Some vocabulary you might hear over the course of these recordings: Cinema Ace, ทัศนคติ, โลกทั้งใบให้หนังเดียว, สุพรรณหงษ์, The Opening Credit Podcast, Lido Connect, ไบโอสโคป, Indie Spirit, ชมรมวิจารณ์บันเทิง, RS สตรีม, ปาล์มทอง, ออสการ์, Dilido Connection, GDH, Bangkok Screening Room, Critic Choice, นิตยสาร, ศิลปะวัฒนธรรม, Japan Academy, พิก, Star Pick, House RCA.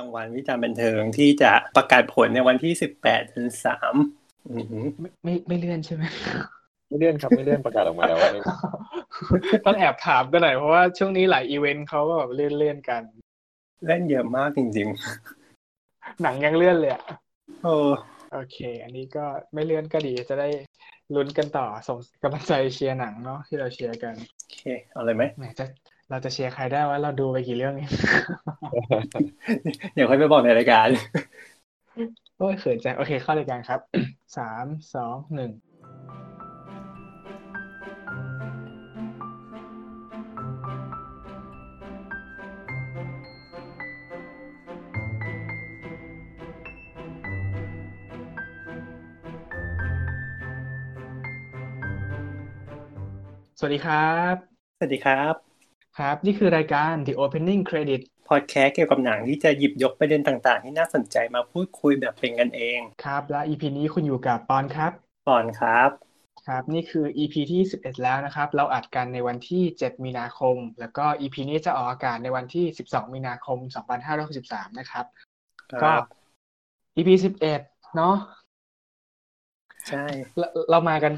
รางวัลวิจารณ์บันเทิงที่จะประกาศผลในวันที่18/3ไม่เลื่อนใช่ไหมไม่เลื่อนครับไม่เลื่อนประกาศออกมาแล้วต้องแอบถามกันหน่อยเพราะว่าช่วงนี้หลายอีเวนต์เขาก็แบบเลื่อนกันเล่นเยอะมากจริงๆหนังยังเลื่อนเลยอ่ะโอเคอันนี้ก็ไม่เลื่อนก็ดีจะได้ลุ้นกันต่อส่งกำลังใจเชียร์หนังเนาะที่เราเชียร์กันโอเคเอาเลยไหมเราจะเชียร์ใครได้ว่าเราดูไปกี่เรื่องเนี่ยเดี๋ยวค่อยไปบอกในรายการโอ้ยเขินใจโอเคเข้ารายการครับ 3, 2, 1สวัสดีครับสวัสดีครับครับนี่คือรายการ The Opening Credit Podcast เกี่ยวกับหนังที่จะหยิบยกประเด็นต่างๆที่น่าสนใจมาพูดคุยแบบเป็นกันเองครับและ EP นี้คุณอยู่กับปอนครับปอนครับครับนี่คือ EP ที่11แล้วนะครับเราอัดกันในวันที่7 มีนาคมแล้วก็ EP นี้จะออกอากาศในวันที่12 มีนาคม 2563นะครับก็ EP 11เนาะใช่เรามากัน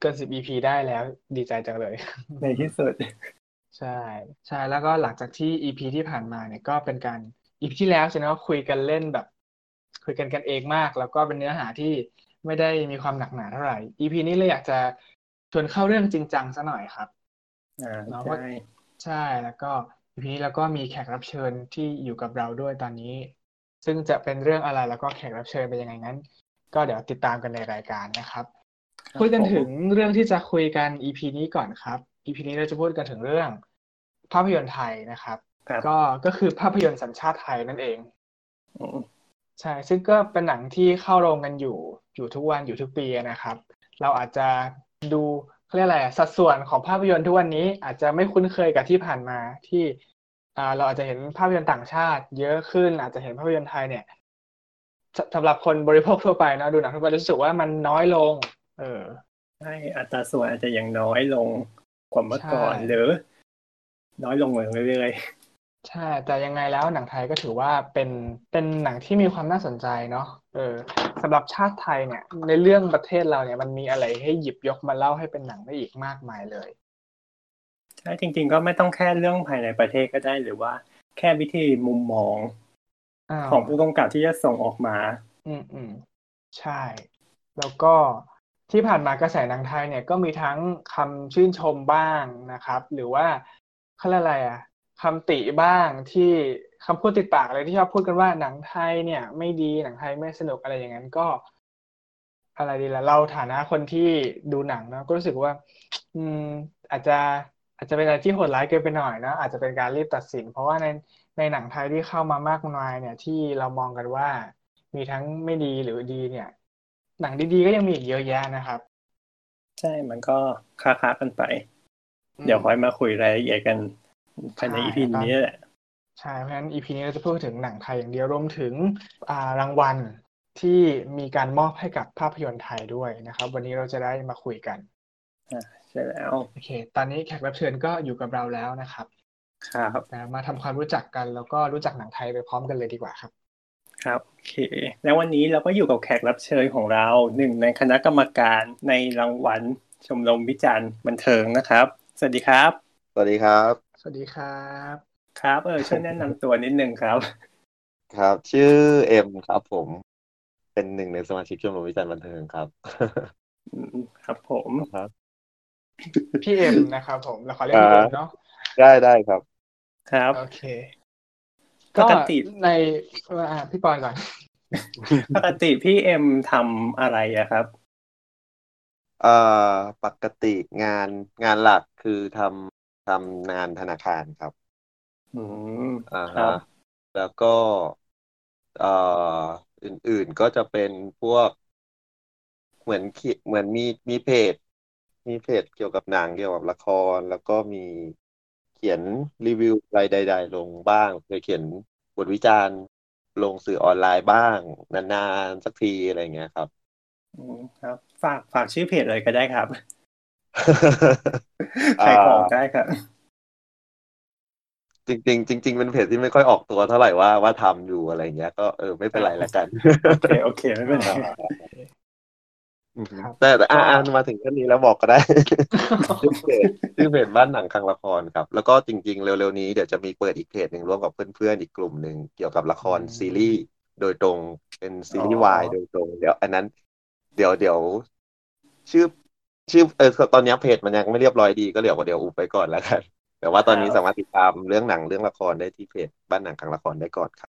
เกิน10 EP ได้แล้วดีใจจังเลยในที่สุดใช่ใช่แล้วก็หลังจากที่ EP ที่ผ่านมาเนี่ยก็เป็นการ EP ที่แล้วใช่ไหมว่าคุยกันเล่นแบบคุยกันเองมากแล้วก็เป็นเนื้อหาที่ไม่ได้มีความหนักหนาเท่าไหร่ EP นี้เลยอยากจะชวนเข้าเรื่องจริงจังซะหน่อยครับใช่แล้วก็ EP นี้แล้วก็มีแขกรับเชิญที่อยู่กับเราด้วยตอนนี้ซึ่งจะเป็นเรื่องอะไรแล้วก็แขกรับเชิญเป็นยังไงนั้นก็เดี๋ยวติดตามกันในรายการนะครับคุยกันถึงเรื่องที่จะคุยกัน EP นี้ก่อนครับ EP นี้เราจะพูดกันถึงเรื่องภาพยนตร์ไทยนะครับก็คือภาพยนตร์สัญชาติไทยนั่นเองใช่ซึ่งก็เป็นหนังที่เข้าโรงกันอยู่ทุกวันอยู่ทุกปีนะครับเราอาจจะดูเรียกอะไรสัดส่วนของภาพยนตร์ทุกวันนี้อาจจะไม่คุ้นเคยกับที่ผ่านมาที่เราอาจจะเห็นภาพยนตร์ต่างชาติเยอะขึ้นอาจจะเห็นภาพยนตร์ไทยเนี่ยสำหรับคนบริโภคทั่วไปนะดูหนังทั่วไปรู้สึกว่ามันน้อยลงใช่อัตราส่วนอาจจะยังน้อยลงกว่าเมื่อก่อนหรือน้อยลงเรื่อยๆใช่แต่ยังไงแล้วหนังไทยก็ถือว่าเป็นหนังที่มีความน่าสนใจเนาะสำหรับชาติไทยเนี่ยในเรื่องประเทศเราเนี่ยมันมีอะไรให้หยิบยกมาเล่าให้เป็นหนังได้อีกมากมายเลยใช่จริงๆก็ไม่ต้องแค่เรื่องภายในประเทศก็ได้หรือว่าแค่วิธีมุมมองของผู้กำกับที่จะส่งออกมาใช่แล้วก็ที่ผ่านมากระแสหนังไทยเนี่ยก็มีทั้งคำชื่นชมบ้างนะครับหรือว่าเขาเรียกอะไรอ่ะคำติบ้างที่คำพูดติดปากอะไรที่ชอบพูดกันว่าหนังไทยเนี่ยไม่ดีหนังไทยไม่สนุกอะไรอย่างนั้นก็อะไรดีล่ะเราฐานะคนที่ดูหนังเนาะก็รู้สึกว่าอาจจะเป็นอะไรที่โหดร้ายเกินไปหน่อยนะอาจจะเป็นการรีบตัดสินเพราะว่าในหนังไทยที่เข้ามามากมายเนี่ยที่เรามองกันว่ามีทั้งไม่ดีหรือดีเนี่ยหนังดีๆก็ยังมีอีกเยอะแยะนะครับใช่มันก็ค้ากันไปเดี๋ยวค่อยมาคุยรายละเอียดกันภายใน EP นี้แหละใช่เพราะฉะนั้น EP นี้เราจะพูดถึงหนังไทยอย่างเดียวรวมถึงรางวัลที่มีการมอบให้กับภาพยนตร์ไทยด้วยนะครับวันนี้เราจะได้มาคุยกันใช่แล้วโอเคตอนนี้แขกรับเชิญก็อยู่กับเราแล้วนะครับครับมาทำความรู้จักกันแล้วก็รู้จักหนังไทยไปพร้อมกันเลยดีกว่าครับครับโอเคแล้ววันนี้เราก็อยู่กับแขกรับเชิญของเราหนึ่งในคณะกรรมการในรางวัลชมรมวิจารณ์บันเทิงนะครับสวัสดีครับสวัสดีครับสวัสดีครับครับช่วยแนะนำตัวนิดนึงครับครับชื่อเอ็มครับผมเป็นหนึ่งในสมาชิกชมรมวิจารณ์บันเทิงครับครับผมครับพี่เอ็มนะครับผมเราขอเรียกพี่เอ็มเนาะได้ครับครับโอเคปกติในพี่ปอนก่อนปกติพี่เอ็มทำอะไรอะครับปกติงานหลักคือทำงานธนาคารครับครับแล้วก็อื่นๆก็จะเป็นพวกเหมือนมีเพจเกี่ยวกับหนังเกี่ยวกับละครแล้วก็มีเขียนรีวิวอะไรใดๆลงบ้างเคยเขียนบทวิจารณ์ลงสื่อออนไลน์บ้างนานๆสักทีอะไรเงี้ยครับครับฝากชื่อเพจเลยก็ได้ครับใครของได้ครับ จริงๆจริงๆเป็นเพจที่ไม่ค่อยออกตัวเท่าไหร่ว่าทำอยู่อะไรเงี้ยก็ไม่เป็นไรละกันโอเคไม่เป็นไรแต่อ่านมาถึงขั้นนี้แล้วบอกก็ได้ชื่อเพจบ้านหนังคลังละครครับแล้วก็จริงๆเร็วๆนี้เดี๋ยวจะมีเปิดอีกเพจนึงร่วมกับเพื่อนๆอีกกลุ่มนึงเกี่ยวกับละครซีรีส์โดยตรงเป็นซีรีส์วายโดยตรงเดี๋ยวอันนั้นเดี๋ยวชื่อตอนนี้เพจมันยังไม่เรียบร้อยดีก็เดี๋ยวอุบไปก่อนแล้วกันแต่ว่าตอนนี้สามารถติดตามเรื่องหนังเรื่องละครได้ที่เพจบ้านหนังคลังละครได้ก่อนครับ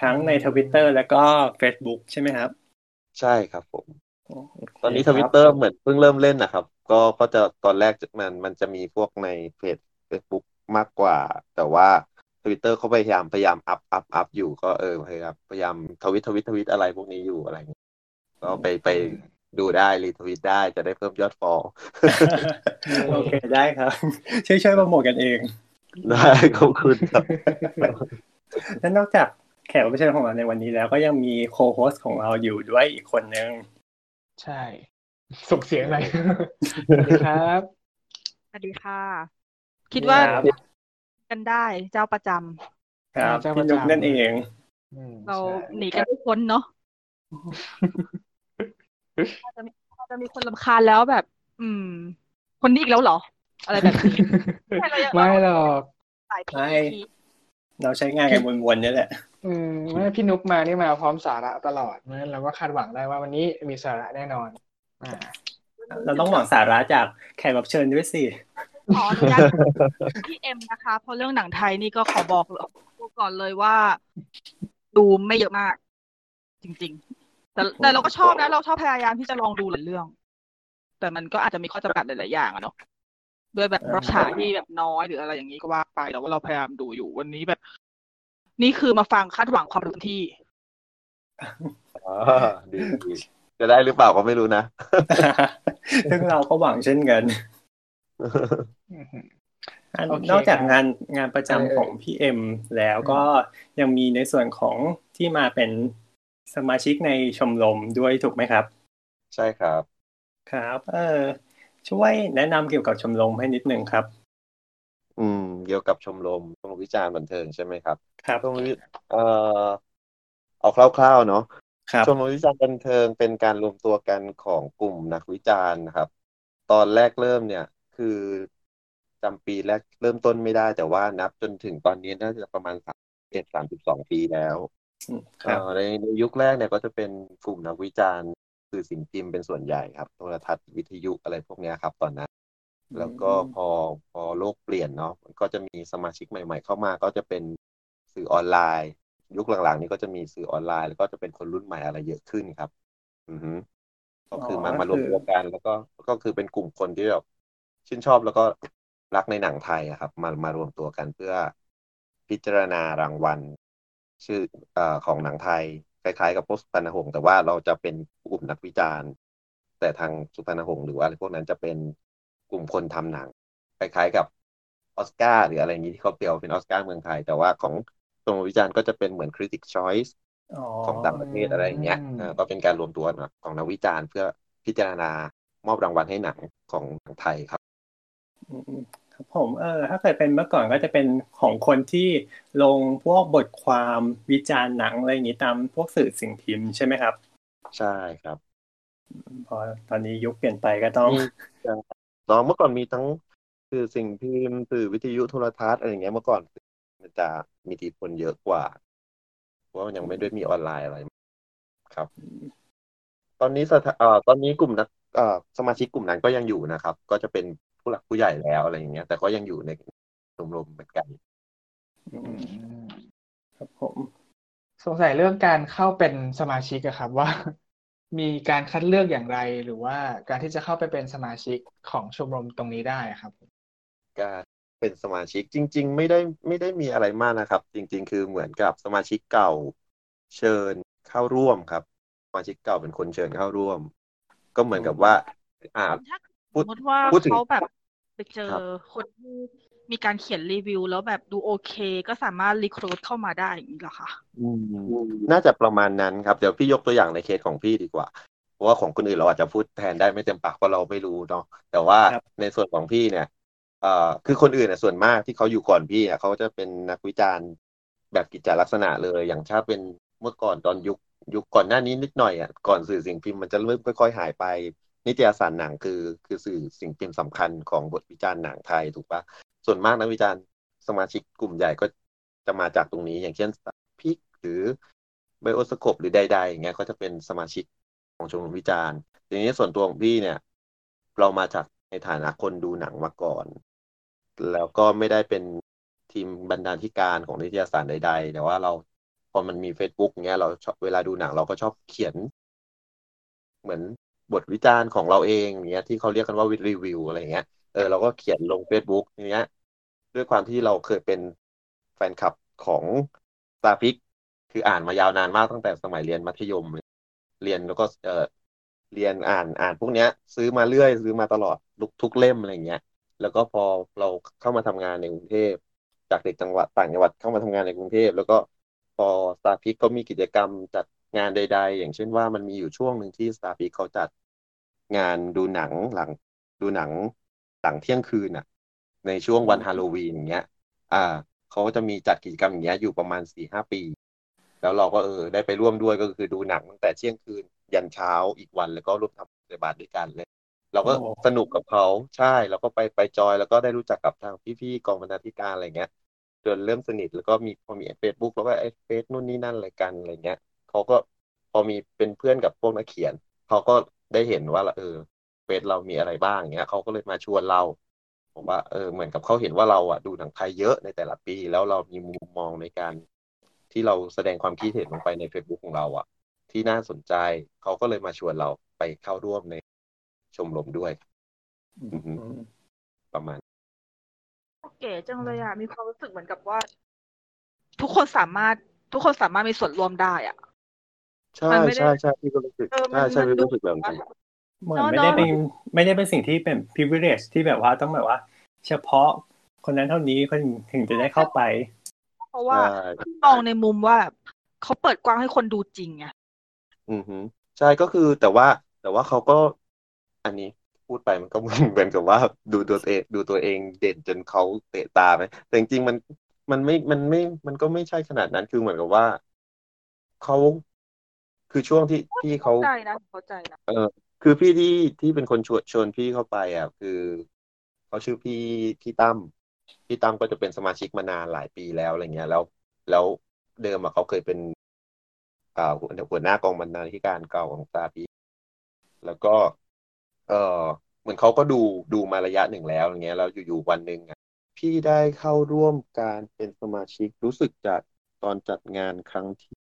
ทั้งใน Twitter แล้วก็ Facebook ใช่มั้ยครับใช่ครับผมตอนนี้ Twitter เหมือนเพิ่งเริ่มเล่นนะครับก็จะตอนแรกมันจะมีพวกในเพจ Facebook มากกว่าแต่ว่า Twitter เขาพยายามอัพอยู่ก็พยายามทวิตอะไรพวกนี้อยู่อะไรก็ไปดูได้รีทวีตได้จะได้เพิ่มยอดฟอลโอเคได้ครับช่วยโปรโมทกันเองได้ขอบคุณครับและนอกจากแขกรับเชิญของเราในวันนี้แล้วก็ยังมีโคโฮสต์ของเราอยู่ด้วยอีกคนนึงใช่ส่งเสียงหน่อยครับสวัสดีค่ะคิดว่ากันได้เจ้าประจำครับพี่นุ๊กนั่นเองเราหนีกันไม่พ้นเนาะจะมีคนรำคาญแล้วแบบคนนี้อีกแล้วเหรออะไรแบบนี้ไม่หรอกเราใช้งานกันวนๆนี่แหละเมื่อพี่นุ๊กมานี่มาพร้อมสาระตลอดเพราะฉะนั้นเราก็คาดหวังได้ว่าวันนี้มีสาระแน่นอนเราต้องหวังสาระจากแขกรับเชิญด้วยสิขออนุญาตพี่เอ็มนะคะเพราะเรื่องหนังไทยนี่ก็ขอบอกก่อนเลยว่าดูไม่เยอะมากจริงๆแต่เราก็ชอบนะเราชอบพยายามที่จะลองดูหลายเรื่องแต่มันก็อาจจะมีข้อจำกัดหลายๆอย่างอะเนาะด้วยแบบรอบฉายที่แบบน้อยหรืออะไรอย่างนี้ก็ว่าไปแต่ว่าเราพยายามดูอยู่วันนี้แบบนี่คือมาฟังคาดหวังความรู้ที่ดีจะได้หรือเปล่าก็ไม่รู้นะซึ่งเราก็หวังเช่นกันนอกจากงานประจำของพี่เอ็มแล้วก็ยังมีในส่วนของที่มาเป็นสมาชิกในชมรมด้วยถูกไหมครับใช่ครับครับช่วยแนะนำเกี่ยวกับชมรมให้นิดนึงครับเกี่ยวกับชมรมวิจารณ์บันเทิงใช่ไหมครับครับชมรมเอาคร่าวๆเนาะชมรมวิจารณ์บันเทิงเป็นการรวมตัวกันของกลุ่มนักวิจารณ์ครับตอนแรกเริ่มเนี่ยคือจำปีแรกเริ่มต้นไม่ได้แต่ว่านับจนถึงตอนนี้น่าจะประมาณ31-32ปีแล้วในยุคแรกเนี่ยก็จะเป็นกลุ่มนักวิจารณ์สื่อสิ่งพิมพ์เป็นส่วนใหญ่ครับโทรทัศน์วิทยุอะไรพวกนี้ครับตอนนั้นแล้วก็พอโลกเปลี่ยนเนาะก็จะมีสมาชิกใหม่ๆเข้ามาก็จะเป็นสื่อออนไลน์ยุคหลังๆนี้ก็จะมีสื่อออนไลน์แล้วก็จะเป็นคนรุ่นใหม่อะไรเยอะขึ้นครับก็คือมารวมตัวกันแล้วก็คือเป็นกลุ่มคนที่แบบชื่นชอบแล้วก็รักในหนังไทยครับมารวมตัวกันเพื่อพิจารณารางวัลชื่อของหนังไทยคล้ายๆกับพวกสุพรรณหงษ์แต่ว่าเราจะเป็นกลุ่มนักวิจารณ์แต่ทางสุพรรณหงษ์หรือว่าอะไรพวกนั้นจะเป็นกลุ่มคนทำหนังคล้ายๆกับออสการ์หรืออะไรอย่างนี้ที่เขาเปรียบเป็นออสการ์เมืองไทยแต่ว่าของชมรมวิจารณ์ก็จะเป็นเหมือน Critic Choice ของต่างประเทศอะไรอย่างเงี้ยก็เป็นการรวมตัวของนักวิจารณ์เพื่อพิจารณามอบรางวัลให้หนังของหนังไทยครับครับผมถ้าเคยเป็นเมื่อก่อนก็จะเป็นของคนที่ลงพวกบทความวิจารณ์หนังอะไรอย่างนี้ตามพวกสื่อสิ่งพิมพ์ใช่ไหมครับใช่ครับพอตอนนี้ยุคเปลี่ยนไปก็ต้องเมื่อก่อนมีทั้งสื่อสิ่งพิมพ์สื่อวิทยุโทรทัศน์อะไรอย่างเงี้ยเมื่อก่อนมันจะมีทีคนเยอะกว่าเพราะมันยังไม่ได้มีออนไลน์อะไรครับตอนนี้กลุ่มนักสมาชิกกลุ่มนั้นก็ยังอยู่นะครับก็จะเป็นผู้หลักผู้ใหญ่แล้วอะไรอย่างเงี้ยแต่ก็ยังอยู่ในชมรมเหมือนกันครับผมสงสัยเรื่องการเข้าเป็นสมาชิกอะครับว่ามีการคัดเลือกอย่างไรหรือว่าการที่จะเข้าไปเป็นสมาชิกของชมรมตรงนี้ได้ครับการเป็นสมาชิกจริงๆไม่ได้มีอะไรมากนะครับจริงๆคือเหมือนกับสมาชิกเก่าเชิญเข้าร่วมครับสมาชิกเก่าเป็นคนเชิญเข้าร่วมก็เหมือนกับว่าพูดถึงเขาแบบไปเจอคนที่มีการเขียนรีวิวแล้วแบบดูโอเคก็สามารถรีครูทเข้ามาได้อย่างนี้เหรอคะน่าจะประมาณนั้นครับเดี๋ยวพี่ยกตัวอย่างในเคสของพี่ดีกว่าเพราะว่าของคนอื่นเราอาจจะพูดแทนได้ไม่เต็มปากเพราะเราไม่รู้เนาะแต่ว่าในส่วนของพี่เนี่ย คือคนอื่นนะส่วนมากที่เขาอยู่ก่อนพี่อ่ะเขาจะเป็นนักวิจารณ์แบบกิจจลักษณะเลยอย่างถ้าเป็นเมื่อก่อนตอนยุคก่อนหน้านี้นิดหน่อยอ่ะก่อนสื่อสิ่งพิมพ์มันจะเริ่มค่อยๆหายไปนิตยสารหนังคือสื่อสิ่งพิมพ์สำคัญของบทวิจารณ์หนังไทยถูกปะส่วนมากนักวิจารณ์สมาชิกกลุ่มใหญ่ก็จะมาจากตรงนี้อย่างเช่นพิกหรือไบโอสโคปหรือใดๆอย่างเงี้ยเขาจะเป็นสมาชิกของชมรมวิจารณ์ทีนี้ส่วนตัวของพี่เนี่ยเรามาจากในฐานะคนดูหนังมาก่อนแล้วก็ไม่ได้เป็นทีมบรรณาธิการของนิตยสารใดๆแต่ว่าเราพอมันมี Facebook เงี้ยเราเวลาดูหนังเราก็ชอบเขียนเหมือนบทวิจารณ์ของเราเองเงี้ยที่เขาเรียกกันว่ารีวิวอะไรเงี้ยเราก็เขียนลง Facebook เงี้ยด้วยความที่เราเคยเป็นแฟนคลับของสตาร์พิกคืออ่านมายาวนานมากตั้งแต่สมัยเรียนมัธยมเรียนแล้วก็เรียนอ่านพวกเนี้ยซื้อมาเรื่อยซื้อมาตลอดทุกเล่มอะไรเงี้ยแล้วก็พอเราเข้ามาทำงานในกรุงเทพจากเด็กจังหวัดต่างจังหวัดเข้ามาทำงานในกรุงเทพแล้วก็พอ Star Pick ก็มีกิจกรรมจัดงานใดๆอย่างเช่นว่ามันมีอยู่ช่วงหนึ่งที่ Star Pick เขาจัดงานดูหนังหลังเที่ยงคืนน่ะในช่วงวันฮาโลวีนอย่างเงี้ยเขาก็จะมีจัดกิจกรรมอย่างเงี้ยอยู่ประมาณ 4-5 ปีแล้วเราก็ได้ไปร่วมด้วยก็คือดูหนังตั้งแต่เที่ยงคืนยันเช้าอีกวันแล้วก็ร่วมทำกิจกรรมด้วยกันเลยเราก็สนุกกับเขาใช่แล้วก็ไปจอยแล้วก็ได้รู้จักกับทางพี่ๆกองบรรณาธิการอะไรเงี้ยจนเริ่มสนิทแล้วก็พอมี Facebook แล้วก็ไอ้เฟซนู่นนี่นั่นอะไรกันอะไรเงี้ยเขาก็พอมีเป็นเพื่อนกับพวกนักเขียนเขาก็ได้เห็นว่าเฟซเรามีอะไรบ้างเงี้ยเขาก็เลยมาชวนเราผมว่าเหมือนกับเขาเห็นว่าเราอ่ะดูหนังไทยเยอะในแต่ละปีแล้วเรามีมุมมองในการที่เราแสดงความคิดเห็นลงไปใน Facebook ของเราอ่ะที่น่าสนใจเขาก็เลยมาชวนเราไปเข้าร่วมในชมรมด้วยประมาณเก๋จังเลยอ่ะมีความรู้สึกเหมือนกับว่าทุกคนสามารถมีส่วนร่วมได้อ่ะใช่ใช่ใช่พี่ก็รู้สึกใช่พี่รู้สึกแบบนั้นเหมือนไม่ได้เป็นสิ่งที่เป็น privilege ที่แบบว่าต้องแบบว่าเฉพาะคนนั้นเท่านี้คนถึงจะได้เข้าไปเพราะว่ามองในมุมว่าเขาเปิดกว้างให้คนดูจริงไงอือฮึใช่ก็คือแต่ว่าเขาก็อันนี้พูดไปมันก็เหมือนกับว่าดูตัวเองเด่นจนเขาเตะตาไปแต่จริงๆมันก็ไม่ใช่ขนาดนั้นคือเหมือนกับว่าเขาคือช่วงที่เขาเข้าใจนะคือพี่ที่เป็นคนชวนพี่เข้าไปอ่ะคือเขาชื่อพี่ตั้มก็จะเป็นสมาชิกมานานหลายปีแล้วอะไรเงี้ยแล้วเดิมอ่ะเขาเคยเป็นหัวหน้ากองบรรณาธิการเก่าของตาพี่แล้วก็เหมือนเขาก็ดูมาระยะหนึ่งแล้วอย่างเงี้ยแล้วอยู่ๆวันหนึ่งพี่ได้เข้าร่วมการเป็นสมาชิกรู้สึกจากตอนจัดงานครั้งที่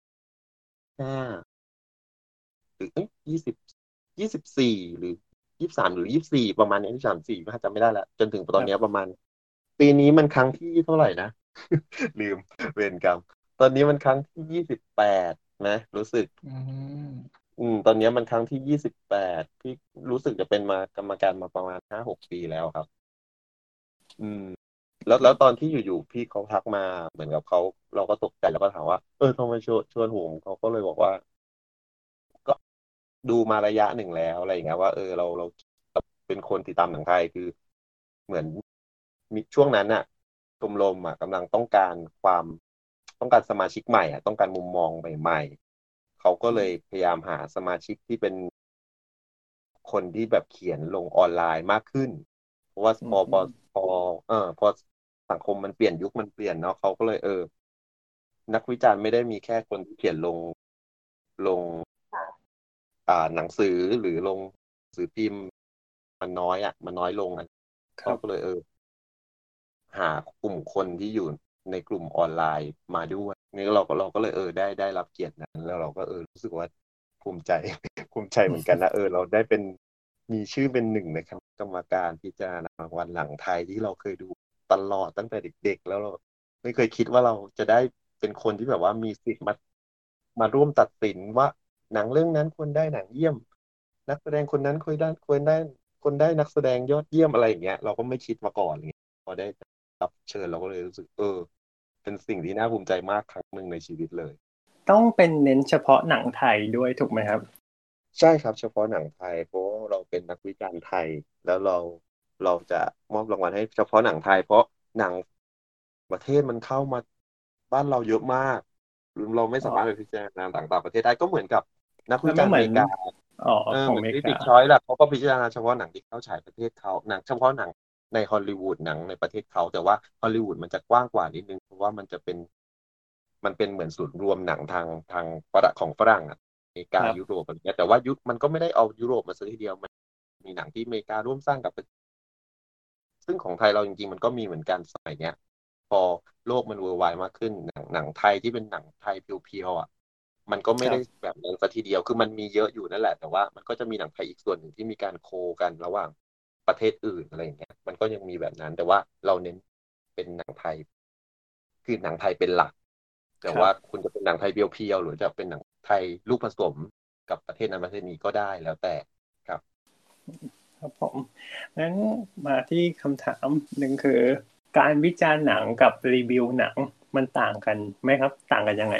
5หรือ24หรือ23หรือ24ประมาณนี้24ไม่จำไม่ได้แล้วจนถึงตอนนี้ประมาณปีนี้มันครั้งที่เท่าไหร่นะ ลืมเวรกรรมตอนนี้มันครั้งที่28นะรู้สึกตอนนี้มันครั้งที่28ที่รู้สึกจะเป็นมากรรมการมาประมาณ 5-6 ปีแล้วครับแล้วตอนที่อยู่ๆพี่เขาทักมาเหมือนกับเขาเราก็ตกใจแล้วก็ถามว่าทำไมชวนผมเขาก็เลยบอกว่าก็ดูมาระยะหนึ่งแล้วอะไรอย่างเงี้ยว่าเราเป็นคนติดตามหนังไทยคือเหมือนมีช่วงนั้นน่ะชมรมอ่ะกำลังต้องการสมาชิกใหม่อ่ะต้องการมุมมองใหม่ๆเขาก็เลยพยายามหาสมาชิกที่เป็นคนที่แบบเขียนลงออนไลน์มากขึ้นเพราะว่าพอสังคมมันเปลี่ยนยุคมันเปลี่ยนเนาะเขาก็เลยนักวิจารณ์ไม่ได้มีแค่คนที่เขียนลงหนังสือหรือลงสื่อพิมพ์มันน้อยลงเขาก็เลยหากลุ่มคนที่อยู่ในกลุ่มออนไลน์มาด้วยนี่เราก็เลยได้รับเกียรตินั้นแล้วเราก็รู้สึกว่าภูมิใจเหมือนกันนะเราได้เป็นมีชื่อเป็นหนึ่งในกรรมการพิจารณารางวัลหนังไทยที่เราเคยดูตลอดตั้งแต่เด็กๆแล้วเราไม่เคยคิดว่าเราจะได้เป็นคนที่แบบว่ามีสิทธิ์มาร่วมตัดสินว่าหนังเรื่องนั้นควรได้หนังเยี่ยมนักแสดงคนนั้นควรได้นักแสดงยอดเยี่ยมอะไรอย่างเงี้ยเราก็ไม่คิดมาก่อนอย่างเงี้ยพอได้รับเชิญเราก็เลยรู้สึกเป็นสิ่งที่น่าภูมิใจมากครั้งหนึ่งในชีวิตเลยต้องเป็นเน้นเฉพาะหนังไทยด้วยถูกไหมครับใช่ครับเฉพาะหนังไทยเพราะเราเป็นนักวิจารณ์ไทยแล้วเรา เราจะมอบรางวัลให้เฉพาะหนังไทยเพราะหนังประเทศมันเข้ามาบ้านเราเยอะมากเราไม่สามารถไปพิจารณาต่างประเทศได้ก็เหมือนกับนักวิจารณ์อเมริกาของCritic Choiceล่ะเขาก็พิจารณาเฉพาะหนังที่เข้าฉายประเทศเขาหนังเฉพาะหนังในฮอลลีวูดหนังในประเทศเขาแต่ว่าฮอลลีวูดมันจะกว้างกว่านิดนึงเพราะว่ามันเป็นเหมือนศูนย์รวมหนังทางของฝรั่งอเมริกายุโรปอะไรเงี้ยแต่ว่ามันก็ไม่ได้เอายุโรปมาซะทีเดียวมันมีหนังที่อเมริการ่วมสร้างกับซึ่งของไทยเราจริงๆมันก็มีเหมือนกันสมัยเนี้ยพอโลกมันเวอร์ไวมากขึ้นหนังไทยที่เป็นหนังไทยเพียวๆอ่ะมันก็ไม่ได้แบบนั้นซะทีเดียวคือมันมีเยอะอยู่นั่นแหละแต่ว่ามันก็จะมีหนังไทยอีกส่วนหนึ่งที่มีการโคกันระหว่างประเทศอื่นอะไรอย่างเงี้ยมันก็ยังมีแบบนั้นแต่ว่าเราเน้นเป็นหนังไทยคือหนังไทยเป็นหลักแต่ว่าคุณจะเป็นหนังไทยเพียวๆหรือจะเป็นหนังไทยลูกผสมกับประเทศนั้นประเทศนี้ก็ได้แล้วแต่ครับครับผมงั้นมาที่คำถามหนึ่งคือการวิจารณ์หนังกับรีวิวหนังมันต่างกันไหมครับต่างกันยังไง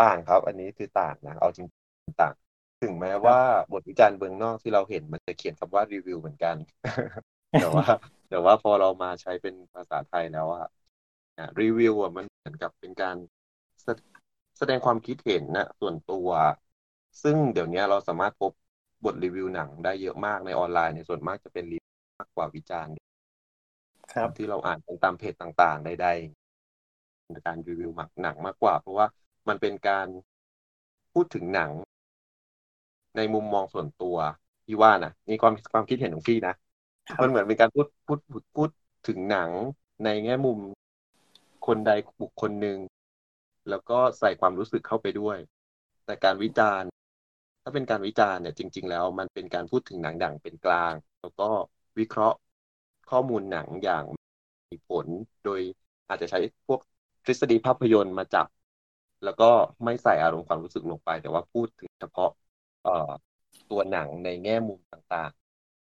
ต่างครับอันนี้คือต่างนะเอาจริงต่างถึงแม้ว่าบทวิจารณ์เบื้องนอกที่เราเห็นมันจะเขียนคำว่ารีวิวเหมือนกัน แต่ว่าพอเรามาใช้เป็นภาษาไทยแล้วอ่ะรีวิวอ่ะมันเหมือนกับเป็นการแสดงความคิดเห็นนะส่วนตัวซึ่งเดี๋ยวนี้เราสามารถพบบทรีวิวหนังได้เยอะมากในออนไลน์ในส่วนมากจะเป็นรีวิวมากกว่าวิจารณ์ครับที่เราอ่านตามเพจต่างๆใดๆเป็นการรีวิวหนังมากกว่าเพราะว่ามันเป็นการพูดถึงหนังในมุมมองส่วนตัวพี่ว่านะนี่ความคิดเห็นของพี่นะมันเหมือนเป็นการพูดถึงหนังในแง่มุมคนใดบุคคลหนึ่งแล้วก็ใส่ความรู้สึกเข้าไปด้วยแต่การวิจารณ์ถ้าเป็นการวิจารณ์เนี่ยจริงๆแล้วมันเป็นการพูดถึงหนังดังเป็นกลางแล้วก็วิเคราะห์ข้อมูลหนังอย่างมีผลโดยอาจจะใช้พวกทฤษฎีภาพยนตร์มาจับแล้วก็ไม่ใส่อารมณ์ความรู้สึกลงไปแต่ว่าพูดถึงเฉพาะตัวหนังในแง่มุมต่าง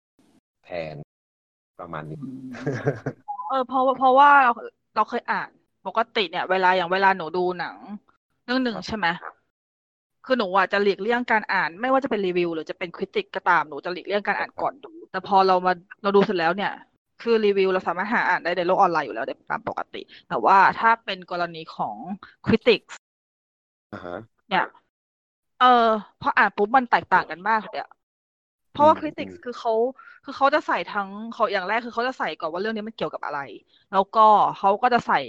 ๆแทนประมาณนี้เพราะว่าเราเคยอ่านปกติเนี่ยเวลาหนูดูหนังเรื่องนึงใช่ไหมคือหนูอ่ะจะหลีกเลี่ยงการอ่านไม่ว่าจะเป็นรีวิวหรือจะเป็นคริติกก็ตามหนูจะหลีกเลี่ยงการอ่านก่อนดูแต่พอเราดูเสร็จแล้วเนี่ยคือรีวิวเราสามารถหาอ่านได้ในโลกออนไลน์อยู่แล้วตามปกติแต่ว่าถ้าเป็นกรณีของคริติกเนี่ยพออ่านปุ๊บมันแตกต่างกันมากเลยอ่ะเพราะว่าคริติกคือเขาจะใส่ทั้งเขาอย่างแรกคือเขาจะใส่ก่อนว่าเรื่องนี้มันเกี่ยวกับอะไรแล้วก็เขาก็จะใส่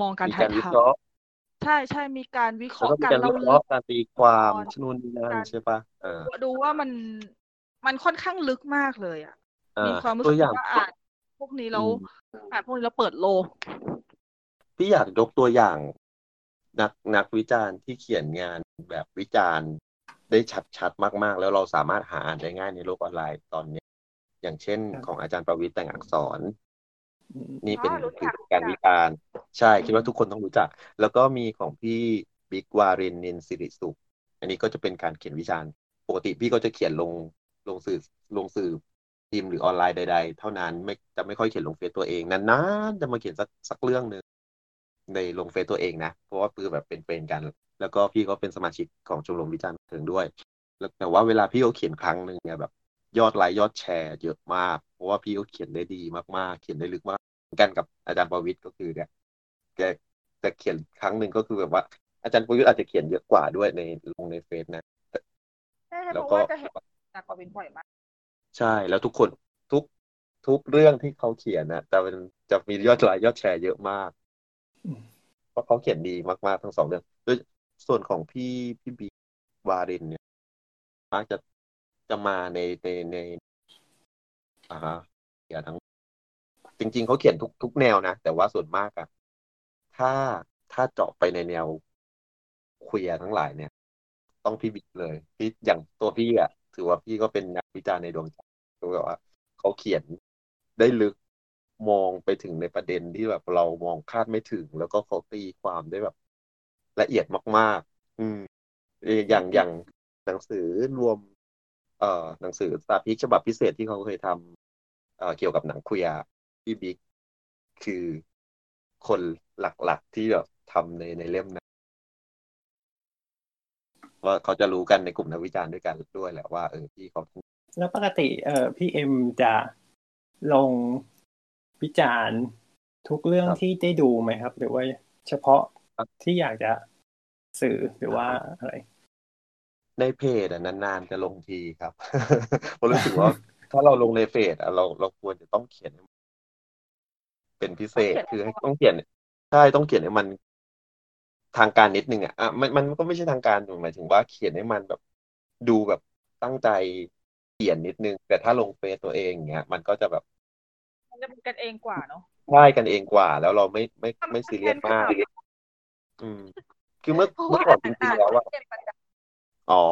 มองการถ่ายทำใช่มีการวิเคราะห์การเล่าเรื่องการตีความชนุนนั่นใช่ปะดูว่ามันค่อนข้างลึกมากเลยอ่ะมีความรู้สึกว่าอ่านพวกนี้แล้วเปิดโลกพี่อยากยกตัวอย่างนักวิจารณ์ที่เขียนงานแบบวิจารณ์ได้ชัดๆมากๆแล้วเราสามารถหาอ่านได้ง่ายในโลกออนไลน์ตอนนี้อย่างเช่นของอาจารย์ประวิตรแต่งอักษรนี่เป็นการวิจารณ์ใช่คิดว่าทุกคนต้องรู้จักแล้วก็มีของพี่บิ๊กวารินทร์นินสิริสุขอันนี้ก็จะเป็นการเขียนวิจารณ์ปกติพี่ก็จะเขียนลงสื่อพิมพ์หรือออนไลน์ใดๆเท่านั้นจะไม่ค่อยเขียนลงเฟซตัวเองนานๆจะมาเขียนสักเรื่องนึงในลงเฟซตัวเองนะเพราะว่าคือแบบเป็นกันแล้วก็พี่ก็เป็นสมาชิกของชมรมวิจารณ์บันเทิงด้วยแต่ว่าเวลาพี่เขาเขียนครั้งนึงเนี่ยแบบยอดไลค์ยอดแชร์เยอะมากเพราะว่าพี่เขาเขียนได้ดีมากๆเขียนได้ลึกมากกันกับอาจารย์ประวิตรก็คือเนี่ยแกจะเขียนครั้งนึงก็คือแบบว่าอาจารย์ประวิตรอาจจะเขียนเยอะกว่าด้วยในลงในเฟซนะแล้วก็จะเห็นอาจารย์ประวิตรบ่อยมากใช่แล้วทุกคนทุกเรื่องที่เขาเขียนน่ะจะมียอดไลค์ยอดแชร์เยอะมากเพราะเขาเขียนดีมากๆทั้งสองเรื่องด้วยส่วนของพี่บีวารินเนี่ยมักจะมาในเขียนทั้งจริงๆเขาเขียนทุกแนวนะแต่ว่าส่วนมากอะถ้าเจาะไปในแนวเคลียร์ทั้งหลายเนี่ยต้องพี่บิ๊กเลยพี่อย่างตัวพี่อะถือว่าพี่ก็เป็นนักวิจารณ์ในดวงใจก็แบบว่าเขาเขียนได้ลึกมองไปถึงในประเด็นที่แบบเรามองคาดไม่ถึงแล้วก็เขาตีความได้แบบละเอียดมากๆอย่างหนังสือรวมหนังสือสตาร์พิกฉบับพิเศษที่เขาเคยทำเกี่ยวกับหนังเคลียร์พี่บิ๊กคือคนหลักๆที่แบบทำในเล่มนั้น ว่าเขาจะรู้กันในกลุ่มนักวิจารณ์ด้วยกันด้วยแหละว่าพี่เขาแล้วปกติพี่เอ็มจะลงวิจารณ์ทุกเรื่องที่ได้ดูไหมครับหรือว่าเฉพาะที่อยากจะสื่อหรือว่าอะไรในเพจนานๆจะลงทีครับผมรู้สึกว่าถ้าเราลงในเพจเราควรจะต้องเขียนเป็นพิเศษคือต้องเขียนใช่ต้องเขียนให้มันทางการนิดนึงอ่ะมันก็ไม่ใช่ทางการหมายถึงว่าเขียนให้มันแบบดูแบบตั้งใจเขียนนิดนึงแต่ถ้าลงเฟซตัวเองเงี้ยมันก็จะแบบมันจะเป็นกันเองกว่าเนาะใช่กันเองกว่าแล้วเราไม่ซีเรียสมากคือเมื่อก่อนจริงๆแล้วว่าอ๋อ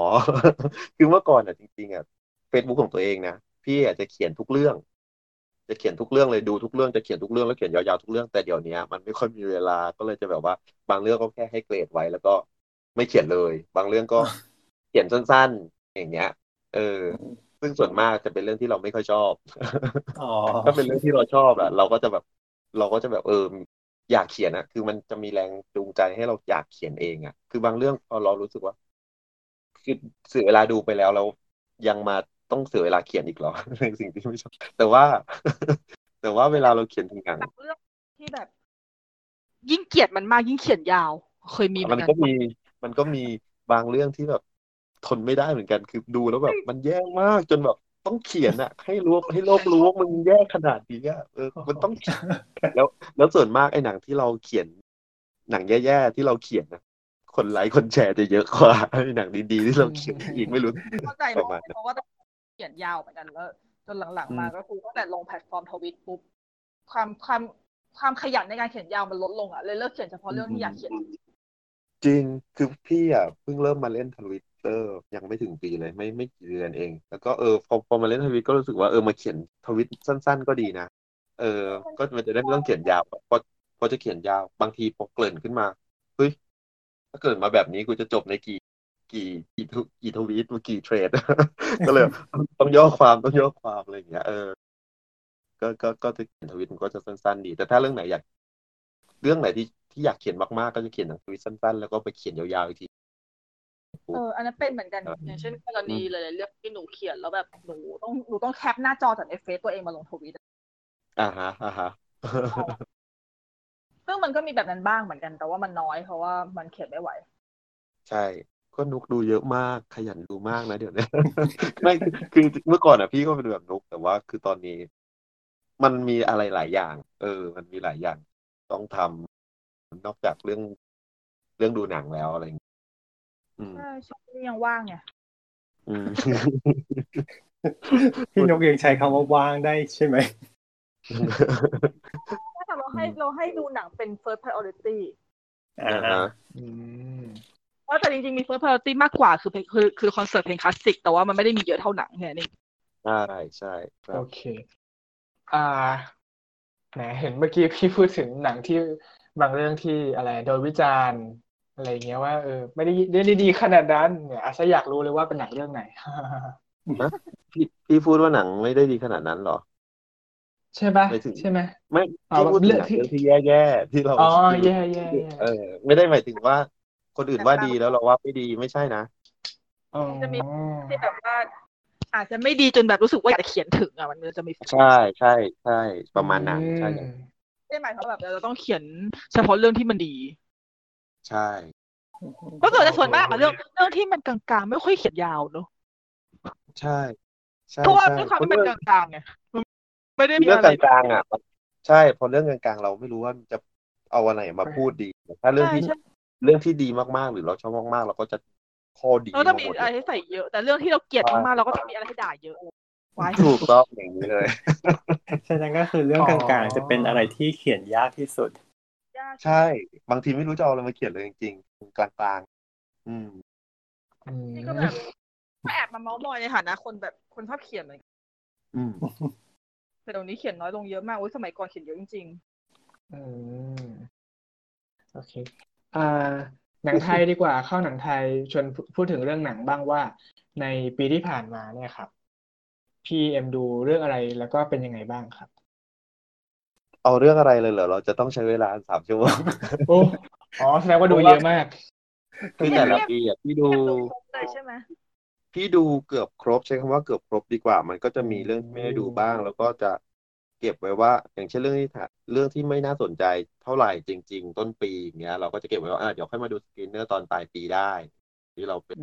คือเมื่อก่อนอ่ะจริงๆอ่ะ Facebook ของตัวเองนะพี่อาจจะเขียนทุกเรื่องจะเขียนทุกเรื่องเลยดูทุกเรื่องจะเขียนทุกเรื่องแล้วเขียนยาวๆทุกเรื่องแต่เดี๋ยวนี้มันไม่ค่อยมีเวลาก็เลยจะแบบว่าบางเรื่องก็แค่ให้เกรดไว้แล้วก็ไม่เขียนเลยบางเรื่องก็เขียนสั้นๆอย่างเงี้ยซึ่งส่วนมากจะเป็นเรื่องที่เราไม่ค่อยชอบถ้าเป็นเรื่องที่เราชอบอ่ะเราก็จะแบบอยากเขียนอ่ะคือมันจะมีแรงจูงใจให้เราอยากเขียนเองอ่ะคือบางเรื่องพอเรารู้สึกว่าคือเสียเวลาดูไปแล้วเรายังมาต้องเสียเวลาเขียนอีกหรอในสิ่งที่ไม่ชอบแต่ว่าเวลาเราเขียนถึงอย่างเรื่องที่แบบยิ่งเกลียดมันมากยิ่งเขียนยาวเคยมีเหมือนกันมันก็มีบางเรื่องที่แบบทนไม่ได้เหมือนกันคือดูแล้วแบบมันแย่มากจนแบบต้องเขียนอ่ะให้โลกรู้ว่ามันแย่ขนาดนี้อ่ะมันต้องแล้วส่วนมากไอ้หนังที่เราเขียนหนังแย่ๆที่เราเขียนนะคนไลค์คนแชร์จะเยอะกว่าหนังดีๆที่เราเขียนอีกไม่รู้เข้าใจประมาณเพราะว่าเขียนยาวเหมือนกันแล้วจนหลังๆมาก็คือตั้งแต่ลงแพลตฟอร์มทวิตปุ๊บความขยันในการเขียนยาวมันลดลงอ่ะเลยเลิกเขียนเฉพาะเรื่องที่อยากเขียนจริงคือพี่อ่ะเพิ่งเริ่มมาเล่นทวิตเตอร์ยังไม่ถึงปีเลยไม่กี่เดือนเองแล้วก็พอมาเล่นทวิตก็รู้สึกว่ามาเขียนทวิตสั้นๆก็ดีนะก็มันจะได้ไม่ต้องเขียนยาวพอจะเขียนยาวบางทีพอเกริ่นขึ้นมาเฮ้ยถ้าเกิดมาแบบนี้กูจะจบในกี่ทวีตกี่เทรดก็เลยต้องย่อความอะไรอย่างเงี้ยก็จะเขียนทวีตมันก็จะสั้นๆดีแต่ถ้าเรื่องไหนที่อยากเขียนมากๆก็จะเขียนทวีตสั้นๆแล้วก็ไปเขียนยาวๆอีกทีอันนั้นเป็นเหมือนกันอย่างเช่นกรณีหลายๆเรื่องที่หนูเขียนแล้วแบบหนูต้องแคปหน้าจอจากในเฟซตัวเองมาลงทวีตอ่าฮะซึ่งมันก็มีแบบนั้นบ้างเหมือนกันแต่ว่ามันน้อยเพราะว่ามันเขียนไม่ไหวใช่ก็นุกดูเยอะมากขยันดูมากนะเดี๋ยวนี้ไม่คือเมื่อก่อนอ่ะพี่ก็เป็นแบบนุกแต่ว่าคือตอนนี้มันมีอะไรหลายอย่างมันมีหลายอย่างต้องทำนอกจากเรื่องดูหนังแล้วอะไรอย่างเงี้ยช่วงนี้ยังว่างไงพี่นุกยังใช้คำว่าว่างได้ใช่ไหมถ้าเราให้ดูหนังเป็น first priority ว่าแต่จริงๆมี first priority มากกว่าคือคอนเสิร์ตเพลงคลาสสิกแต่ว่ามันไม่ได้มีเยอะเท่าหนังแค่นี้ใช่โอเคแหมเห็นเมื่อกี้พี่พูดถึงหนังที่บางเรื่องที่อะไรโดนวิจารณ์อะไรเงี้ยว่าไม่ได้เรื่องดีๆขนาดนั้นเนี่ยอาจจะอยากรู้เลยว่าเป็นหนังเรื่องไหนพี่พูดว่าหนังไม่ได้ดีขนาดนั้นหรอใช่ป่ะใช่มั้ยไม่พูดเรื่องที่แย่ๆที่เราอ๋อแย่ๆไม่ได้หมายถึงว่าคนอื่นว่าดีแล้วเราว่าไม่ดีไม่ใช่นะจะมีที่แบบว่าอาจจะไม่ดีจนแบบรู้สึกว่าอยากเขียนถึงอ่ะมันจะมีใช่ประมาณนั้นใช่ได้หมายความแบบเราต้องเขียนเฉพาะเรื่องที่มันดีใช่ก็เกิดแต่ส่วนมากอะเรื่องที่มันกลางๆไม่ค่อยเขียนยาวเนอะใช่เพราะว่าด้วยความที่มันกลางๆไงไม่ได้มีอะไรกลางๆอ่ะใช่พอเรื่องกลางๆเราไม่รู้ว่าจะเอาอะไรมาพูดดีถ้าเรื่องที่ดีมากๆหรือเราชอบมากๆเราก็จะข้อดีเราต้องมีอะไรให้ใส่เยอะแต่เรื่องที่เราเกลียดมากๆเราก็จะมีอะไรให้ด่าเยอะถูกต้องอย่างนี้เลยฉะนั้นก็คือเรื่องกลางๆจะเป็นอะไรที่เขียนยากที่สุดใช่บางทีไม่รู้จะเอาอะไรมาเขียนเลยจริงๆกลางๆนี่ก็แบบแอบมาเม้าท์มอยในฐานะคนแบบคนชอบเขียนเหมือนกันแต่เดี๋ยวนี้เขียนน้อยลงเยอะมากสมัยก่อนเขียนเยอะจริงๆโอเคหนังไทยดีกว่าเข้าหนังไทยชวนพูดถึงเรื่องหนังบ้างว่าในปีที่ผ่านมาเนี่ยครับพี่เอ็มดูเรื่องอะไรแล้วก็เป็นยังไงบ้างครับเอาเรื่องอะไรเลยเหรอเราจะต้องใช้เวลา3 ชั่วโมงโอ้อ๋อแสดงว่าดูเยอะมาก คือแต่ละปีอ่ะพี่ดูใช่ไหมพี่ดูเกือบครบใช้คำว่าเกือบครบดีกว่ามันก็จะมีเรื่องที่ไม่ได้ดูบ้างแล้วก็จะเก็บไว้ว่าอย่างเช่นเรื่องที่ไม่น่าสนใจเท่าไหร่จริงๆต้นปีอย่างเงี้ยเราก็จะเก็บไว้ว่าเดี๋ยวค่อยมาดูสกรีนเนอร์ตอนปลายปีได้ที่เราเป็น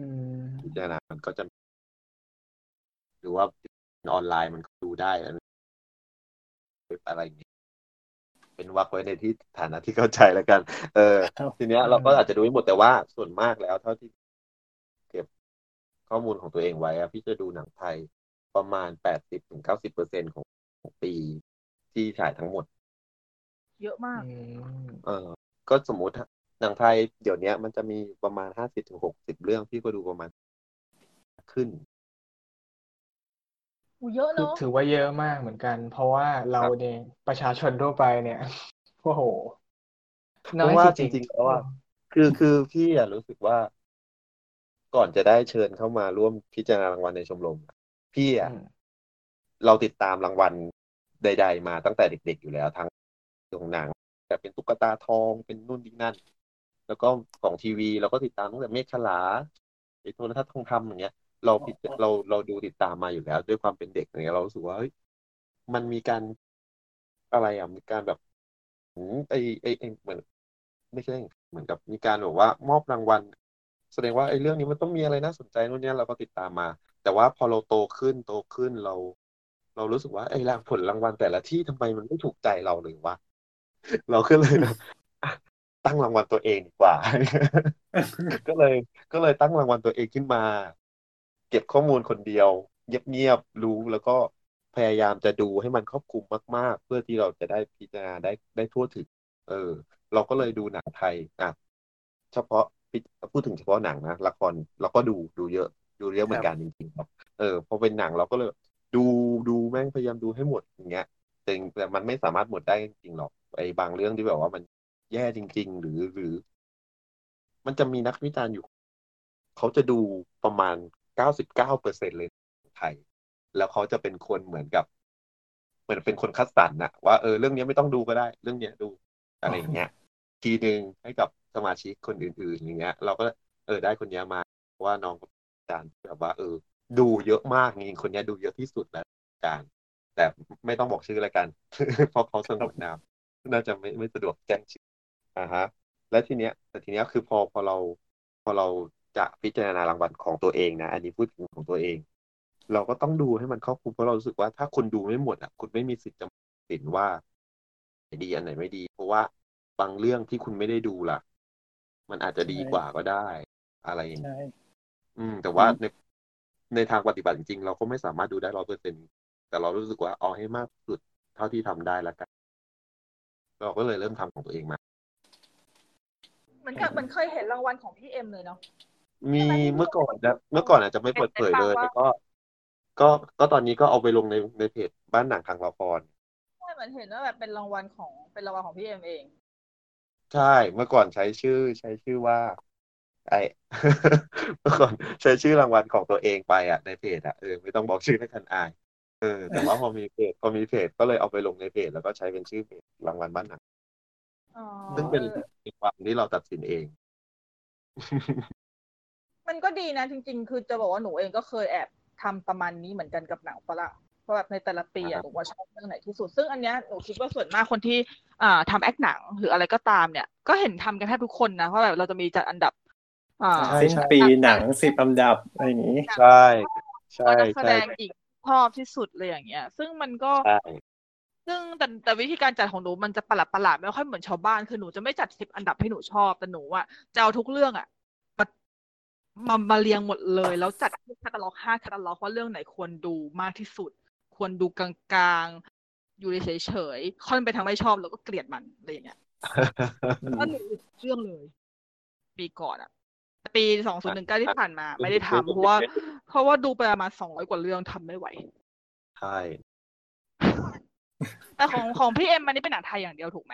พิจารณามันก็จะหรือว่าออนไลน์มันก็ดูได้อะไรอย่างนี้เป็นวรรคไว้ในที่ฐานะที่เข้าใจแล้วกันทีเนี้ยเราก็อาจจะดูไม่หมดแต่ว่าส่วนมากแล้วเท่าที่เก็บข้อมูลของตัวเองไว้พี่จะดูหนังไทยประมาณ 80-90% ของปีที่ฉายทั้งหมดเยอะมากก็สมมุติหนังไทยเดี๋ยวนี้มันจะมีประมาณ 50-60 เรื่องพี่ก็ดูประมาณขึ้นเยอะเนาะถือว่าเยอะมากเหมือนกันเพราะว่าเราเนี่ยประชาชนทั่วไปเนี่ยโอ้โหน้อยจริงๆแล้วอ่ะคือพี่อ่ะรู้สึกว่าก่อนจะได้เชิญเข้ามาร่วมพิจารณารางวัลในชมรมพี่อ่ะเราติดตามรางวัลใดๆมาตั้งแต่เด็กๆอยู่แล้วทั้งของหนังแต่เป็นตุ๊กตาทองเป็นนู่นนี่นั่นแล้วก็ของทีวีเราก็ติดตามตั้งแต่เมฆขลาไอ้โทรทัศน์ทองคำอย่างเงี้ยเราดูติดตามมาอยู่แล้วด้วยความเป็นเด็กอย่างเงี้ยเรารู้สึกว่าเฮ้ยมันมีการอะไรอ่ะมีการแบบไอ้เหมือนไม่ใช่เหมือนกับมีการบอกว่ามอบรางวัลแสดงว่าไอ้เรื่องนี้มันต้องมีอะไรน่าสนใจนู่นนี่เราก็ติดตามมาแต่ว่าพอเราโตขึ้นเรารู้สึกว่าไอ้ผลรางวัลแต่ละที่ทำไมมันไม่ถูกใจเราเลยวะเราก็เลยตั้งรางวัลตัวเองดีกว่าก็เลยตั้งรางวัลตัวเองขึ้นมาเก็บข้อมูลคนเดียวเงียบๆรู้แล้วก็พยายามจะดูให้มันครอบคลุมมากๆเพื่อที่เราจะได้พิจารณาได้ทั่วถึงเราก็เลยดูหนังไทยเฉพาะพูดถึงเฉพาะหนังนะละครเราก็ดูเยอะเหมือนกันจริงๆครับพอเป็นหนังเราก็เลยดูแม่งพยายามดูให้หมดอย่างเงี้ยแต่มันไม่สามารถหมดได้จริงๆหรอกไอ้บางเรื่องที่แบบว่ามันแย่จริงๆหรือมันจะมีนักวิจารณ์อยู่เขาจะดูประมาณ99% เลยไทยแล้วเขาจะเป็นคนเหมือนเป็นคนคัดสรรนะว่าเรื่องนี้ไม่ต้องดูก็ได้เรื่องนี้ดูอะไรอย่างเงี้ยทีนึงให้กับสมาชิกคนอื่นๆอย่างเงี้ยเราก็ได้คนนี้มาว่าน้องอาจารย์แบบว่าดูเยอะมากจริงคนนี้ดูเยอะที่สุดแล้วอาจารย์แต่ไม่ต้องบอกชื่อละกันเพราะเขาสงวนนามน่าจะไม่สะดวกแจ้งชื่อฮะและทีเนี้ยคือพอเราจะพิจารณารางวัลของตัวเองนะอันนี้พูดถึงของตัวเองเราก็ต้องดูให้มันครอบคลุมเพราะเรารู้สึกว่าถ้าคุณดูไม่หมดอ่ะคุณไม่มีสิทธิ์จะตัดสินว่าไหนดีอันไหนไม่ดีเพราะว่าบางเรื่องที่คุณไม่ได้ดูล่ะมันอาจจะดีกว่าก็ได้อะไรอย่างนี้แต่ว่าในทางปฏิบัติจริงๆเราก็ไม่สามารถดูได้ 100% แต่เรารู้สึกว่าเอาให้มากสุดเท่าที่ทำได้แล้วกันเราก็เลยเริ่มทำของตัวเองมามันเคยเห็นรางวัลของพี่เอ็มเลยเนาะมีเมื่อก่อนอาจจะไม่เปิดเผยเลยแต่ก็ตอนนี้ก็เอาไปลงในเพจบ้านหนังทางละครใช่มันเห็นว่าแบบเป็นรางวัลของพี่เอ็มเองใช่เมื่อก่อนใช้ชื่อว่าเมื่อก่อนใช้ชื่อรางวัลของตัวเองไปอ่ะในเพจอ่ะไม่ต้องบอกชื่อให้ทันอายแต่ว่าพอมีเพจก็เลยเอาไปลงในเพจแล้วก็ใช้เป็นชื่อเพจรางวัลบ้านหนังซึ่งเป็นความที่เราตัดสินเองมันก็ดีนะจริงๆคือจะบอกว่าหนูเองก็เคยแอบทำประมาณนี้เหมือนกันกับหนังฝรั่งเพราะแบบในแต่ละปีอ่ะหนูว่าชอบเรื่องไหนที่สุดซึ่งอันเนี้ยหนูคิดว่าส่วนมากคนที่ทำแอคหนังหรืออะไรก็ตามเนี่ยก็เห็นทำกันแทบทุกคนนะเพราะแบบเราจะมีจัดอันดับสิ้นปีหนัง10อันดับอะไรอย่างนี้ใช่ใช่แสดงอีกชอบที่สุดเลยอย่างเงี้ยซึ่งมันก็ซึ่งแต่วิธีการจัดของหนูมันจะประหลาดไม่ค่อยเหมือนชาวบ้านคือหนูจะไม่จัด10อันดับให้หนูชอบแต่หนูอ่ะจะเอาทุกเรื่องอ่ะมาเรียงหมดเลยแล้วจัดแคตตาล็อก5แคตตาล็อกว่าเรื่องไหนควรดูมากที่สุดควรดูกลางๆอยู่เฉยๆค่อนไปทางไม่ชอบแล้วก็เกลียดมันอะไรอย่างเงี้ยก็หนูเรื่องเลยปีก่อนอ่ะปี2019ที่ผ่านมาไม่ได้ทำเพราะว่าดูไปประมาณ200กว่าเรื่องทำไม่ไหวใช่แต่ของพี่เอ็มมันนี่เป็นหนังไทยอย่างเดียวถูกไหม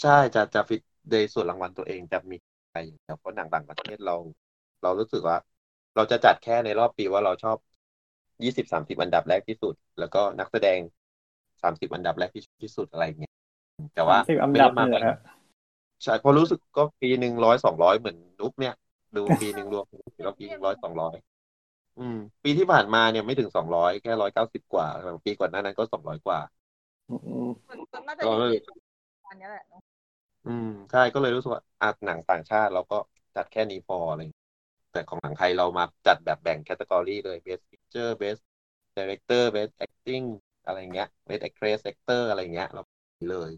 ใช่จะฟิตในส่วนรางวัลตัวเองจะมีไทยแต่เพราะหนังต่างประเทศเรารู้สึกว่าเราจะจัดแค่ในรอบปีว่าเราชอบ 20-30 อันดับแรกที่สุดแล้วก็นักแสดง30อันดับแรกที่สุดอะไรอย่างเงี้ยแต่ว่า10อันดับเลยฮะ ใช่พอรู้สึกก็ปีนึง100-200เหมือนนุ๊กเนี่ยดูปีนึงรวมแล้วปีนึง100-200ปีที่ผ่านมาเนี่ยไม่ถึง200แค่190กว่าปีก่อนหน้านั้นก็200กว่าก็เลยตอนนี้แหละใช่ก็เลยรู้สึกว่าอาจหนังต่างชาติเราก็จัดแค่นี้พออะไรแต่ของหนังไทยเรามาจัดแบบแบ่งแคตตากอรี่เลย Best Picture Best Director Best Acting อะไรเงี้ย Best Actress Actor อะไรเงี้ยเราเลย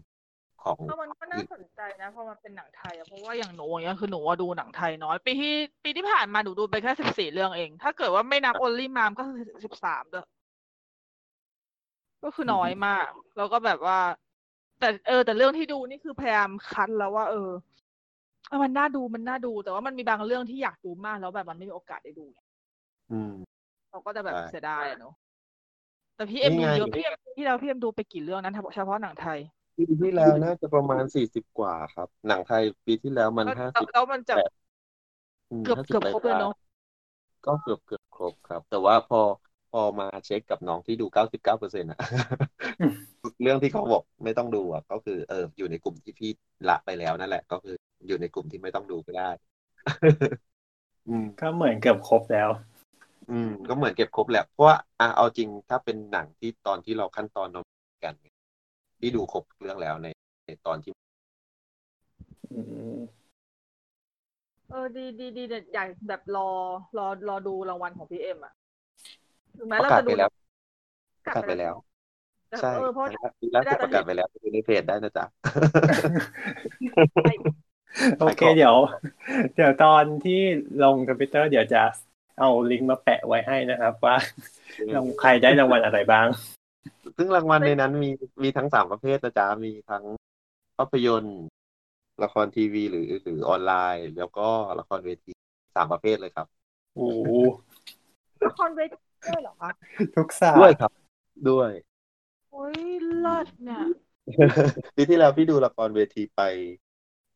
ของมันก็น่าสนใจนะเพราะมันเป็นหนังไทยเพราะว่าอย่างหนูเงี้ยคือหนูดูหนังไทยน้อยปีที่ผ่านมาหนูดูไปแค่14เรื่องเองถ้าเกิดว่าไม่นับ Only Mom ก็คือ13ด้วยก็คือน้อยมากแล้วก็แบบว่าแต่แต่เรื่องที่ดูนี่คือพยายามคัดแล้วว่ามันน่าดูแต่ว่ามันมีบางเรื่องที่อยากดูมากแล้วแบบมันไม่มีโอกาสได้ดูเราก็จะแบบเสียดายเนาะแต่พี่เอ็มดูเยอะพี่เอ็มดูไปกี่เรื่องนั้นเฉพาะหนังไทยปีที่แล้วน่าจะประมาณ40กว่าครับหนังไทยปีที่แล้วมัน50แล้วมันจะเกือบครบแล้วเนาะก็เกือบครบครับแต่ว่าพอมาเช็คกับน้องที่ดู 99% น่ะเรื่องที่เขาบอกไม่ต้องดูอ่ะก็คืออยู่ในกลุ่มที่พี่ละไปแล้วนั่นแหละก็คืออยู่ในกลุ่มที่ไม่ต้องดูก็ได้ก็เหมือนเกือบครบแล้วก็เหมือนเก็บครบแล้วเพราะว่าเอาจริงถ้าเป็นหนังที่ตอนที่เราขั้นตอนนำกันที่ดูครบเรื่องแล้วในตอนที่ดีๆอยากแบบรอดูรางวัลของพี่เอ็มอ่ะถึงแม้เราจะดูกลับไปแล้วใช่เพราะแล้วประกาศไปแล้วดูในเพจได้นะจ๊ะโอเคเดี๋ยวตอนที่ลง Twitter เดี๋ยวจะเอาลิงก์มาแปะไว้ให้นะครับว่าใครได้รางวัลอะไรบ้างซึ่งรางวัลในนั้นมีทั้ง3ประเภทนะจ๊ะมีทั้งภาพยนตร์ละครทีวีหรือออนไลน์แล้วก็ละครเวที3ประเภทเลยครับโอ้ละครเวทีด้วยเหรอคะทุกศาสตร์ด้วยครับด้วยโอ้ยเลิศเนี่ยปีที่แล้วพี่ดูละครเวทีไป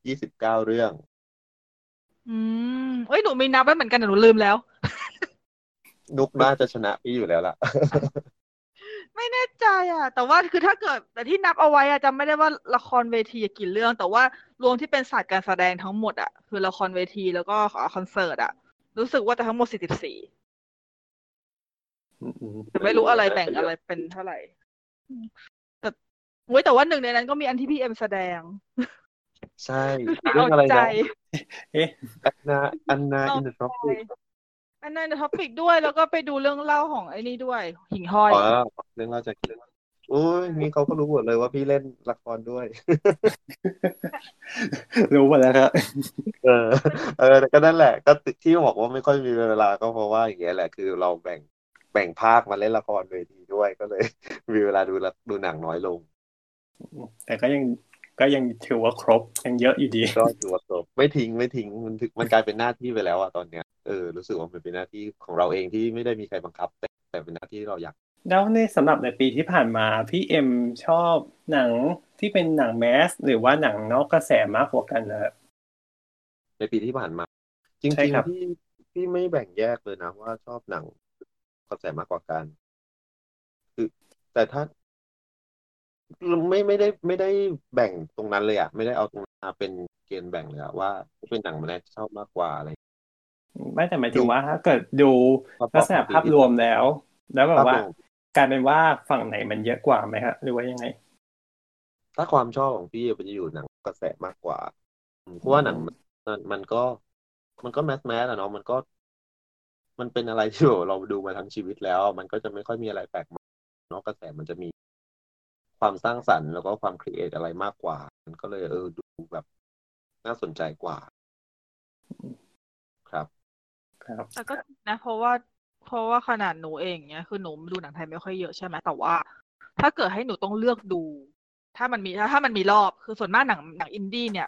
29เรื่องเอ้ยหนูมีนับไว้เหมือนกันแต่หนูลืมแล้วนุกน่าจะชนะพี่อยู่แล้วล่ะไม่แน่ใจอ่ะแต่ว่าคือถ้าเกิดแต่ที่นับเอาไว้อ่ะจำไม่ได้ว่าละครเวทีกี่เรื่องแต่ว่ารวมที่เป็นศาสตร์การแสดงทั้งหมดอ่ะคือละครเวทีแล้วก็คอนเสิร์ตอ่ะรู้สึกว่าจะทั้งหมด44แต่ไม่รู้อะไรแบ่งอะไรเป็นเท่าไหร่แต่ว่าหนึ่งในนั้นก็มีอันที่พี่เอ็มแสดงใช่เรื่องอะไรนะอันนาอินเดอะท็อปปิกด้วยแล้วก็ไปดูเรื่องเล่าของไอ้นี่ด้วยหิ่งห้อยเรื่องเล่าจากเรื่องโอ้ยนี่เขาก็รู้หมดเลยว่าพี่เล่นละครด้วยรู้หมดแล้วครับก็นั่นแหละก็ที่บอกว่าไม่ค่อยมีเวลาก็เพราะว่าอย่างเงี้ยแหละคือเราแบ่งภาคมาเล่นละครเวทีด้วยก็เลยมีเวลาดูหนังน้อยลงแต่ก็ยังถือว่าครบยังเยอะอยู่ดีก็ถือว่าครบไม่ทิ้งมันกลายเป็นหน้าที่ไปแล้วอะตอนเนี้ยรู้สึกว่ามันเป็นหน้าที่ของเราเองที่ไม่ได้มีใครบังคับแต่เป็นหน้าที่เราอยากแล้วในสำหรับในปีที่ผ่านมาพี่เอ็มชอบหนังที่เป็นหนังแมสหรือว่าหนังนอกกระแสมากกว่ากันนะครับในปีที่ผ่านมาจริงๆพี่ไม่แบ่งแยกเลยนะว่าชอบหนังกระแสมากกว่ากันคือแต่ถ้าไม่ได้แบ่งตรงนั้นเลยอ่ะไม่ได้เอาตรงนั้นเป็นเกณฑ์แบ่งเลยอ่ะว่าเป็นหนังแมสชอบมากกว่าอะไรไม่แต่หมายถึงว่าถ้าเกิดดูลักษณะภาพรวมแล้วแบบว่ากลายเป็นว่าฝั่งไหนมันเยอะกว่าไหมฮะหรือว่ายังไงถ้าความชอบของพี่มันจะอยู่หนังกระแสมากกว่าเพราะว่าหนังมันก็แมสอ่ะเนาะมันก็มันเป็นอะไรที่เราดูมาทั้งชีวิตแล้วมันก็จะไม่ค่อยมีอะไรแปลกใหม่เนาะกระแสมันจะมีความสร้างสรรค์แล้วก็ความครีเอทอะไรมากกว่ามันก็เลยดูแบบน่าสนใจกว่าครับแต่ก็นะเพราะว่าขนาดหนูเองเนี้ยคือหนูดูหนังไทยไม่ค่อยเยอะใช่ไหมแต่ว่าถ้าเกิดให้หนูต้องเลือกดูถ้ามันมีรอบคือส่วนมากหนังอินดี้เนี่ย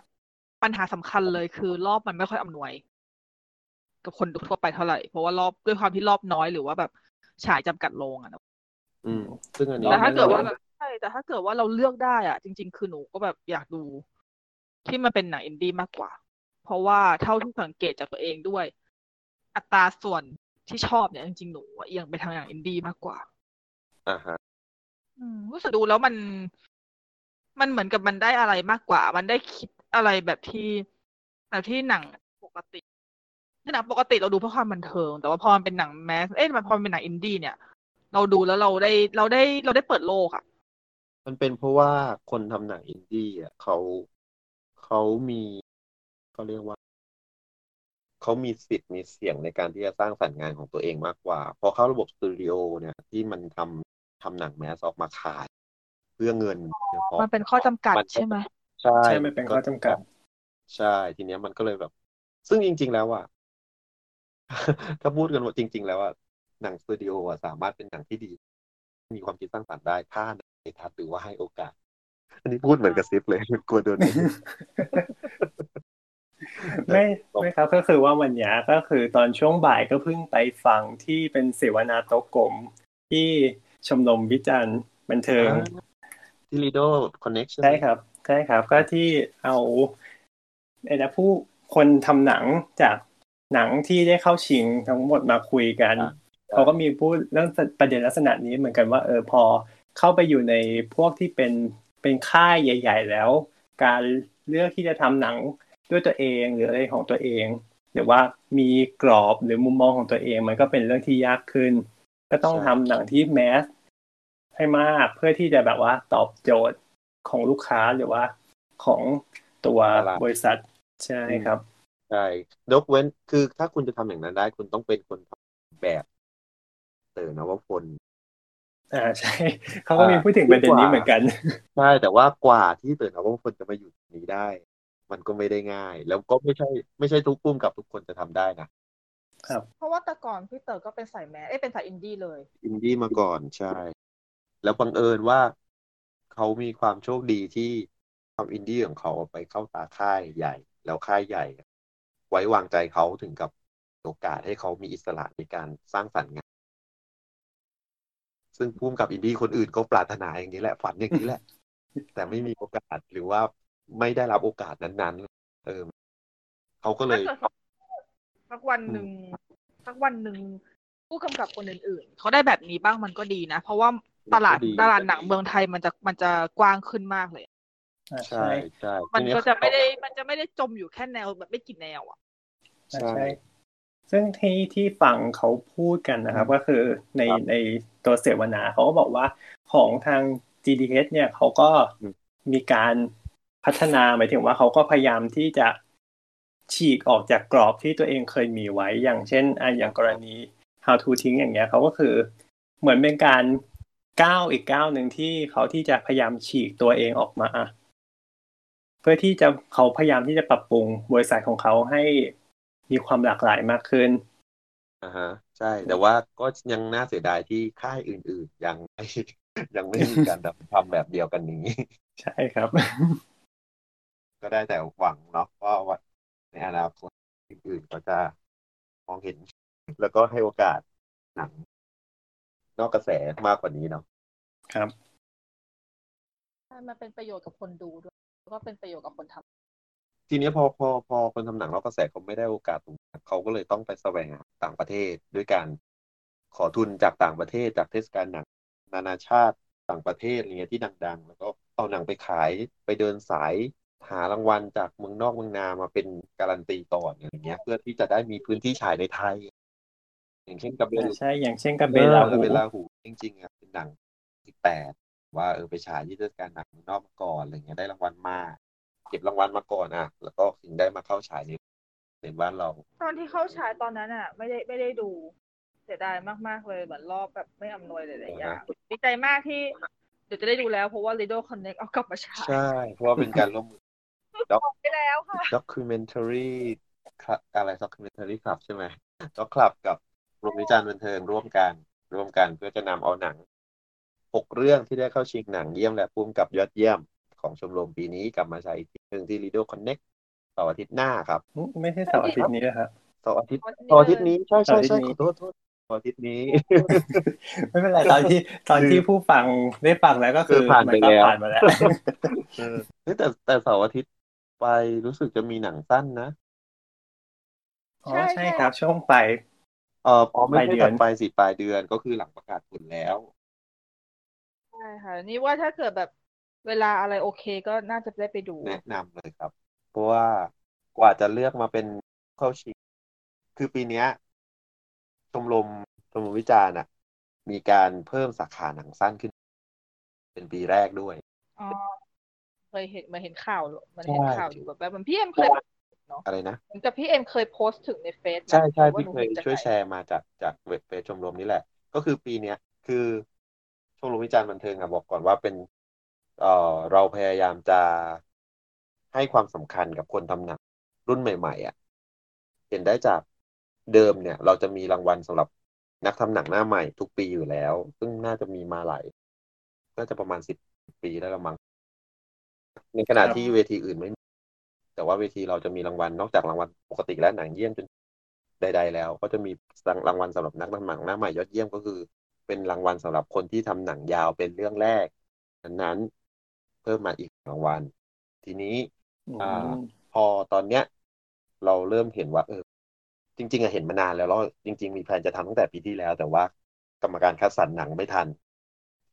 ปัญหาสำคัญเลยคือรอบมันไม่ค่อยอำนวยกับคนทั่วไปเท่าไหร่เพราะว่ารอบด้วยความที่รอบน้อยหรือว่าแบบฉายจำกัดโรงอ่ะนะซึ่งอันนี้แต่ถ้าเกิดว่าใช่แต่ถ้าเกิดว่าเราเลือกได้อ่ะจริงๆคือหนูก็แบบอยากดูที่มันเป็นหนังอินดี้มากกว่าเพราะว่าเท่าที่สังเกตจากตัวเองด้วยอัตราส่วนที่ชอบเนี่ยจริงๆหนูเอียงไปทางอย่างอินดี้มากกว่าฮะรู้สึกดูแล้วมันเหมือนกับมันได้อะไรมากกว่ามันได้คิด อะไรแบบที่หนังปกติหนังปกติเราดูเพื่อความบันเทิงแต่ว่าพอมันเป็นหนังแมสพอมันเป็นหนังอินดี้เนี่ยเราดูแล้วเราได้เปิดโลกอ่ะมันเป็นเพราะว่าคนทำหนังอินดี้อ่ะเขามีเขาเรียกว่าเขามีสิทธิ์มีเสียงในการที่จะสร้างสรรค์งานของตัวเองมากกว่าพอเข้าระบบสตูดิโอเนี่ยที่มันทำหนังแมสออกมาขายเพื่อเงินมันเป็นข้อจำกัดใช่ไหมใช่มันเป็นข้อจำกัดใช่ทีเนี้ยมันก็เลยแบบซึ่งจริงๆแล้วอ่ะถ้าพูดกันว่าจริงๆแล้วอ่ะหนังสตูดิโออ่ะสามารถเป็นหนังที่ดีมีความคิดสร้างสรรค์ได้ถ้าในทัศน์หรือว่าให้โอกาสอันนี้พูดเหมือนกระซิบเลยกลัวโดนไม่ครับก็คือว่าวันนี้ก็คือตอนช่วงบ่ายก็เพิ่งไปฟังที่เป็นเสวนาโต๊ะกลมที่ชมรมวิจารณ์บันเทิงที่ Lido Connection ใช่ครับใช่ครับก็ที่เอาผู้คนทำหนังจากหนังที่ได้เข้าชิงทั้งหมดมาคุยกันเขาก็มีพูดเรื่องประเด็นลักษณะนี้เหมือนกันว่าพอเข้าไปอยู่ในพวกที่เป็นค่ายใหญ่ๆแล้วการเลือกที่จะทำหนังด้วยตัวเองหรืออะไรของตัวเองหรือว่ามีกรอบหรือมุมมองของตัวเองมันก็เป็นเรื่องที่ยากขึ้นก็ต้องทำหนังที่แมสให้มากเพื่อที่จะแบบว่าตอบโจทย์ของลูกค้าหรือว่าของตัวบริษัทใช่ครับใช่ยกเว้นคือถ้าคุณจะทำอย่างนั้นได้คุณต้องเป็นคนแบบนวพลใช่เขาก็มีพูดถึงประเด็นนี้เหมือนกันใช่แต่ว่ากว่าที่นวพลจะมาอยู่ตรงนี้ได้มันก็ไม่ได้ง่ายแล้วก็ไม่ใช่ทุกกลุ่มกับทุกคนจะทำได้นะครับเพราะว่าแต่ก่อนพี่เต๋อก็เป็นสายแมสเป็นสายอินดี้เลยอินดี้มาก่อนใช่แล้วบังเอิญว่าเขามีความโชคดีที่ทำอินดี้ของเขาไปเข้าตาค่ายใหญ่แล้วค่ายใหญ่ไว้วางใจเขาถึงกับโอกาสให้เขามีอิสระในการสร้างสรรค์งานซึ่งพุ่มกับอินดี้คนอื่นก็ปรารถนาอย่างนี้แหละฝันอย่างนี้แหละแต่ไม่มีโอกาสหรือว่าไม่ได้รับโอกาสนั้นๆเขาก็เลยสักวันหนึ่งผู้กำกับคนอื่นๆเขาได้แบบนี้บ้างมันก็ดีนะเพราะว่าตลาดหนังเมืองไทยมันจะกว้างขึ้นมากเลยใช่ใช่มันก็จะไม่ได้จมอยู่แค่แนวแบบไม่กี่แนวอ่ะใช่ซึ่งที่ฟังเขาพูดกันนะครับก็คือในตัวเสวนาเขาก็บอกว่าของทาง GDH เนี่ยเขาก็มีการพัฒนาหมายถึงว่าเขาก็พยายามที่จะฉีกออกจากกรอบที่ตัวเองเคยมีไว้อย่างเช่นอย่างกรณี How to ทิ้งอย่างเงี้ยเขาก็คือเหมือนเป็นการก้าวอีกก้าวหนึ่งที่เขาที่จะพยายามฉีกตัวเองออกมาเพื่อที่จะเขาพยายามที่จะปรับปรุงบริษัทของเขาให้มีความหลากหลายมากขึ้นฮะใช่แต่ว่าก็ยังน่าเสียดายที่ค่ายอื่นๆยังไม่มีการทำแบบเดียวกันนี้ใช่ครับก็ได้แต่หวังเนาะว่าในอนาคตอื่นๆก็จะมองเห็นแล้วก็ให้โอกาสหนังนอกกระแสมากกว่านี้เนาะครับมันเป็นประโยชน์กับคนดูด้วยแล้วก็เป็นประโยชน์กับคนทำทีนี้พอคนทำหนังนอกกระแสเขาไม่ได้โอกาสตรงนั้นเขาก็เลยต้องไปแสวงหาต่างประเทศด้วยการขอทุนจากต่างประเทศจากเทศกาลหนังนานาชาติต่างประเทศอะไรเงี้ยที่ดังๆแล้วก็เอาหนังไปขายไปเดินสายหารางวัลจากเมืองนอกเมืองนามาเป็นการันตีต่ออย่างเงี้ยเพื่อที่จะได้มีพื้นที่ฉายในไทยอย่างเช่นกับเบลใช่อย่างเช่นกับเบลาหูจริงๆอ่ะเป็นหนัง18ว่าไปฉายที่เทศกาลหนังนอกมาก่อนอะไรเงี้ยได้รางวัลมาเก็บรางวัลมาก่อนอ่ะแล้วก็ถึงได้มาเข้าฉายในบ้านเราตอนที่เข้าฉายตอนนั้นอ่ะไม่ได้ดูเสียดายมากๆเลยเหมือนรอบแบบไม่อำนวยหลายๆอย่างดีใจมากที่เดี๋ยวจะได้ดูแล้วเพราะว่า Lido Connect เอากลับมาฉายใช่เพราะว่าเป็นการร่วมมือด็อกไปแล้วค่ะ documentary อะไร documentary club ใช่ไหม doc club กับกลุ่มวิจารณ์บันเทิงร่วมกันเพื่อจะนำเอาหนัง6เรื่องที่ได้เข้าชิงหนังเยี่ยมและพุ่มกับยอดเยี่ยมของชมรมปีนี้กลับมาฉายอีกทีนึงที่ Lido Connect เสาร์อาทิตย์หน้าครับไม่ใช่เสาร์อาทิตย์นี้นะครับเสาร์อาทิตย์นี้ใช่ๆๆขอโทษเสาร์อาทิตย์นี้ไม่เป็นไรตอนที่ผู้ฟังได้ฟังแล้วก็คือมันก็ผ่านมาแล้วแต่เสาร์อาทิตย์ไปรู้สึกจะมีหนังสั้นนะอ๋อใช่ครับช่วงไปไม่ใช่ถัดไปสิปลายเดือนก็คือหลังประกาศผลแล้วใช่ค่ะนี่ว่าถ้าเกิดแบบเวลาอะไรโอเคก็น่าจะได้ไปดูแนะนำเลยครับ เพราะว่ากว่าจะเลือกมาเป็นเข้าชิงคือปีนี้ชมรมวิจารณ์อ่ะมีการเพิ่มสาขาหนังสั้นขึ้นเป็นปีแรกด้วยอ๋อเคยเห็นข่าวมันเห็นข่าวอยู่แบบมันพี่เอ็มเคยเนาะอะไรนะเหมือนกับพี่เอ็มเคยโพสต์ถึงในเฟซใช่ๆพี่เคยช่วยแชร์มาจากเว็บเฟซชมรมนี่แหละก็คือปีเนี้ยคือชมรมวิจารณ์บันเทิงอ่ะบอกก่อนว่าเป็นเราพยายามจะให้ความสำคัญกับคนทำหนังรุ่นใหม่ๆอ่ะเห็นได้จากเดิมเนี่ยเราจะมีรางวัลสำหรับนักทำหนังหน้าใหม่ทุกปีอยู่แล้วซึ่งน่าจะมีมาหลายก็จะประมาณ10 ปีได้ละมั้งในขณะที่เวทีอื่นไม่มีแต่ว่าเวทีเราจะมีรางวัลนอกจากรางวัลปกติและหนังเยี่ยมจนใดๆแล้วก็จะมีรางวัลสำหรับนักทำหนังหน้าใหม่ยอดเยี่ยมก็คือเป็นรางวัลสำหรับคนที่ทำหนังยาวเป็นเรื่องแรกนั้นเพิ่มมาอีกรางวัลทีนี้พอตอนเนี้ยเราเริ่มเห็นว่าจริงๆเห็นมานานแล้วจริงๆมีแพลนจะทำตั้งแต่ปีที่แล้วแต่ว่ากรรมการคัดสรรหนังไม่ทัน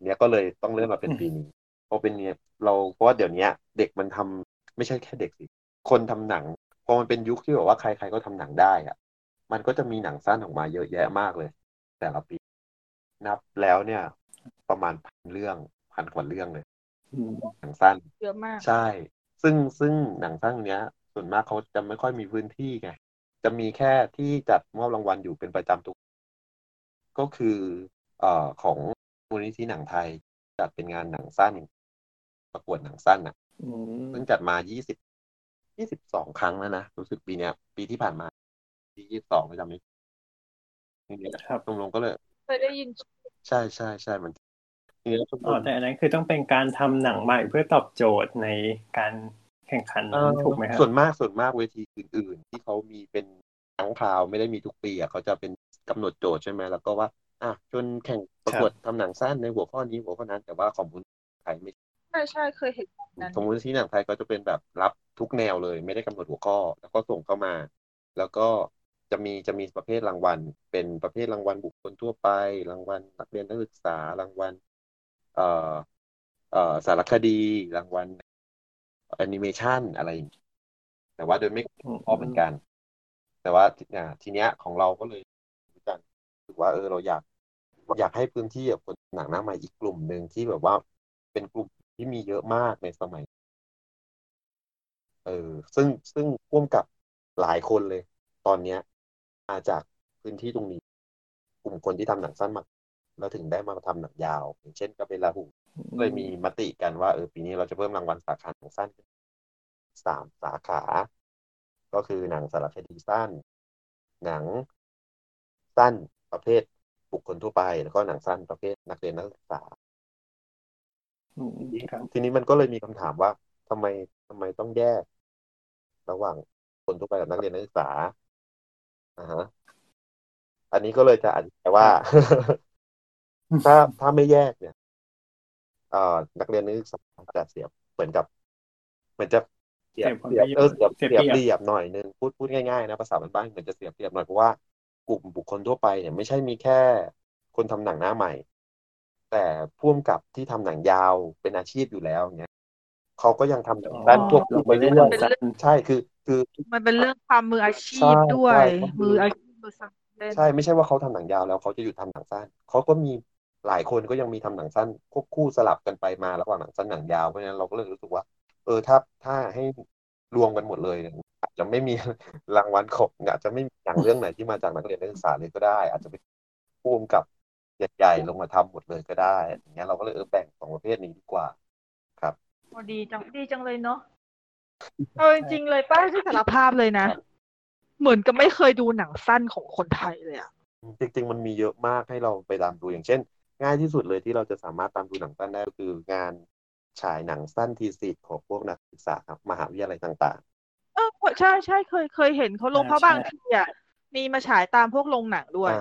เนี้ยก็เลยต้องเริ่มมาเป็นปีนี้เพราะเป็นเนี้ยเราเพราะว่าเดี๋ยวนี้เด็กมันทำไม่ใช่แค่เด็กสิคนทำหนังพอมันเป็นยุคที่แบบว่าใครๆก็ทำหนังได้อะมันก็จะมีหนังสั้นออกมาเยอะแยะมากเลยแต่ละปีนับแล้วเนี่ยประมาณ1,000 กว่าเรื่องเลยหนังสั้นเยอะมากใช่ซึ่งหนังสั้นเนี้ยส่วนมากเขาจะไม่ค่อยมีพื้นที่ไงจะมีแค่ที่จัดมอบรางวัลอยู่เป็นประจำทุกก็คือของมูลนิธิหนังไทยจัดเป็นงานหนังสั้นประกวดหนังสั้นน่ะซึ่งจัดมา22 ครั้งแล้วนะรู้สึกปีเนี้ยปีที่ผ่านมาที่22ไม่จำไม่นี่ครับลงก็เลยเคยได้ยินใช่ๆๆมันแต่อันนั้นคือต้องเป็นการทำหนังใหม่เพื่อตอบโจทย์ในการแข่งขันถูกไหมครับส่วนมากเวทีอื่นๆที่เขามีเป็นครั้งคราวไม่ได้มีทุกปีอ่ะเขาจะเป็นกำหนดโจทย์ใช่ไหมแล้วก็ว่าอ่ะจนแข่งประกวดทำหนังสั้นในหัวข้อนี้หัวข้อนั้นแต่ว่าของมูลนิธิไทยไม่ใช่ๆเคยเห็นนั้นของมูลนิธิหนังไทยก็จะเป็นแบบรับทุกแนวเลยไม่ได้กำหนดหัวข้อแล้วก็ส่งเข้ามาแล้วก็จะมีประเภทรางวัลเป็นประเภทรางวัลบุคคลทั่วไปรางวัลนักเรียนนักศึกษารางวัลสารคดีรางวัลแอนิเมชันอะไรแต่ว่าโดยไม่พอเหมือนกันแต่ว่าทีเนี้ยของเราก็เลยรู้สึกว่าเราอยากให้พื้นที่กับคนหนังหน้าใหม่อีกกลุ่มนึงที่แบบว่าเป็นกลุ่มที่มีเยอะมากในสมัยซึ่งร่วมกับหลายคนเลยตอนเนี้ยมาจากพื้นที่ตรงนี้กลุ่มคนที่ทำหนังสั้นมาแล้วถึงได้มาทำหนังยาวอย่างเช่นก็เป็นลาหูเลยมีมติกันว่าปีนี้เราจะเพิ่มรางวัลสาขาหนังสั้น3สาขาก็คือหนังสารคดีสั้นหนังสั้นประเภทบุคคลทั่วไปแล้วก็หนังสั้นประเภทนักเรียนนักศึกษาทีนี้มันก็เลยมีคำถามว่าทำไมต้องแยกระหว่างคนทั่วไปกับนักเรียนนักศึกษาอันนี้ก็เลยจะอธิบายว่าถ้าไม่แยกเนี่ยนักเรียนนักศึกษาจะเสียเหมือนจะเสียเปรียบหน่อยนึงพูดง่ายๆนะภาษาบ้านๆเหมือนจะเสียเปรียบหน่อยเพราะว่ากลุ่มบุคคลทั่วไปเนี่ยไม่ใช่มีแค่คนทำหนังหน้าใหม่แต่พ่วงกับที่ทำหนังยาวเป็นอาชีพอยู่แล้วเนี่ยเขาก็ยังทำหนังสั้นควบคู่ไปเรื่อยๆใช่คือมันเป็นเรื่องความมืออาชีพด้วยมืออาชีพใช่ไม่ใช่ว่าเขาทำหนังยาวแล้วเขาจะหยุดทำหนังสั้นเขาก็มีหลายคนก็ยังมีทำหนังสั้นควบคู่สลับกันไปมาระหว่างหนังสั้นหนังยาวเพราะฉะนั้นเราก็เลยรู้สึกว่าถ้าให้รวมกันหมดเลยอาจจะไม่มีรางวัลของอาจจะไม่มีหนังเรื่องไหนที่มาจากนักเรียนนักศึกษาเลยก็ได้อาจจะเป็นพ่วงกับใหญ่ๆลงมาทำหมดเลยก็ได้อย่างเงี้ยเราก็เลยแบ่งสองประเภทนี้ดีกว่าครับดีจังเลยเนาะเอาจริงๆเลยป้าที่สารภาพเลยนะเหมือนกับไม่เคยดูหนังสั้นของคนไทยเลยอะจริงๆมันมีเยอะมากให้เราไปตามดูอย่างเช่นง่ายที่สุดเลยที่เราจะสามารถตามดูหนังสั้นได้ก็คืองานฉายหนังสั้นทีสิทธิ์ของพวกนักศึกษามหาวิทยาลัยต่างๆใช่เคยเห็นเขาลงเพราะบางทีอ่ะมีมาฉายตามพวกโรงหนังด้วย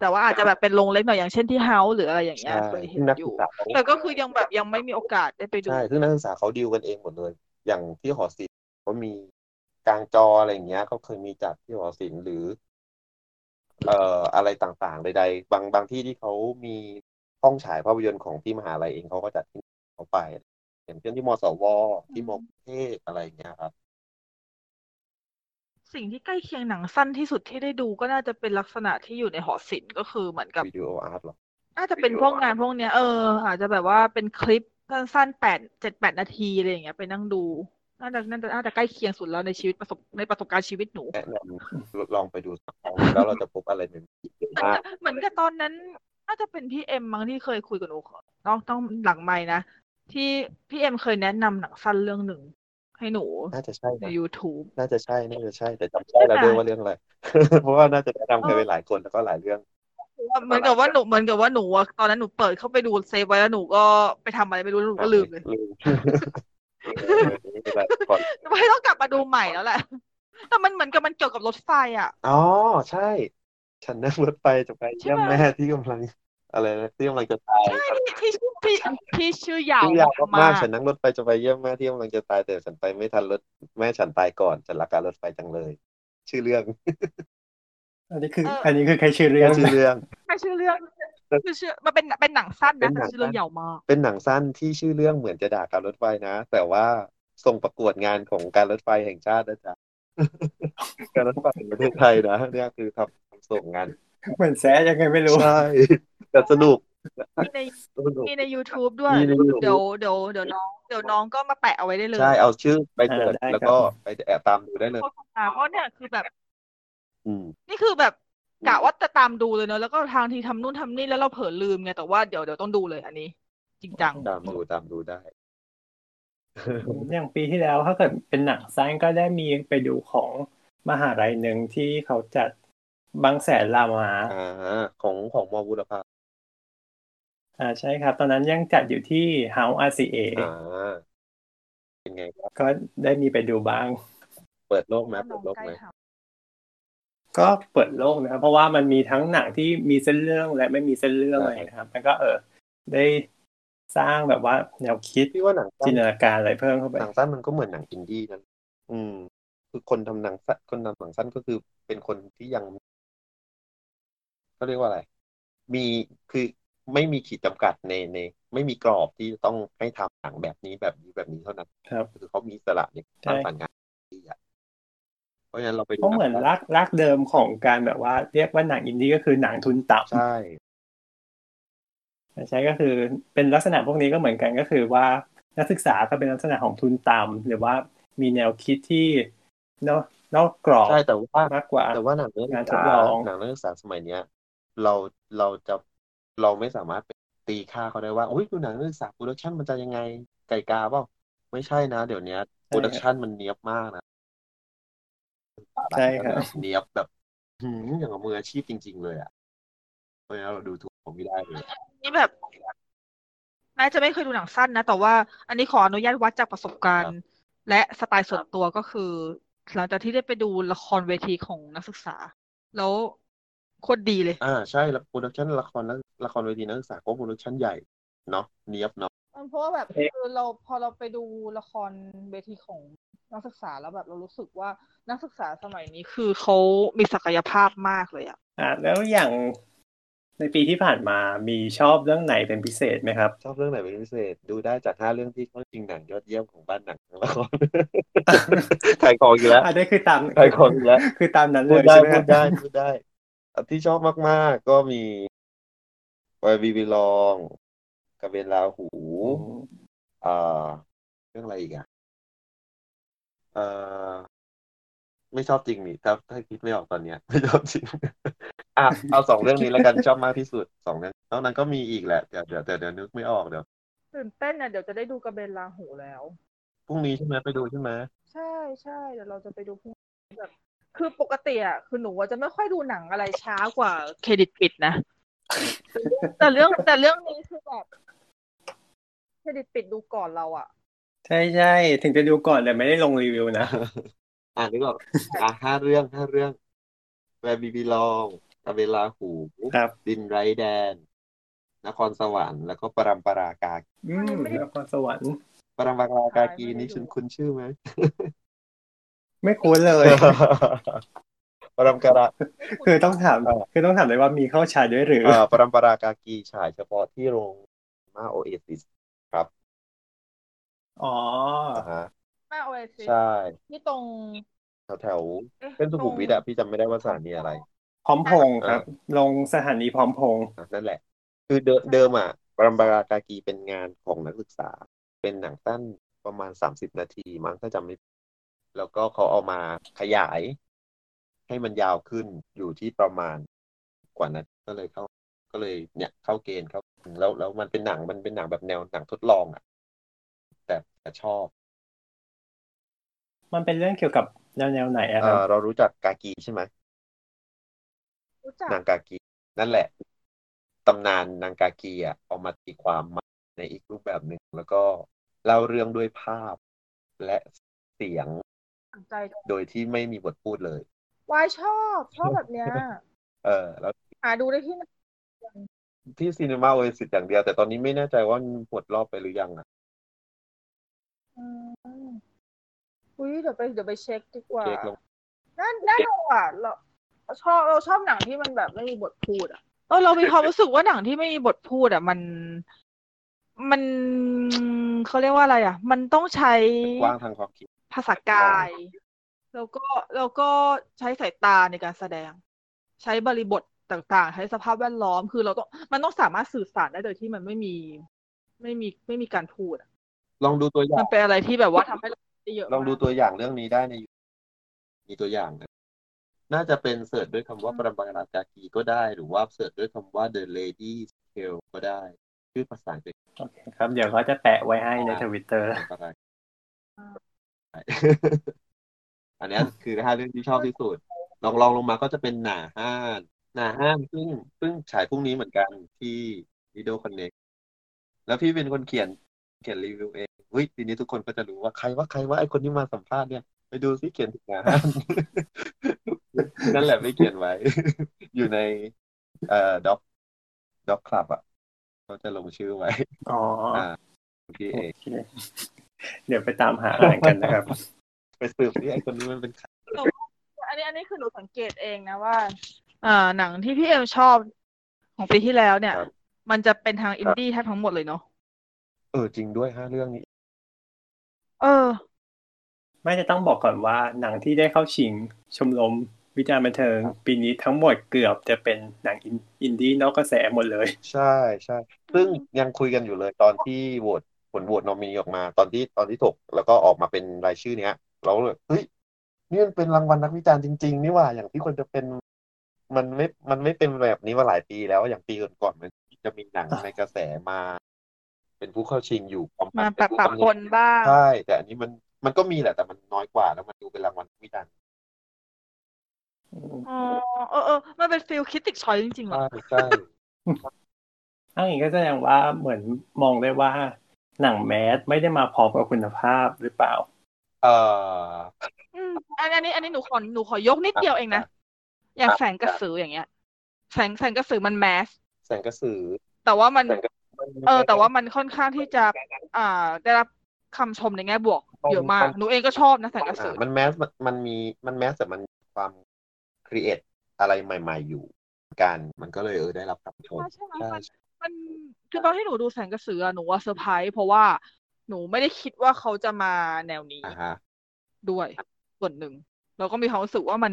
แต่ว่าอาจจะแบบเป็นโรงเล็กหน่อยอย่างเช่นที่ House หรืออะไรอย่างเงี้ยเคยเห็นอยู่แต่ก็คือยังแบบยังไม่มีโอกาสได้ไปดูใช่ซึ่งนักศึกษาเขาดีลกันเองหมดเลยอย่างที่หอศิลป์เขามีกลางจออะไรอย่างเงี้ยเขาเคยมีจัดที่หอศิลป์หรืออะไรต่างๆใดๆบางที่ที่เขามีห้องฉายภาพยนตร์ของที่มหาลัยเองเขาก็จัดที่เขาไปอย่างเช่นที่มสวที่มกรุงเทพอะไรอย่างเงี้ยครับ สิ่งที่ใกล้เคียงหนังสั้นที่สุดที่ได้ดูก็น่าจะเป็นลักษณะที่อยู่ในหอศิลป์ก็คือเหมือนกับวิดีโออาร์ตหรอน่าจะเป็นพวกงานพวกเนี้ยอาจจะแบบว่าเป็นคลิปสั้นๆ7-8 นาทีอะไรอย่างเงี้ยไปนั่งดูน่าจะใกล้เคียงสุดแล้วในชีวิตประสบการณ์ชีวิตหนูลองไปดูแล้วเราจะพบอะไรใหม่ๆเหมือนกับตอนนั้นน่าจะเป็นพี่เอ็มมั้งที่เคยคุยกับหนูต้องหลังไมค์นะที่พี่เอ็มเคยแนะนำหนังสั้นเรื่องหนึ่งให้หนูน่าจะใช่ใน YouTube น่าจะใช่แต่จำไม่ได้แล้วด้วยว่าเรื่องอะไรเพราะว่าน่าจะแนะนำใครไปหลายคนแล้วก็หลายเรื่องเหมือนกับว่าหนูตอนนั้นหนูเปิดเข้าไปดูเซฟไว้แล้วหนูก็ไปทำอะไรไม่รู้หนูก็ลืมเลยไม่ต้องกลับมาดูใหม่แล้วแหละแต่มันเหมือนกับมันเกี่ยวกับรถไฟอ่ะอ๋อใช่ฉันนั่งรถไฟจะไปเยี่ยมแม่ที่กำลังอะไรนะที่กำลังจะตายใช่ที่ชื่อยาวมากฉันนั่งรถไฟจะไปเยี่ยมแม่ที่กำลังจะตายแต่ฉันไปไม่ทันรถแม่ฉันตายก่อนฉันรักการรถไฟจังเลยชื่อเรื่องอันนี้คือใครชื่อเรื่องใครชื่อเรื่องคือชื่อมันเป็นหนังสั้นนะชื่อเรื่องยาวมากเป็นหนังสั้นที่ชื่อเรื่องเหมือนจะด่าการรถไฟนะแต่ว่าส่งประกวดงานของการรถไฟแห่งชาตินะจ๊ะการรถไฟแห่งประเทศไทยนะเนี่ยคือทำส่งงานเหมือนแซะยังไงไม่รู้ใช่แต่สนุกมีใน YouTube ด้วยเดี๋ยวน้องก็มาแปะเอาไว้ได้เลยใช่เอาชื่อไปเสิร์ชแล้วก็ไปแอบตามดูได้เลยเพราะเนี่ยคือแบบนี่คือแบบกะว่าจะตามดูเลยเนอะแล้วก็ทางที่ทำนู่นทำนี่แล้วเราเผลอลืมไงแต่ว่าเดี๋ยวต้องดูเลยอันนี้จริงจังตามดูได้อย่างปีที่แล้วถ้าเกิดเป็นหนังสั้นก็ได้มีไปดูของมหาลัยหนึ่งที่เขาจัดบางแสนรามาของม.บุรพาใช่ครับตอนนั้นยังจัดอยู่ที่ House RCA เป็นไงก็ได้มีไปดูบ้างเปิดโลกไหมก็เปิดโลกนะครับเพราะว่ามันมีทั้งหนังที่มีเส้นเรื่องและไม่มีเส้นเรื่องอะไรนะครับแล้วก็ได้สร้างแบบว่าแนวคิดที่ว่าหนังจินตนาการอะไรเพิ่มเข้าไปหนังสั้นมันก็เหมือนหนังอินดี้นั่นคือคนทำหนังสั้นก็คือเป็นคนที่ยังเขาเรียกว่าอะไรมีคือไม่มีขีดจำกัดในไม่มีกรอบที่ต้องให้ทำหนังแบบนี้เท่านั้นคือเขามีอิสระในการทำงานเพราะงั้นเราไปดูก็เหมือนรักเดิมของการแบบว่าเรียกว่าหนังอินดี้ก็คือหนังทุนต่ำใช่ก็คือเป็นลักษณะพวกนี้ก็เหมือนกันก็คือว่านักศึกษาก็เป็นลักษณะของทุนต่ำหรือว่ามีแนวคิดที่นอกกรอบใช่แต่ว่ามากกว่าแต่ว่าหนังเรื่องนักศึกษาสมัยเนี้ยเราไม่สามารถตีค่าเขาได้ว่าโอ้ยดูหนังนักศึกษาโปรดักชันมันจะยังไงไก่กาเปล่าไม่ใช่นะเดี๋ยวนี้โปรดักชันมันเนียบมากนะใช่ครับเนียบแบบอย่างกับมืออาชีพจริงๆเลยอ่ะเพราะงั้นเราดูถูกผมไม่ได้เลยนี่แบบน่าจะไม่เคยดูหนังสั้นนะแต่ว่าอันนี้ขออนุญาตวัดจากประสบการณ์และสไตล์ส่วนตัวก็คือหลังจากที่ได้ไปดูละครเวทีของนักศึกษาแล้วโคตรดีเลยใช่โปรดักชั่นละครเวทีนักศึกษาก็โปรดักชั่นใหญ่เนาะเนียบเนาะเพราะว่าแบบคือเราพอเราไปดูละครเวทีของนักศึกษาแล้วแบบเรารู้สึกว่านักศึกษาสมัยนี้คือเขามีศักยภาพมากเลยอ่ะแล้วอย่างในปีที่ผ่านมามีชอบเรื่องไหนเป็นพิเศษไหมครับชอบเรื่องไหนเป็นพิเศษดูได้จาก5เรื่องที่เข้าชิงหนังยอดเยี่ยมของบ้านหนังละครถ่ายของอยู่แล้วได้คือตามถ่ายของอยู่แล้วคือตามนั้นเลยใช่ไหมพูดได้ที่ชอบมากๆก็มีWhy We Belongกระเบนลาหูเรื่องอะไรอีกอ่ะไม่ชอบจริงนี่ครับถ้าคิดไม่ออกตอนเนี้ยไม่ชอบจริงเอา2เรื่องนี้แล้วกันชอบมากที่สุด2เรื่องนอกนั้นก็มีอีกแหละเดี๋ยวนึกไม่ออกเดี๋ยวตื่นเต้นน่ะเดี๋ยวจะได้ดูกระเบนลาหูแล้วพรุ่งนี้ใช่มั้ยไปดูใช่มั้ยใช่ๆเดี๋ยวเราจะไปดูพรุ่งนี้แบบคือปกติอ่ะคือหนูว่าจะไม่ค่อยดูหนังอะไรช้ากว่าเครดิตปิดนะแต่เรื่องนี้คือแบบเครดิตปิดดูก่อนเราอ่ะใช่ๆถึงจะดูก่อนแต่ไม่ได้ลงรีวิวนะนึกออก5เรื่องแวร์บีบีลองตะเวลาหูดินไร้แดนนครสวรรค์แล้วก็ปรัมปรากากีนครสวรรค์ปรัมปรากากีนี่คุณชื่อมั้ยไม่คุ้นเลยปรัมปรากาคือต้องถามเลยว่ามีเข้าฉายด้วยหรือปรัมปรากากีฉายเฉพาะที่โรงมาโอเอซิสครับอ๋อมาโอเอซิสใช่ที่ตรง แถวๆเป็นสุขุมวิทอะพี่จำไม่ได้ว่าสถานีอะไรพร้อมพงษ์ครับลงสถานีพร้อมพงษ์นั่นแหละคือเดิมอะรัมบารากากีเป็นงานของนักศึกษาเป็นหนังสั้นประมาณ30นาทีมั้งถ้าจำไม่ผิดแล้วก็เขาเอามาขยายให้มันยาวขึ้นอยู่ที่ประมาณกว่านั้นก็เลยเนี่ยเข้าเกณฑ์ครับแล้วมันเป็นหนังแบบแนวหนังทดลองอ่ะแต่ชอบมันเป็นเรื่องเกี่ยวกับแนวไหนอ่ะครับเรารู้จักกากีใช่ไหมรู้จักนางกากีนั่นแหละตำนานนางกากีอ่ะเอามาตีความมาในอีกรูปแบบหนึ่งแล้วก็เล่าเรื่องด้วยภาพและเสียงโดยที่ไม่มีบทพูดเลยวายชอบแบบเนี้ยแล้วหาดูได้ที่Cinema Ace อย่างเดียวแต่ตอนนี้ไม่แน่ใจว่าหมดรอบไปหรือยังอ่ะอุ๊ยเดี๋ยวไปเช็คดีกว่าน่าดูอ่ะเราชอบหนังที่มันแบบไม่มีบทพูดอ่ะเรามีความรู้สึกว่าหนังที่ไม่มีบทพูดอ่ะมันเค้าเรียกว่าอะไรอ่ะมันต้องใช้กว้างทางความคิดภาษากายแล้วก็ใช้สายตาในการแสดงใช้บริบทต่างๆใช้สภาพแวดล้อมคือเราต้องมันต้องสามารถสื่อสารได้โดยที่มันไม่มีการพูดลองดูตัวอย่างมันเป็นอะไรที่แบบว่าทำให้เราได้เยอะลองดูตัวอย่างเรื่องนี้ได้ในมีตัวอย่างนะน่าจะเป็นเสิร์ชด้วยคำว่าปรมาราจากีก็ได้หรือว่าเสิร์ชด้วยคำว่า The Lady Scale ก็ได้ชื่อภาษาอังกฤษโอเคครับเดี๋ยวเขาจะแปะไว้ให้ใน Twitter อันนี้คือ5เรื่องที่ชอบที่สุดลองลงมาก็จะเป็นหนาห้านซึ่งฉายพรุ่งนี้เหมือนกันที่ Lido Connect แล้วพี่เป็นคนเขียนรีวิวเองเฮ้ยทีนี้ทุกคนก็จะรู้ว่าใครว่าไอ้คนที่มาสัมภาษณ์เนี่ยไปดูซิเขียนถึงหนาห้าน นั่นแหละไม่เขียนไว้ อยู่ในด็อกคลับอ่ะเขาจะลงชื่อไว้อ๋อพี่เอกเดี๋ยวไปตามหาอะไรกันนะครับไปสืบที่ไอ้คนนี้มันเป็นใครอันนี้คือหนูสังเกตเองนะว่าหนังที่พี่เอ็มชอบของปีที่แล้วเนี่ยมันจะเป็นทางอินดี้แทบทั้งหมดเลยเนาะจริงด้วย5เรื่องนี้ไม่จะต้องบอกก่อนว่าหนังที่ได้เข้าชิงชมรมวิจารณ์บันเทิงปีนี้ทั้งหมดเกือบจะเป็นหนังอินดี้นอกกระแสหมดเลยใช่ใช่ซึ่งยังคุยกันอยู่เลยตอนที่โหวตผลโหวตนอมินีออกมาตอนที่ถกแล้วก็ออกมาเป็นรายชื่อเนี้ยเราเลยเฮ้ยนี่มันเป็นรางวัลนักวิจารณ์จริงๆนี่หว่าอย่างที่คนจะเป็นมันไม่เป็นแบบนี้มาหลายปีแล้วอย่างปีก่อนๆมันจะมีหนังในกระแสมาเป็นผู้เข้าชิงอยู่มาปะปนบ้างใช่แต่อันนี้มันก็มีแหละแต่มันน้อยกว่าแล้วมันดูเป็นรางวัลวิจารณ์มันเป็นฟีลCritic Choiceจริงๆเหรอใช่ๆอย่างนี้ก็แสดงว่าเหมือนมองได้ว่าหนังแมสไม่ได้มาพร้อมกับคุณภาพหรือเปล่าอันนี้หนูขอยกนิดเดียวเองนะอย่างแสงกระสืออย่างเงี้ยแสงกระสือมันแมสแสงกระสือแต่ว่ามันแต่ว่ามันค่อนข้างที่จะได้รับคำชมในแง่บวกเยอะมากหนูเองก็ชอบนะแสงกระสือมันแมสมันแมสแต่มันความครีเอทอะไรใหม่ๆอยู่กันมันก็เลยได้รับคำชมใช่มั้ยมันคือตอนที่หนูดูแสงกระสือหนูว่าเซอร์ไพรส์เพราะว่าหนูไม่ได้คิดว่าเขาจะมาแนวนี้ด้วยส่วนหนึ่งเราก็มีความรู้สึกว่ามัน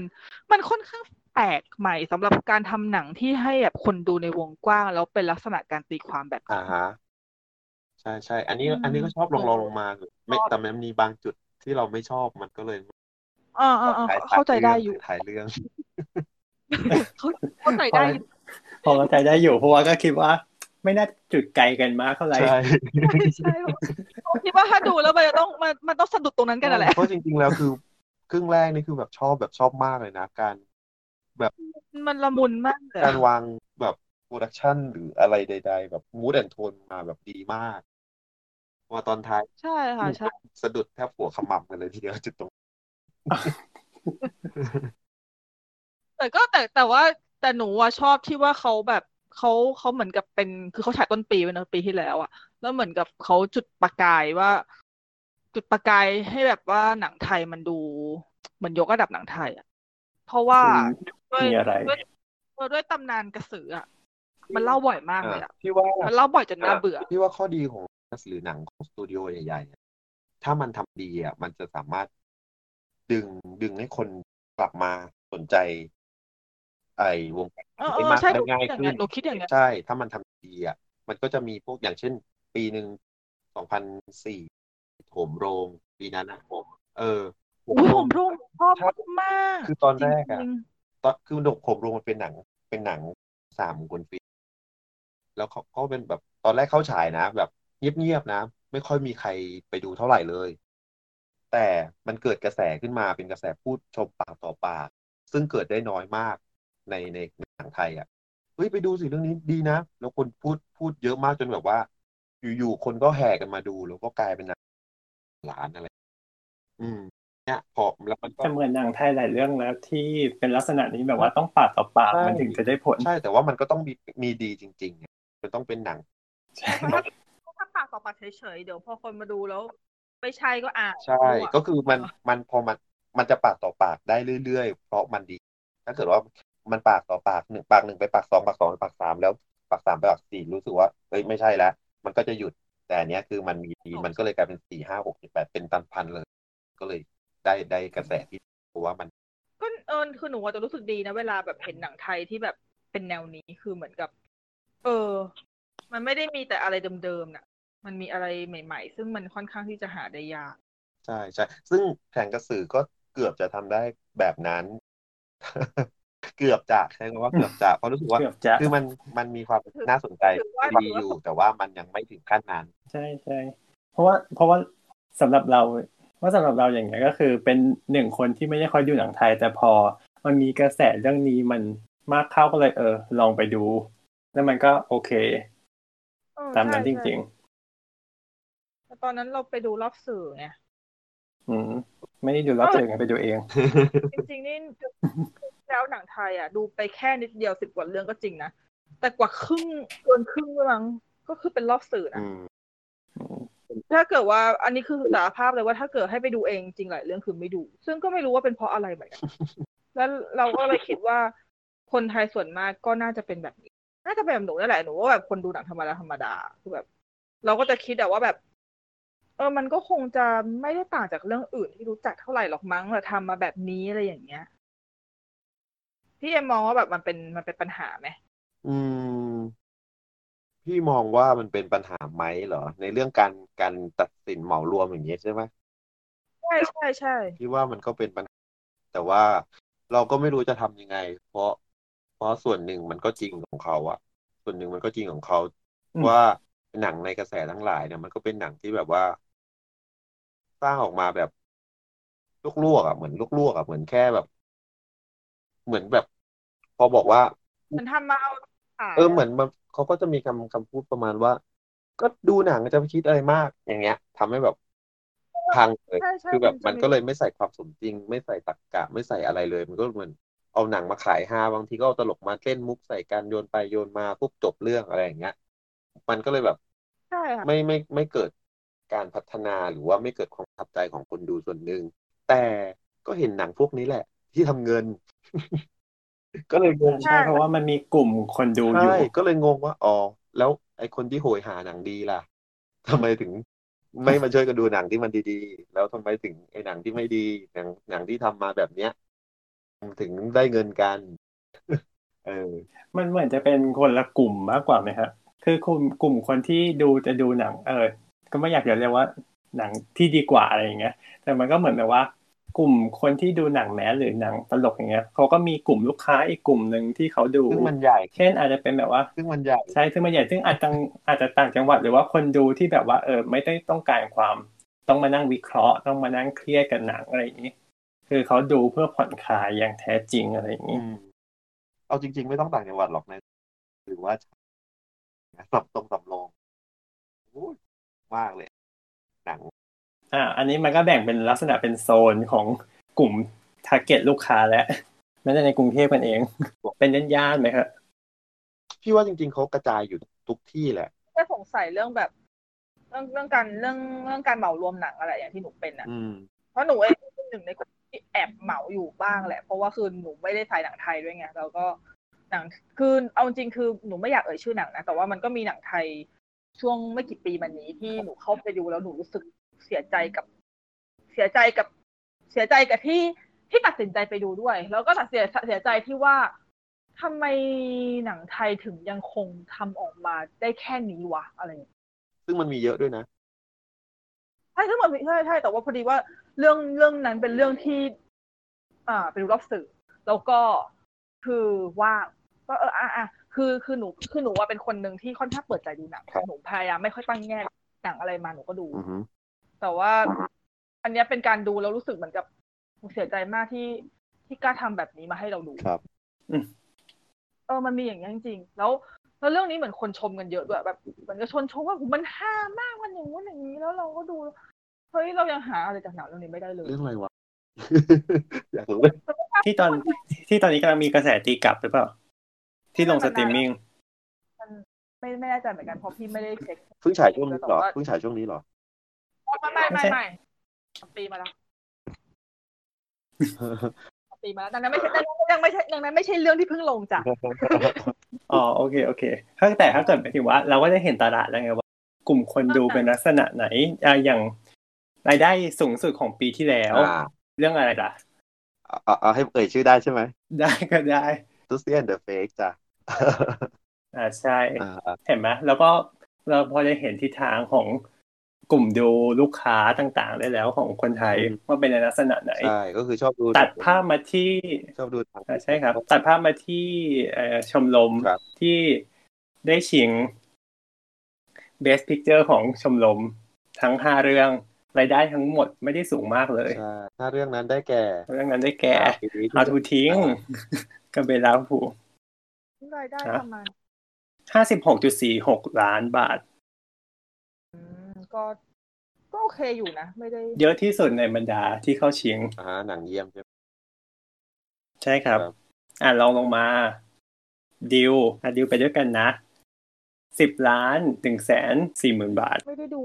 ค่อนข้างแปลกใหม่สำหรับการทำหนังที่ให้แบบคนดูในวงกว้างแล้วเป็นลักษณะการตีความแบบนี้ใช่ใช่อันนี้ก็ชอบลงมาแต่มันมีบางจุดที่เราไม่ชอบมันก็เลยเข้าใจได้อยู่ถ่ายเรื่องเข้าใจได้พอเข้าใจได้อยู่เพราะว่าก็คิดว่าไม่น่าจุดไกลกันมากเท่าไหร่ใช่คิดว่าถ้าดูแล้วมันต้องสะดุดตรงนั้นกันแหละเพราะจริงๆแล้วคือครึ่งแรกนี่คือแบบชอบมากเลยนะการแบบมันละมุนมากเลยการวางแบบโปรดักชั่นหรืออะไรใดๆแบบมูดแอนด์โทนมาแบบดีมากว่าตอนท้ายใช่ค่ะใช่สะดุดแทบหัวขมำกันเลยทีเดียวจุดตรงแต่หนูว่าชอบที่ว่าเขาแบบเขาเหมือนกับเป็นคือเขาฉายต้นปีไปเนอะปีที่แล้วอะแล้วเหมือนกับเขาจุดประกายให้แบบว่าหนังไทยมันดูเหมือนยกระดับหนังไทยอะเพราะว่าด้วยตำนานกระสืออะมันเล่าบ่อยมากเลยอะพี่ว่ามันเล่าบ่อยจนน่าเบื่อพี่ว่าข้อดีของหนังสือหนังของสตูดิโอใหญ่ๆถ้ามันทำดีอะมันจะสามารถ ดึงให้คนกลับมาสนใจไอ้วงการได้มากได้ง่ายขึ้นใช่ถ้ามันทำดีอ่ะมันก็จะมีพวกอย่างเช่นปีนึง2004โหมโรงปีนั้นนะโหมโรงชอบมากคือตอนแรกอะตอนคือโหมโรงมันเป็นหนัง3คนฟิล์มแล้วเขาเป็นแบบตอนแรกเข้าฉายนะแบบเงียบๆนะไม่ค่อยมีใครไปดูเท่าไหร่เลยแต่มันเกิดกระแสขึ้นมาเป็นกระแสพูดชมปากต่อปากซึ่งเกิดได้น้อยมากในหนังไทยอ่ะเฮ้ยไปดูสิเรื่องนี้ดีนะแล้วคนพูดเยอะมากจนแบบว่าอยู่ๆคนก็แห่กันมาดูแล้วก็กลายเป็นหนังล้านอะไรเนี่ยพอแล้วมันก็เหมือนหนังไทยหลายเรื่องแล้วที่เป็นลักษณะนี้แบบว่าต้องปากต่อปากมันถึงจะได้ผลใช่แต่ว่ามันก็ต้องมีดีจริงๆมันต้องเป็นหนังถ้าปากต่อปากเฉยๆเดี๋ยวพอคนมาดูแล้วไม่ใช่ก็อ่ะใช่ก็คือมันพอมันจะปากต่อปากได้เรื่อยๆเพราะมันดีถ้าเกิดว่ามันปากต่อปาก1ปาก1ไปปาก2ปาก2ไปปาก3แล้วปาก3ไปปาก4รู้สึกว่าเอ้ยไม่ใช่แล้วมันก็จะหยุดแต่อันเนี้ยคือมันมีดีมันก็เลยกลายเป็น4 5 6 7 8เป็นตันพันเลยก็เลยได้กระแสที่ผมว่ามันก็คือหนูจะรู้สึกดีนะเวลาแบบเห็นหนังไทยที่แบบเป็นแนวนี้คือเหมือนกับมันไม่ได้มีแต่อะไรเดิมๆน่ะมันมีอะไรใหม่ๆซึ่งมันค่อนข้างที่จะหาได้ยากใช่ใช่ซึ่งแผงกระสือก็เกือบจะทำได้แบบนั้น เกือบจะใช่ไหมว่าเกือบจะเพราะรู้สึกว่าคือมันมีความน่าสนใจดีอยู่แต่ว่ามันยังไม่ถึงขั้นนั้นใช่ใช่เพราะว่าสำหรับเราอย่างเงี้ยก็คือเป็นหนึ่งคนที่ไม่ได้ค่อยดูหนังไทยแต่พอมันมีกระแสเรื่องนี้มันมากเข้าก็เลยลองไปดูแล้วมันก็โอเคตามนั้นจริงๆตอนนั้นเราไปดูรอบสื่อไงไม่ได้ดูรอบสื่อไงไปดูเองจริงๆนี่แล้วหนังไทยอ่ะดูไปแค่นิดเดียว10กว่าเรื่องก็จริงนะแต่กว่าครึ่งเกินครึ่งมั้งก็คือเป็นรอบสื่อนะถ้าเกิดว่าอันนี้คือสารภาพเลยว่าถ้าเกิดให้ไปดูเองจริงหลายเรื่องคือไม่ดูซึ่งก็ไม่รู้ว่าเป็นเพราะอะไรเหมือนกันแล้วเราก็เลยคิดว่าคนไทยส่วนมากก็น่าจะเป็นแบบนี้น่าจะเป็นแบบหนูนั่นแหละหนูว่าแบบคนดูหนังธรรมดาคือแบบเราก็จะคิดแต่ว่าแบบมันก็คงจะไม่ได้ต่างจากเรื่องอื่นที่รู้จักเท่าไหร่หรอกมั้งเราทำมาแบบนี้อะไรอย่างเงี้ยพี่เอ็มมองว่าแบบมันเป็นปัญหาไหมพี่มองว่ามันเป็นปัญหาไหมเหรอในเรื่องการตัดสินเหมารวมอย่างเงี้ยใช่ไหมใช่พี่ว่ามันก็เป็นปัญหาแต่ว่าเราก็ไม่รู้จะทำยังไงเพราะส่วนหนึ่งมันก็จริงของเขาอะส่วนหนึ่งมันก็จริงของเขาว่าหนังในกระแสทั้งหลายเนี่ยมันก็เป็นหนังที่แบบว่าสร้างออกมาแบบลวกๆอ่ะเหมือนลวกๆอ่ะเหมือนแค่แบบเหมือนแบบพอบอกว่ามันทำมาเอาเหมือนมันเขาก็จะมีคำพูดประมาณว่าก็ดูหนังจะไปคิดอะไรมากอย่างเงี้ยทำให้แบบพังเลยคือแบบมันก็เลยไม่ใส่ความสมจริงไม่ใส่ตรรกะไม่ใส่อะไรเลยมันก็เหมือนเอาหนังมาขายฮาบางทีก็เอาตลกมาเล่นมุกใส่กันโยนไปโยนมาปุ๊บจบเรื่องอะไรอย่างเงี้ยมันก็เลยแบบไม่เกิดการพัฒนาหรือว่าไม่เกิดความประทับใจของคนดูส่วนหนึ่งแต่ก็เห็นหนังพวกนี้แหละที่ทำเงิน ก็เลยงงใช่เพราะว่ามันมีกลุ่มคนดูอยู่ก็เลยงงว่าอ๋อแล้วไอ้คนที่โหยหาหนังดีล่ะทำไมถึงไม่มาช่วยกันดูหนังที่มันดีๆแล้วทำไมถึงไอ้หนังที่ไม่ดีหนังที่ทำมาแบบเนี้ยถึงได้เงินกัน มันเหมือนจะเป็นคนละกลุ่มมากกว่าไหมครับคือกลุ่มคนที่จะดูหนังก็ไม่อยากจะเรียกว่าหนังที่ดีกว่าอะไรอย่างเงี้ยแต่มันก็เหมือนแบบว่ากลุ่มคนที่ดูหนังแมสหรือหนังตลกอย่างเงี้ยเขาก็มีกลุ่มลูกค้าอีกกลุ่มนึงที่เขาดูซึ่งมันใหญ่เช่นอาจจะเป็นแบบว่าซึ่งมันใหญ่ใช่ซึ่งมันใหญ่ซึ่งอาจจะต่างจังหวัดหรือว่าคนดูที่แบบว่าไม่ได้ต้องการความต้องมานั่งวิเคราะห์ต้องมานั่งเครียดกับหนังอะไรอย่างงี้คือเขาดูเพื่อผ่อนคลายอย่างแท้จริงอะไรอย่างงี้เอาจริงๆไม่ต้องต่างจังหวัดหรอกนะหรือว่าสับตรงสำโรงมากเลยหนังอันนี้มันก็แบ่งเป็นลักษณะเป็นโซนของกลุ่มทาร์เก็ตลูกค้าและไม่ใช่ในกรุงเทพกันเองเป็นย่านๆไหมครับพี่ว่าจริงๆเขากระจายอยู่ทุกที่แหละแค่สงสัยเรื่องแบบเรื่องการเหมารวมหนังอะไรอย่างที่หนูเป็นอ่ะเพราะหนูเองเป็นหนึ่งในคนที่แอบเหมาอยู่บ้างแหละเพราะว่าคือหนูไม่ได้ถ่ายหนังไทยด้วยไงแล้วก็หนังคือเอาจริงคือหนูไม่อยากเอ่ยชื่อหนังนะแต่ว่ามันก็มีหนังไทยช่วงไม่กี่ปีมานี้ที่หนูเข้าไปดูแล้วหนูรู้สึกเสียใจกับ เสียใจกับที่ตัดสินใจไปดูด้วยแล้วก็เสียใจที่ว่าทำไมหนังไทยถึงยังคงทำออกมาได้แค่นี้วะอะไรอย่างเงี้ยซึ่งมันมีเยอะด้วยนะใช่ซึ่งมันมีใช่แต่ว่าพอดีว่าเรื่องนั้นเป็นเรื่องที่เป็นรอบสื่อแล้วก็คือว่าก็คือหนูว่าเป็นคนหนึ่งที่ค่อนข้างเปิดใจดูหนังหนูพยายามไม่ค่อยตั้งแง่หนังอะไรมาหนูก็ดูแต่ว่าอันนี้เป็นการดูแล้วรู้สึกเหมือนกับเสียใจมากที่กล้าทำแบบนี้มาให้เราดูครับมันมีอย่างนี้จริงๆแล้วเรื่องนี้เหมือนคนชมกันเยอะด้วยแบบมันก็ชมว่ามันห้ามากมันอย่างนู้นอย่างนี้แล้วเราก็ดูเฮ้ยเรายังหาอะไรจากหนังเรื่องนี้ไม่ได้เลยเรื่องอะไรวะอยากรู้เลยที่ตอนนี้กำลังมีกระแสตีกลับหรือเปล่าที่ลงสตรีมมิ่งมันไม่แน่ใจเหมือนกันเพราะพี่ไม่ได้เช็คเพิ่งฉายช่วงนี้หรอไม่ปีมาแล้วดังนั้นไม่ใช่เรื่องที่เพิ่งลงจ้ะอ๋อโอเคถ้าเกิดหมายถึงว่าเราก็จะเห็นตลาดแล้วไงว่ากลุ่มคนดูเป็นลักษณะไหนอย่างรายได้สูงสุดของปีที่แล้วเรื่องอะไรล่ะเอาให้เอ่ยชื่อได้ใช่ไหมได้ก็ได้ทุสเซียนเดอะเฟกจ้ะใช่เห็นไหมแล้วก็เราพอจะเห็นทิศทางของกลุ่มดูลูกค้าต่างๆได้แล้วของคนไทยว่าเป็นในลักษณะไหนใช่ก็คือชอบดูตัดภาพมาที่ชอบดูใช่ครับตัดภาพมาที่ชมรมที่ได้ชิง Best Picture ของชมรมทั้ง5เรื่องรายได้ทั้งหมดไม่ได้สูงมากเลยใช่ถ้าเรื่องนั้นได้แก่เอาทูทิ้งกับเบลาผูรายได้ประมาณ 56.46 ล้านบาทก็โอเคอยู่นะไม่ได้เยอะที่สุดในบรรดาที่เข้าชิงหนังเยี่ยมใช่ครับลองลงมาดิวไปด้วยกันนะ10,140,000 บาทไม่ได้ดู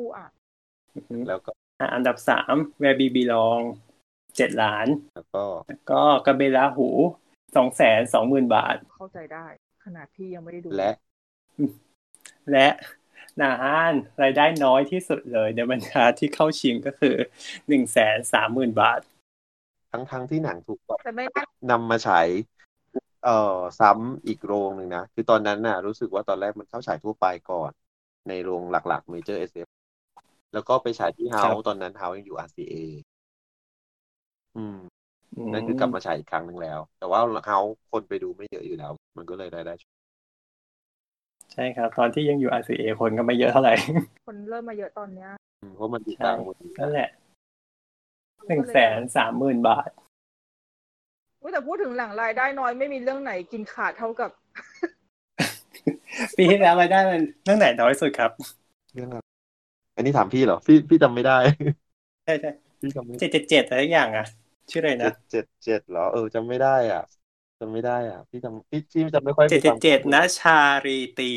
แล้วก็อันดับ3 Where We Belong 7 ล้านแล้วก็กระเบลาหู 220,000 บาทเข้าใจได้ขนาดพี่ยังไม่ได้ดูและนาฮานรายได้น้อยที่สุดเลยในบรรดาที่เข้าชิงก็คือ 130,000 บาททั้งที่หนังถูกนำมาฉายซ้ำอีกโรงหนึ่งนะคือตอนนั้นน่ะรู้สึกว่าตอนแรกมันเข้าฉายทั่วไปก่อนในโรงหลักๆเมเจอร์ SF แล้วก็ไปฉายที่ House ตอนนั้น House ยังอยู่ RCA นั่นคือกลับมาฉายอีกครั้งนึงแล้วแต่ว่า House คนไปดูไม่เยอะอยู่แล้วมันก็เลยรายได้ใช่ครับตอนที่ยังอยู่ RCA คนก็ไม่เยอะเท่าไหร่คนเริ่มมาเยอะตอนเนี้ยเพราะมันติดตามนั่นแหละ 130,000 บาทแต่พูดถึงหลังรายได้น้อยไม่มีเรื่องไหนกินขาดเท่ากับ ปีที่แล้วรายได้มันเรื่องไหนน้อยสุดครับเรื่องอันนี้ถามพี่เหรอพี่จำไม่ได้ใช่ๆพี่จำไม่ได้777อะไรอย่างอ่ะชื่ออะไรนะ777เหรอจำไม่ได้อ่ะพี่จำไม่ค่อย77นะชารีตี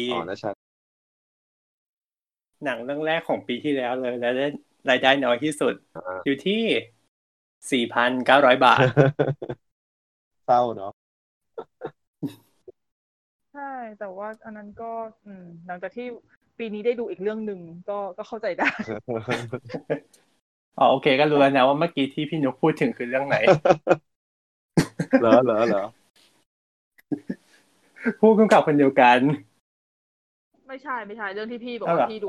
หนังเรื่องแรกของปีที่แล้วเลยแล้วได้รายได้น้อยที่สุดอยู่ที่ 4,900 บาทเศร้าเนาะใช่แต่ว่าอันนั้นก็หลังจากที่ปีนี้ได้ดูอีกเรื่องหนึ่งก็เข้าใจได้โอเคก็รู้แล้วนะว่าเมื่อกี้ที่พี่นุ๊กพูดถึงคือเรื่องไหนเหรอผู้กำกับคนเดียวกันไม่ใช่เรื่องที่พี่บอกว่าพี่ดู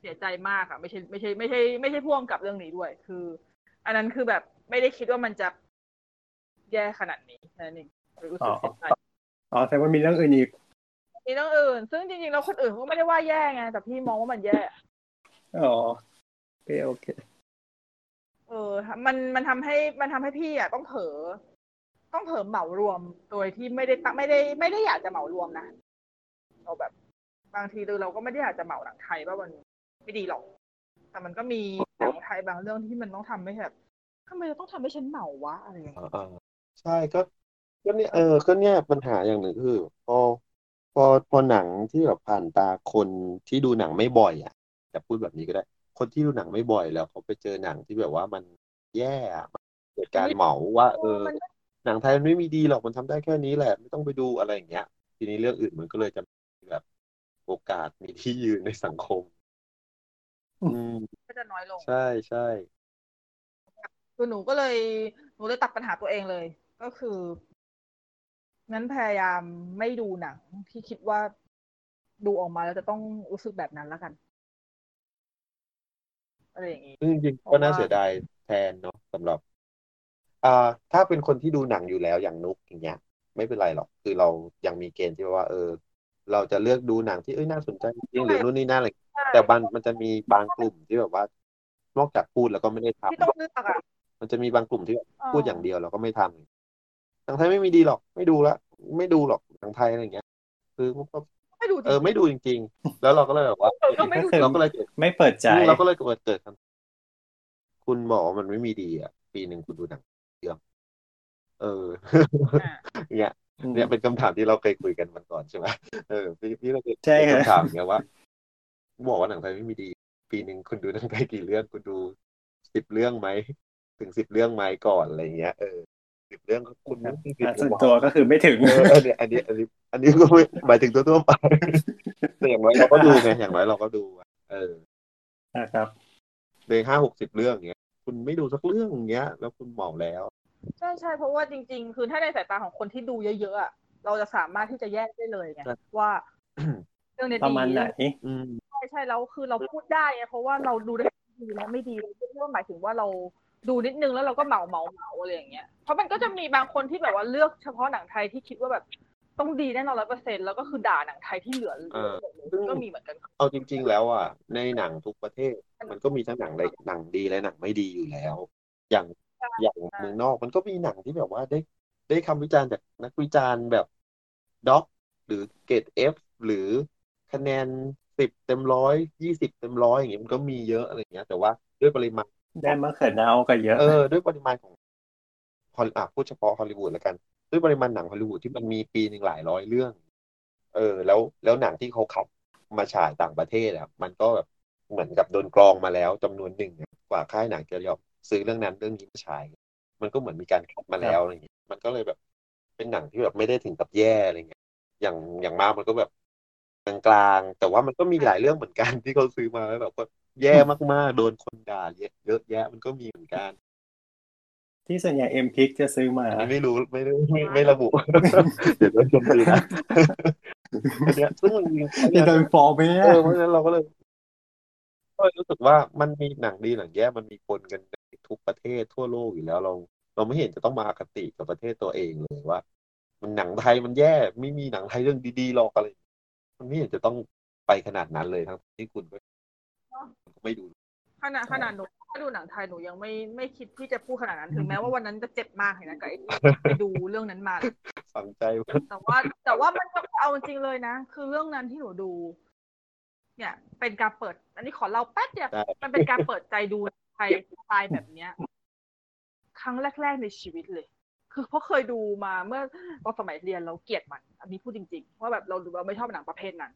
เสียใจมากอ่ะไม่ใช่พ่วงกับเรื่องนี้ด้วยคืออันนั้นคือแบบไม่ได้คิดว่ามันจะแย่ขนาดนี้นั่นเองรู้สึกเสียใจแต่ว่ามีเรื่องอื่นอีกมีเรื่องอื่นซึ่งจริงๆแล้วคนอื่นเขาไม่ได้ว่าแย่ไงแต่พี่มองว่ามันแย่โอเคมันทำให้พี่อ่ะต้องเผลอเหมารวมโดยที่ไม่ได้อยากจะเหมารวมนะเราแบบบางทีเราก็ไม่ได้อยากจะเหมาหนังไทยว่ามันไม่ดีหรอกแต่มันก็มีหนังไทยบางเรื่องที่มันต้องทำไม่แบบทำไมเราต้องทำให้ฉันเหมาวะอะไรอย่างเงี้ยใช่ก็เนี่ยก็เนี่ยปัญหาอย่างหนึ่งคือพอหนังที่แบบผ่านตาคนที่ดูหนังไม่บ่อยอ่ะจะพูดแบบนี้ก็ได้คนที่ดูหนังไม่บ่อยแล้วเขาไปเจอหนังที่แบบว่ามันแย่เกิดการเหมาว่าหนังไทยมันไม่มีดีหรอกมันทำได้แค่นี้แหละไม่ต้องไปดูอะไรอย่างเงี้ยทีนี้เรื่องอื่นมันก็เลยจะมีแบบโอกาสมีที่ยืนในสังคมก็จะน้อยลงใช่ คือหนูเลยตัดปัญหาตัวเองเลยก็คืองั้นพยายามไม่ดูหนังที่คิดว่าดูออกมาแล้วจะต้องรู้สึกแบบนั้นแล้วกันอะไรอย่างงี้จริงๆก็น่าเสียดายแทนเนาะสำหรับถ้าเป็นคนที่ดูหนังอยู่แล้วอย่างนุกอย่างเงี้ยไม่เป็นไรหรอกคือเรายังมีเกณฑ์ที่ว่าเราจะเลือกดูหนังที่น่าสนใจจริงหรือนู่นนี่นั่นอะไรแต่มันจะมีบางกลุ่มที่แบบว่านอกจากพูดแล้วก็ไม่ได้ทำที่ต้องเลือกอ่ะมันจะมีบางกลุ่มที่พูดอย่างเดียวแล้วก็ไม่ทำหนังไทยไม่มีดีหรอกไม่ดูละไม่ดูหรอกหนังไทยอะไรอย่างเงี้ยคือก็ไม่ดูจริงๆแล้วเราก็เลยแบบว่าเราก็เลยไม่เปิดใจเราก็เลยเกิดคุณบอกว่ามันไม่มีดีอ่ะปีนึงคุณดูหนังเรื่องเนี่ยเป็นคำถามที่เราเคยคุยกันวันก่อนใช่ไหมพี่เราเคยคำถามเนี่ยว่าบอกว่าหนังไทยไม่มีดีปีนึงคุณดูหนังไทยกี่เรื่องคุณดู10เรื่องไหมถึง10เรื่องไหมก่อนอะไรเงี้ย10เรื่องคุณส่วนตัวก็คือไม่ถึงอันนี้ก็หมายถึงตัวไปแต่อย่างน้อยเราก็ดูไงอย่างน้อยเราก็ดูนะครับใน50-60เรื่องเงี้ยคุณไม่ดูสักเรื่องเงี้ยแล้วคุณเหมาแล้วใช่ๆเพราะว่าจริงๆคือถ้าในสายตาของคนที่ดูเยอะๆเราจะสามารถที่จะแยกได้เลยไงว่า เรื่องนี้ดีประมาณไหนใช่ๆแล้วคือเราพูดได้เพราะว่าเราดูได้ดีและไม่ดีก็หมายถึงว่าเราดูนิดนึงแล้วเราก็เหมาอะไรอย่างเงี้ยเพราะมันก็จะมีบางคนที่แบบว่าเลือกเฉพาะหนังไทยที่คิดว่าแบบต้องดีแน่นอน 100% แล้วก็คือด่าหนังไทยที่เหลือก็มีเหมือนกันเอาจริงๆแล้วอ่ะในหนังทุกประเทศมันก็มีทั้งหนังดีและหนังไม่ดีอยู่แล้วอย่างเมืองนอกมันก็มีหนังที่แบบว่าได้คำวิจารณ์จากนักวิจารณ์แบบด็อกหรือเกรด F หรือคะแนน10เต็ม100 20เต็ม100อย่างเงี้ยมันก็มีเยอะอะไรอย่างเงี้ยแต่ว่าด้วยปริมาณได้มะเขือเน่าก็เยอะด้วยปริมาณของพูดเฉพาะฮอลลีวูดแล้วกันด้วยปริมาณหนังฮอลลีวูดที่มันมีปีนึงหลายร้อยเรื่องแล้วหนังที่เขาขับมาฉายต่างประเทศอ่ะมันก็แบบเหมือนกับโดนกรองมาแล้วจำนวนหนึ่งกว่าค่ายหนังจะยอมซื้อเรื่องนั้นเรื่องนี้มาฉายมันก็เหมือนมีการคัดมาแล้วอะไรอย่างเงี้ยมันก็เลยแบบเป็นหนังที่แบบไม่ได้ถึงกับแย่อะไรเงี้ยอย่างมากมันก็แบบกลางๆแต่ว่ามันก็มีหลายเรื่องเหมือนกันที่เขาซื้อมาแล้วแบบก็แย่มากๆโดนคนด่าเยอะแยะมันก็มีเหมือนกันที่ส่วนใหญ่ MPIC จะซื้อมาไม่ระบุเดี๋ยวโดนโจมตีนะเนี่ยซึ่งจะโดนฟ้องไปเพราะฉะนั้นเราก็เลยรู้สึกว่ามันมีหนังดีหนังแย่มันมีคนกันทุกประเทศทั่วโลกอยู่แล้วเราไม่เห็นจะต้องมาอคติกับประเทศตัวเองเลยว่ามันหนังไทยมันแย่ไม่มีหนังไทยเรื่องดีๆหรอกอะไรมันไม่เห็นจะต้องไปขนาดนั้นเลยทั้งที่คุณก็ไม่ดูขนาดหนูถ้าดูหนังไทยหนูยังไม่คิดที่จะพูดขนาดนั้นถึงแม้ว่าวันนั้นจะเจ็บมากเลยนะกับไอ้ไปดูเรื่องนั้นมาฝังใจแต่ว่ามันเอาจริงเลยนะคือเรื่องนั้นที่หนูดูเนี่ยเป็นการเปิดอันนี้ขอเล่าแป๊บเดียวมันเป็นการเปิดใจดูไทยสไตล์แบบเนี้ยครั้งแรกๆในชีวิตเลยคือเพราะเคยดูมาเมื่อตอนสมัยเรียนเราเกลียดมันอันนี้พูดจริงๆว่าแบบเราไม่ชอบหนังประเภทนั้น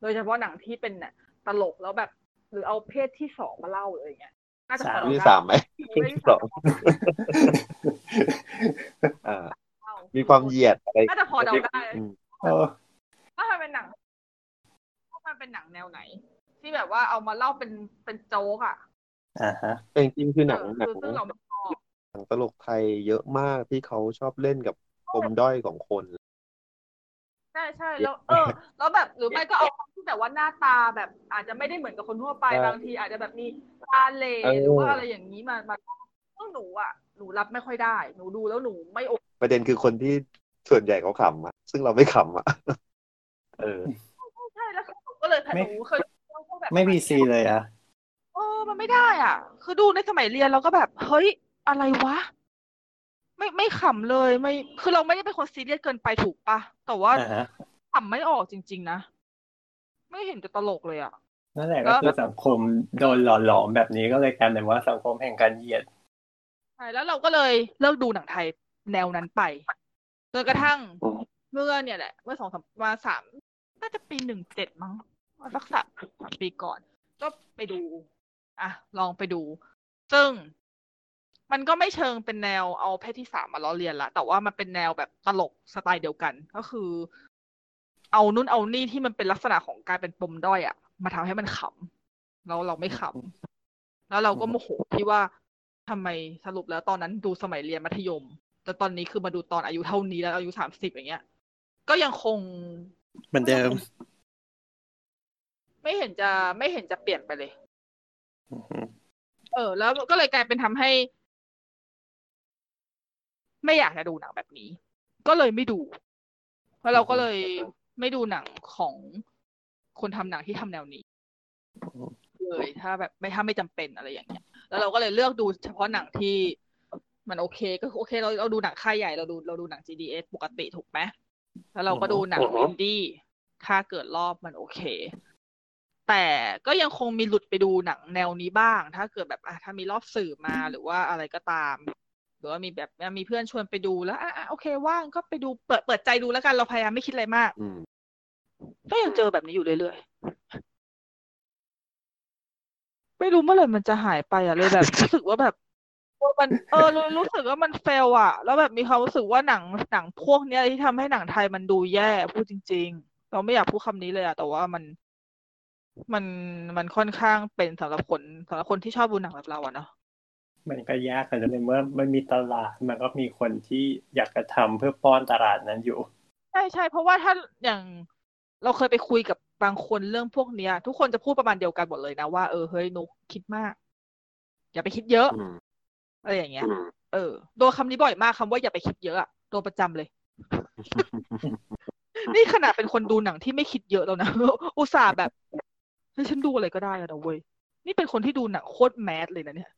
โดยเฉพาะหนังที่เป็นน่ะตลกแล้วแบบหรือเอาเพศที่สองมาเล่าเลยอย่างเงี้ยน่าจะ3หรือ3มั้ย2มีความเหยียดอะไรน่าจะพอเดาได้ถ้ามันเป็นหนังแนวไหนที่แบบว่าเอามาเล่าเป็นโจ๊กอ่ะฮะจริงๆคือหนังตลกไทยเยอะมากที่เขาชอบเล่นกับปมด้อยของคนใช่ๆแล้วแล้วแบบหรือไม่ก็เอาคนที่แบบว่าหน้าตาแบบอาจจะไม่ได้เหมือนกับคนทั่วไปบางทีอาจจะแบบมีตาเหล่หรือว่าอะไรอย่างนี้มาหนูอ่ะหนูรับไม่ค่อยได้หนูดูแล้วหนูไม่โอเคประเด็นคือคนที่ส่วนใหญ่เขาขำอ่ะซึ่งเราไม่ขำอ่ะใช่แล้วก็เลยหนูเคยแบบไม่ PC เลยอ่ะมันไม่ได้อ่ะคือดูในสมัยเรียนเราก็แบบเฮ้ยอะไรวะไม่ขำเลยไม่คือเราไม่ได้เป็นคนซีเรียสเกินไปถูกปะแต่ว่าขำไม่ออกจริงๆนะไม่เห็นจะตลกเลยอ่ะนั่นแหละก็คือสังคมโดนหล่อหลอมแบบนี้ก็เลยกลายเป็นว่าสังคมแห่งการเหยียดใช่แล้วเราก็เลยเลิกดูหนังไทยแนวนั้นไปจนกระทั่งเมื่อเนี่ยแหละเมื่อ 2-3 มา3น่าจะปี17มั้งสัก3ปีก่อนก็ไปดูลองไปดูซึ่งมันก็ไม่เชิงเป็นแนวเอาเพศที่3มาล้อเลียนละแต่ว่ามันเป็นแนวแบบตลกสไตล์เดียวกันก็คือเอานู่นเอานี่ที่มันเป็นลักษณะของการเป็นปมด้อยอ่ะมาทำให้มันขำแล้วเราไม่ขำแล้วเราก็โมโหที่ว่า ทำไมสรุปแล้วตอนนั้นดูสมัยเรียนมัธยมแต่ตอนนี้คือมาดูตอนอายุเท่านี้แล้วอายุ30อย่างเงี้ยก็ยังคงเหมือนเดิมไม่เห็นจะเปลี่ยนไปเลยแล้วก็เลยกลายเป็นทำให้ไม่อยากจะดูหนังแบบนี้ก็เลยไม่ดูเพราะเราก็เลยไม่ดูหนังของคนทำหนังที่ทำแนวนี้เลยถ้าแบบไม่จำเป็นอะไรอย่างเงี้ยแล้วเราก็เลยเลือกดูเฉพาะหนังที่มันโอเคก็โอเคเราดูหนังค่ายใหญ่เราดูหนัง GDH ปกติถูกไหมแล้วเราก็ดูหนังอินดี้ค่าเกิดรอบมันโอเคแต่ก็ยังคงมีหลุดไปดูหนังแนวนี้บ้างถ้าเกิดแบบถ้ามีรอบสื่อมาหรือว่าอะไรก็ตามหรือว่ามีแบบมีเพื่อนชวนไปดูแล้วโอเคว่างก็ไปดูเปิดใจดูแล้วกันเราพยายามไม่คิดอะไรมากก็ยังเจอแบบนี้อยู่เรื่อยๆไม่รู้เมื่อไหร่มันจะหายไปอ่ะเลยแบบ รู้สึกว่าแบบว่ามันรู้สึกว่ามันเฟลอ่ะแล้วแบบมีความรู้สึกว่าหนังพวกเนี้ยที่ทำให้หนังไทยมันดูแย่พูดจริงๆเราไม่อยากพูดคำนี้เลยอ่ะแต่ว่ามันค่อนข้างเป็นสำหรับคนที่ชอบดูหนังแบบเราอ่ะเนาะมันก็ยากแต่ในเมื่อมันมีตลาดมันก็มีคนที่อยากจะทำเพื่อป้อนตลาดนั้นอยู่ใช่ๆเพราะว่าถ้าอย่างเราเคยไปคุยกับบางคนเรื่องพวกเนี้ยทุกคนจะพูดประมาณเดียวกันหมดเลยนะว่าเฮ้ยนุกคิดมากอย่าไปคิดเยอะอะไรอย่างเงี้ยโดนคำนี้บ่อยมากคำว่าอย่าไปคิดเยอะอะโดนประจำเลย นี่ขนาดเป็นคนดูหนังที่ไม่คิดเยอะแล้วนะ อุตส่าห์แบบให้ฉันดูอะไรก็ได้นะเว้ยนี่เป็นคนที่ดูหนังโคตรแมสเลยนะเนี่ย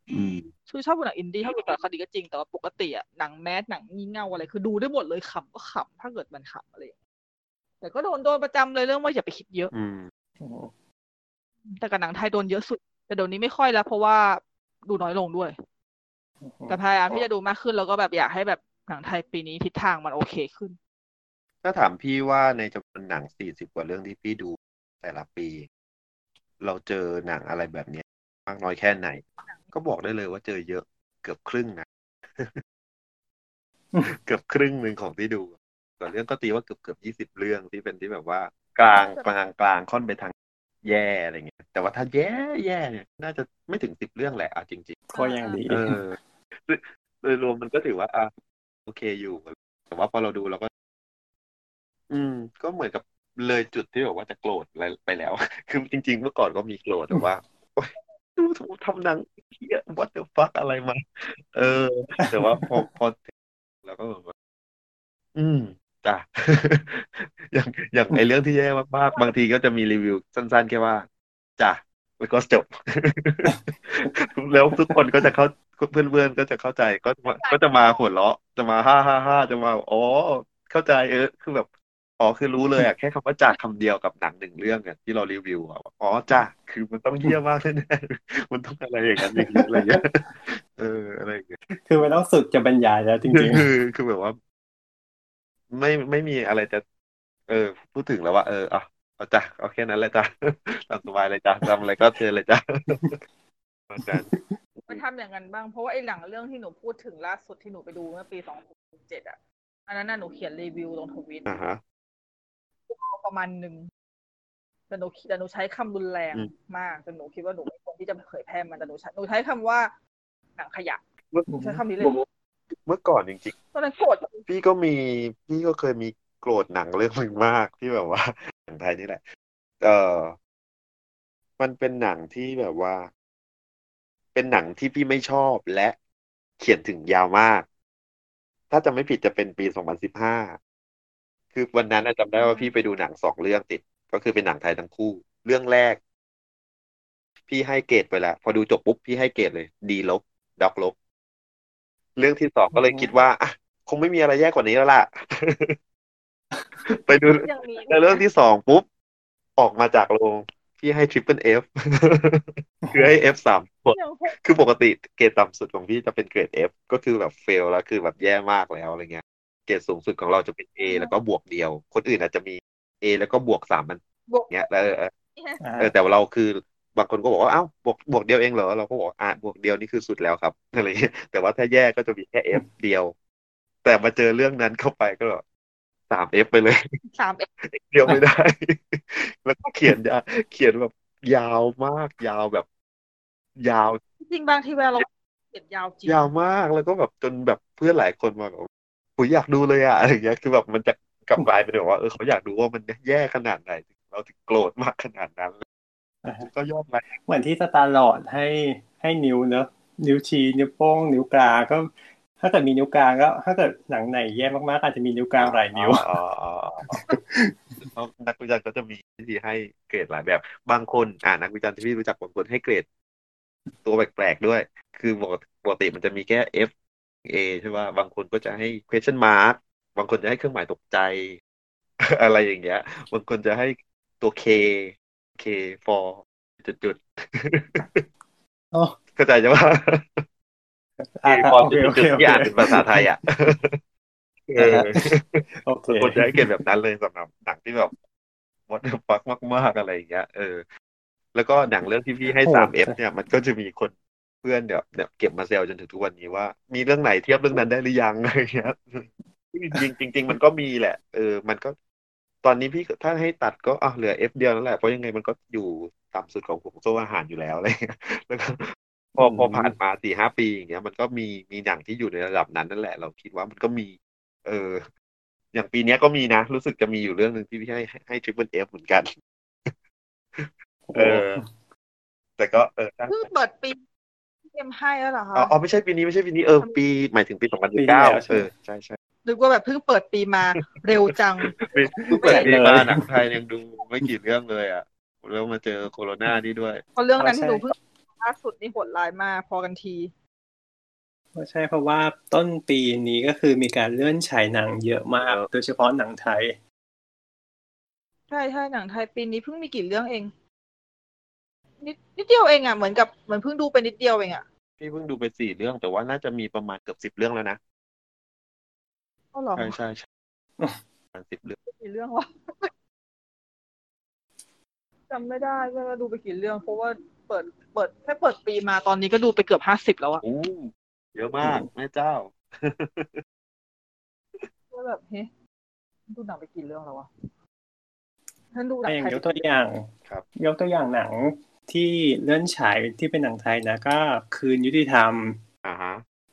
คือชอบดูหนังอินดี้ชอบดูแต่คดีก็จริงแต่ว่าปกติอะหนังแมสหนังงี่เง่าอะไรคือดูได้หมดเลยขำก็ขำถ้าเกิดมันขำอะไรแต่ก็โดนประจำเลยเรื่องว่าอย่าไปคิดเยอะแต่กับหนังไทยโดนเยอะสุดแต่เดี๋ยวนี้ไม่ค่อยแล้วเพราะว่าดูน้อยลงด้วยแต่พยายามที่จะดูมากขึ้นแล้วก็แบบอยากให้แบบหนังไทยปีนี้ทิศทางมันโอเคขึ้นถ้าถามพี่ว่าในจำนวนหนัง40กว่าเรื่องที่พี่ดูแต่ละปีเราเจอหนังอะไรแบบนี้มากน้อยแค่ไหนก็บอกได้เลยว่าเจอเยอะเกือบครึ่งนะ เกือบครึ่งนึงของที่ดูแต่เรื่องก็ตีว่าเกือบ20เรื่องที่เป็นที่แบบว่ากลางค่อนไปทางแย่อะไรเงี้ยแต่ว่าถ้าแย่เนี่ยน่าจะไม่ถึง10เรื่องแหละจริงๆก็ยังดีโดยรวมมันก็ถือว่าโอเคอยู่แต่ว่าพอเราดูเราก็ก็เหมือนกับเลยจุดที่บอกว่าจะโกรธอะไรไปแล้วคือจริงๆเมื่อก่อนก็มีโกรธแต่ว่าโอ๊ยดูทำหนังเหี้ย what the fuck อะไรมาแต่ว่าพอแล้วก็แบบว่าจ้ะ อย่างไอเรื่องที่แย่มากๆบางทีก็จะมีรีวิวสั้นๆแค่ว่าจ้ะแล้วก็จบ แล้วทุกคนก็จะเข้าเพื่อนๆก็จะเข้าใจก็จะมาหัวเราะจะมาฮ่าๆๆจะมาอ๋อเข้าใจคือแบบอ๋อคือรู้เลยอ่ะแค่คำว่าจ้ะคำเดียวกับหนังหนึ่งเรื่องอ่ะที่เรารีวิวอ่ะอ๋อจ้ะคือมันต้องเหี้ยมากแน่ๆมันต้องอะไรอย่างนั้นอย่างนี้อะไรเงี้ยอะไรอย่างเงี้ยคือมันต้องสุดจะบรรยายแล้วจริงๆคือแบบว่าไม่มีอะไรจะพูดถึงแล้วว่าเอาจ้ะเอาแค่นั้นเลยจ้ะตามสบายเลยจ้ะทำอะไรก็เชิญเลยจ้ะมันทำอย่างนั้นบ้างเพราะว่าไอ้หนังเรื่องที่หนูพูดถึงล่าสุดที่หนูไปดูเมื่อปี2017อ่ะอันนั้นน่ะหนูเขียนรีวิวลงทวิตประมาณนึงแต่หนูใช้คำรุนแรงมากแต่หนูคิดว่าหนูไม่ควรที่จะเผยแพร่มันแต่หนูใช้คำว่าหนังขยะใช้คำนี้เลยเมื่อก่อนจริงๆตอนนั้นโกรธพี่ก็เคยมีโกรธหนังเรื่องนึงมากที่แบบว่าหนังไทยนี่แหละมันเป็นหนังที่แบบว่าเป็นหนังที่พี่ไม่ชอบและเขียนถึงยาวมากถ้าจำไม่ผิดจะเป็นปี2015คือวันนั้นจำได้ว่าพี่ไปดูหนัง2เรื่องติดก็คือเป็นหนังไทยทั้งคู่เรื่องแรกพี่ให้เกรดไปแล้วพอดูจบปุ๊บพี่ให้เกรดเลยดีลบด็อกลบเรื่องที่สองก็เลยคิดว่าอ่ะคงไม่มีอะไรแย่กว่านี้แล้วล่ะ ไปดูในเรื่องที่สองปุ๊บออกมาจากโรงพี่ให้ Triple F คือให้ F 3 คนคือปกติเกรดต่ำสุดของพี่จะเป็นเกรด F ก็คือแบบเฟลแล้วคือแบบแย่มากแล้วอะไรเงี้ยเกรดสูงสุดของเราจะเป็น A แล้วก็บวกเดียวคนอื่นอาจจะมี A แล้วก็บวก3มันเงี้ยแล้วแต่เราคือบางคนก็บอกว่าอ้าวบวกเดียวเองเหรอเราก็บอกบวกเดียวนี่คือสุดแล้วครับอะไรเงี้ยแต่ว่าถ้าแย่ก็จะมีแค่ F เดียวแต่มาเจอเรื่องนั้นเข้าไปก็3F ไปเลย 3F เดียวไม่ได้ แล้วก็เขียนแบบยาวมากยาวแบบยาวจริงบางทีเวลาเรา เก็บยาวจริงยาวมากแล้วก็แบบจนแบบเพื่อนหลายคนมาแบบผมอยากดูเลยอ่ะอะไรอย่างเงี้ยคือแบบมันจะกลับกลายเป็นแบบว่าเขาอยากดูว่ามันแย่ขนาดไหนเราถึงโกรธมากขนาดนั้นก็ยอมไหมเหมือนที่สตาร์ลอร์ดให้นิ้วเนอะนิ้วชี้นิ้วโป้งนิ้วกลางก็ถ้าเกิดมีนิ้วกลางก็ถ้าเกิดหนังไหนแย่มากๆอาจจะมีนิ้วกลางหลายนิ้วนักวิจารณ์ก็จะมีวิธีให้เกรดหลายแบบบางคนนักวิจารณ์ที่พี่รู้จักบางคนให้เกรดตัวแปลกๆด้วยคือปกติมันจะมีแค่ F A ใช่ป่ะบางคนก็จะให้ question mark บางคนจะให้เครื่องหมายตกใจอะไรอย่างเงี้ยบางคนจะให้ตัว K for จุดๆอ๋อเข้าใจใช่ป่ะK for จุดๆที่อ่านเป็นภาษาไทยอ่ะโอเคคนจะให้เกรดแบบนั้นเลยสำหรับหนังที่แบบ what the fuck มากๆอะไรอย่างเงี้ยแล้วก็หนังเรื่องที่พี่ให้ 3F เนี่ยมันก็จะมีคนเพื่อนเนี่ยเก็บมาเซลจนถึงทุกวันนี้ว่ามีเรื่องไหนเทียบเรื่องนั้นได้หรือยังอะไรเงี้ยจริงมันก็มีแหละมันก็ตอนนี้พี่ถ้าให้ตัดก็เหลือ F เดียวนั่นแหละเพราะยังไงมันก็อยู่ต่ำสุดของผมโซ่อาหารอยู่แล้วอะไรเงี้ยแล้วก็พอผ่านมา 4-5 ปีอย่างเงี้ยมันก็มีหนังที่อยู่ในระดับนั้นนั่นแหละเราคิดว่ามันก็มีอย่างปีนี้ก็มีนะรู้สึกจะมีอยู่เรื่องนึงที่พี่ให้ Triple F เหมือนกันแต่ก็เปิดปีเต็มให้แล้วเหรอคะอ๋อไม่ใช่ปีนี้ปีหมายถึงปี2019ใช่ๆนึกว่าแบบเพิ่งเปิดปีมาเร็วจังเปิดปีมาหนังไทยยังดูไม่กี่เรื่องเลยอ่ะแล้วมาเจอโควิดนี่ด้วยเพราะเรื่องนั้นที่ดูเพิ่งล่าสุดนี่โหดร้ายมากพอกันทีก็ใช่เพราะว่าต้นปีนี้ก็คือมีการเลื่อนฉายหนังเยอะมากโดยเฉพาะหนังไทยใช่ๆหนังไทยปีนี้เพิ่งมีกี่เรื่องเองนิดเดียวเองอ่ะเหมือนเพิ่งดูไปนิดเดียวเองอ่ะพี่เพิ่งดูไป4เรื่องแต่ว่าน่าจะมีประมาณเกือบ10เรื่องแล้วนะก็หรอใช่ๆประมาณ10เรื่องกี่เรื่องวะจำไม่ได้ว่าดูไปกี่เรื่องเพราะว่าเปิดแค่เปิดปีมาตอนนี้ก็ดูไปเกือบ50แล้วอ่ะอู้เยอะมากแม่เจ้าก็แบบเฮ้ดูหนังไปกี่เรื่องแล้ววะท่านดูหนังไทยยกตัวอย่างหนังที่เลื่อนฉายที่เป็นหนังไทยนะก็คืนยุติธรรม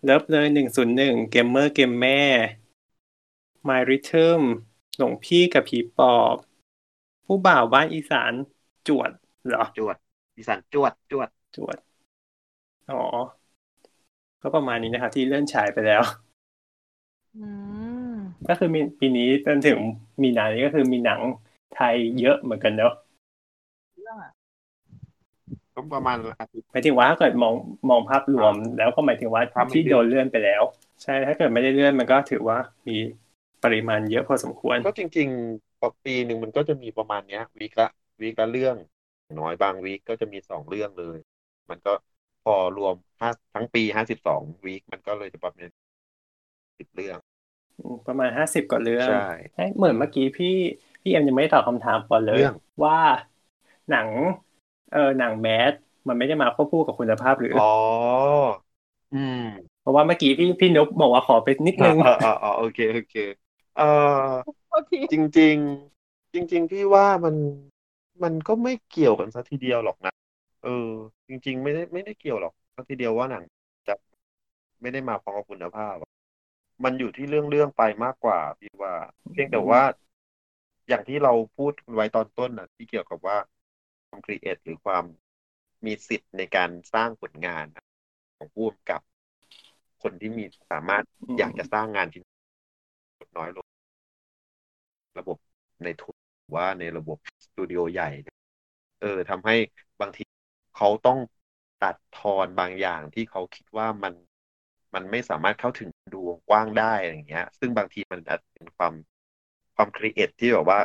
เลิฟเลย101เกมเมอร์เกมแม่ My Rhythm หลวงพี่กับผีปอบผู้บ่าวบ้านอีสานจวดเหรอจวดอีสานจวดอ๋อก็ประมาณนี้นะครับที่เลื่อนฉายไปแล้วก็คือปีนี้จนถึงมีนานี้ก็คือมีหนังไทยเยอะเหมือนกันเนาะก็ประมาณหมายถึงว่าถ้าเกิดมองภาพรวมแล้วก็หมายถึงว่าที่โดนเลื่อนไปแล้วใช่ถ้าเกิดไม่ได้เลื่อนมันก็ถือว่ามีปริมาณเยอะพอสมควรก็จริงๆปีนึงมันก็จะมีประมาณเนี้ยวีคละเรื่องน้อยบางวีคก็จะมี2เรื่องเลยมันก็พอรวมทั้งปี52วีคมันก็เลยจะประมาณ10เรื่องประมาณ50กว่าเรื่องใช่เหมือนเมื่อกี้พี่เอ็มยังไม่ได้ตอบคำถามก่อนเลยว่าหนังแมสมันไม่ได้มาควบคู่กับคุณภาพหรืออ๋อเพราะว่าเมื่อกี้พี่นุ๊กบอกว่าขอไปนิดนึงอ๋อโอเคจริงพี่ว่ามันก็ไม่เกี่ยวกันซะทีเดียวหรอกนะจริงๆไม่ได้เกี่ยวหรอกซะทีเดียวว่าหนังจะไม่ได้มาพร้อมกับคุณภาพมันอยู่ที่เรื่องไปมากกว่าพี่ว่าเพียงแต่ว่าอย่างที่เราพูดไว้ตอนต้นนะที่เกี่ยวกับว่าความครีเอทหรือความมีสิทธิ์ในการสร้างผลงานของผู้กำกับคนที่มีสามารถอยากจะสร้างงานที่น้อยลงระบบในทุนว่าในระบบสตูดิโอใหญ่ทำให้บางทีเขาต้องตัดทอนบางอย่างที่เขาคิดว่ามันไม่สามารถเข้าถึงดูกว้างได้อะไรอย่างเงี้ยซึ่งบางทีมันอาจเป็นความครีเอทที่แบบว่า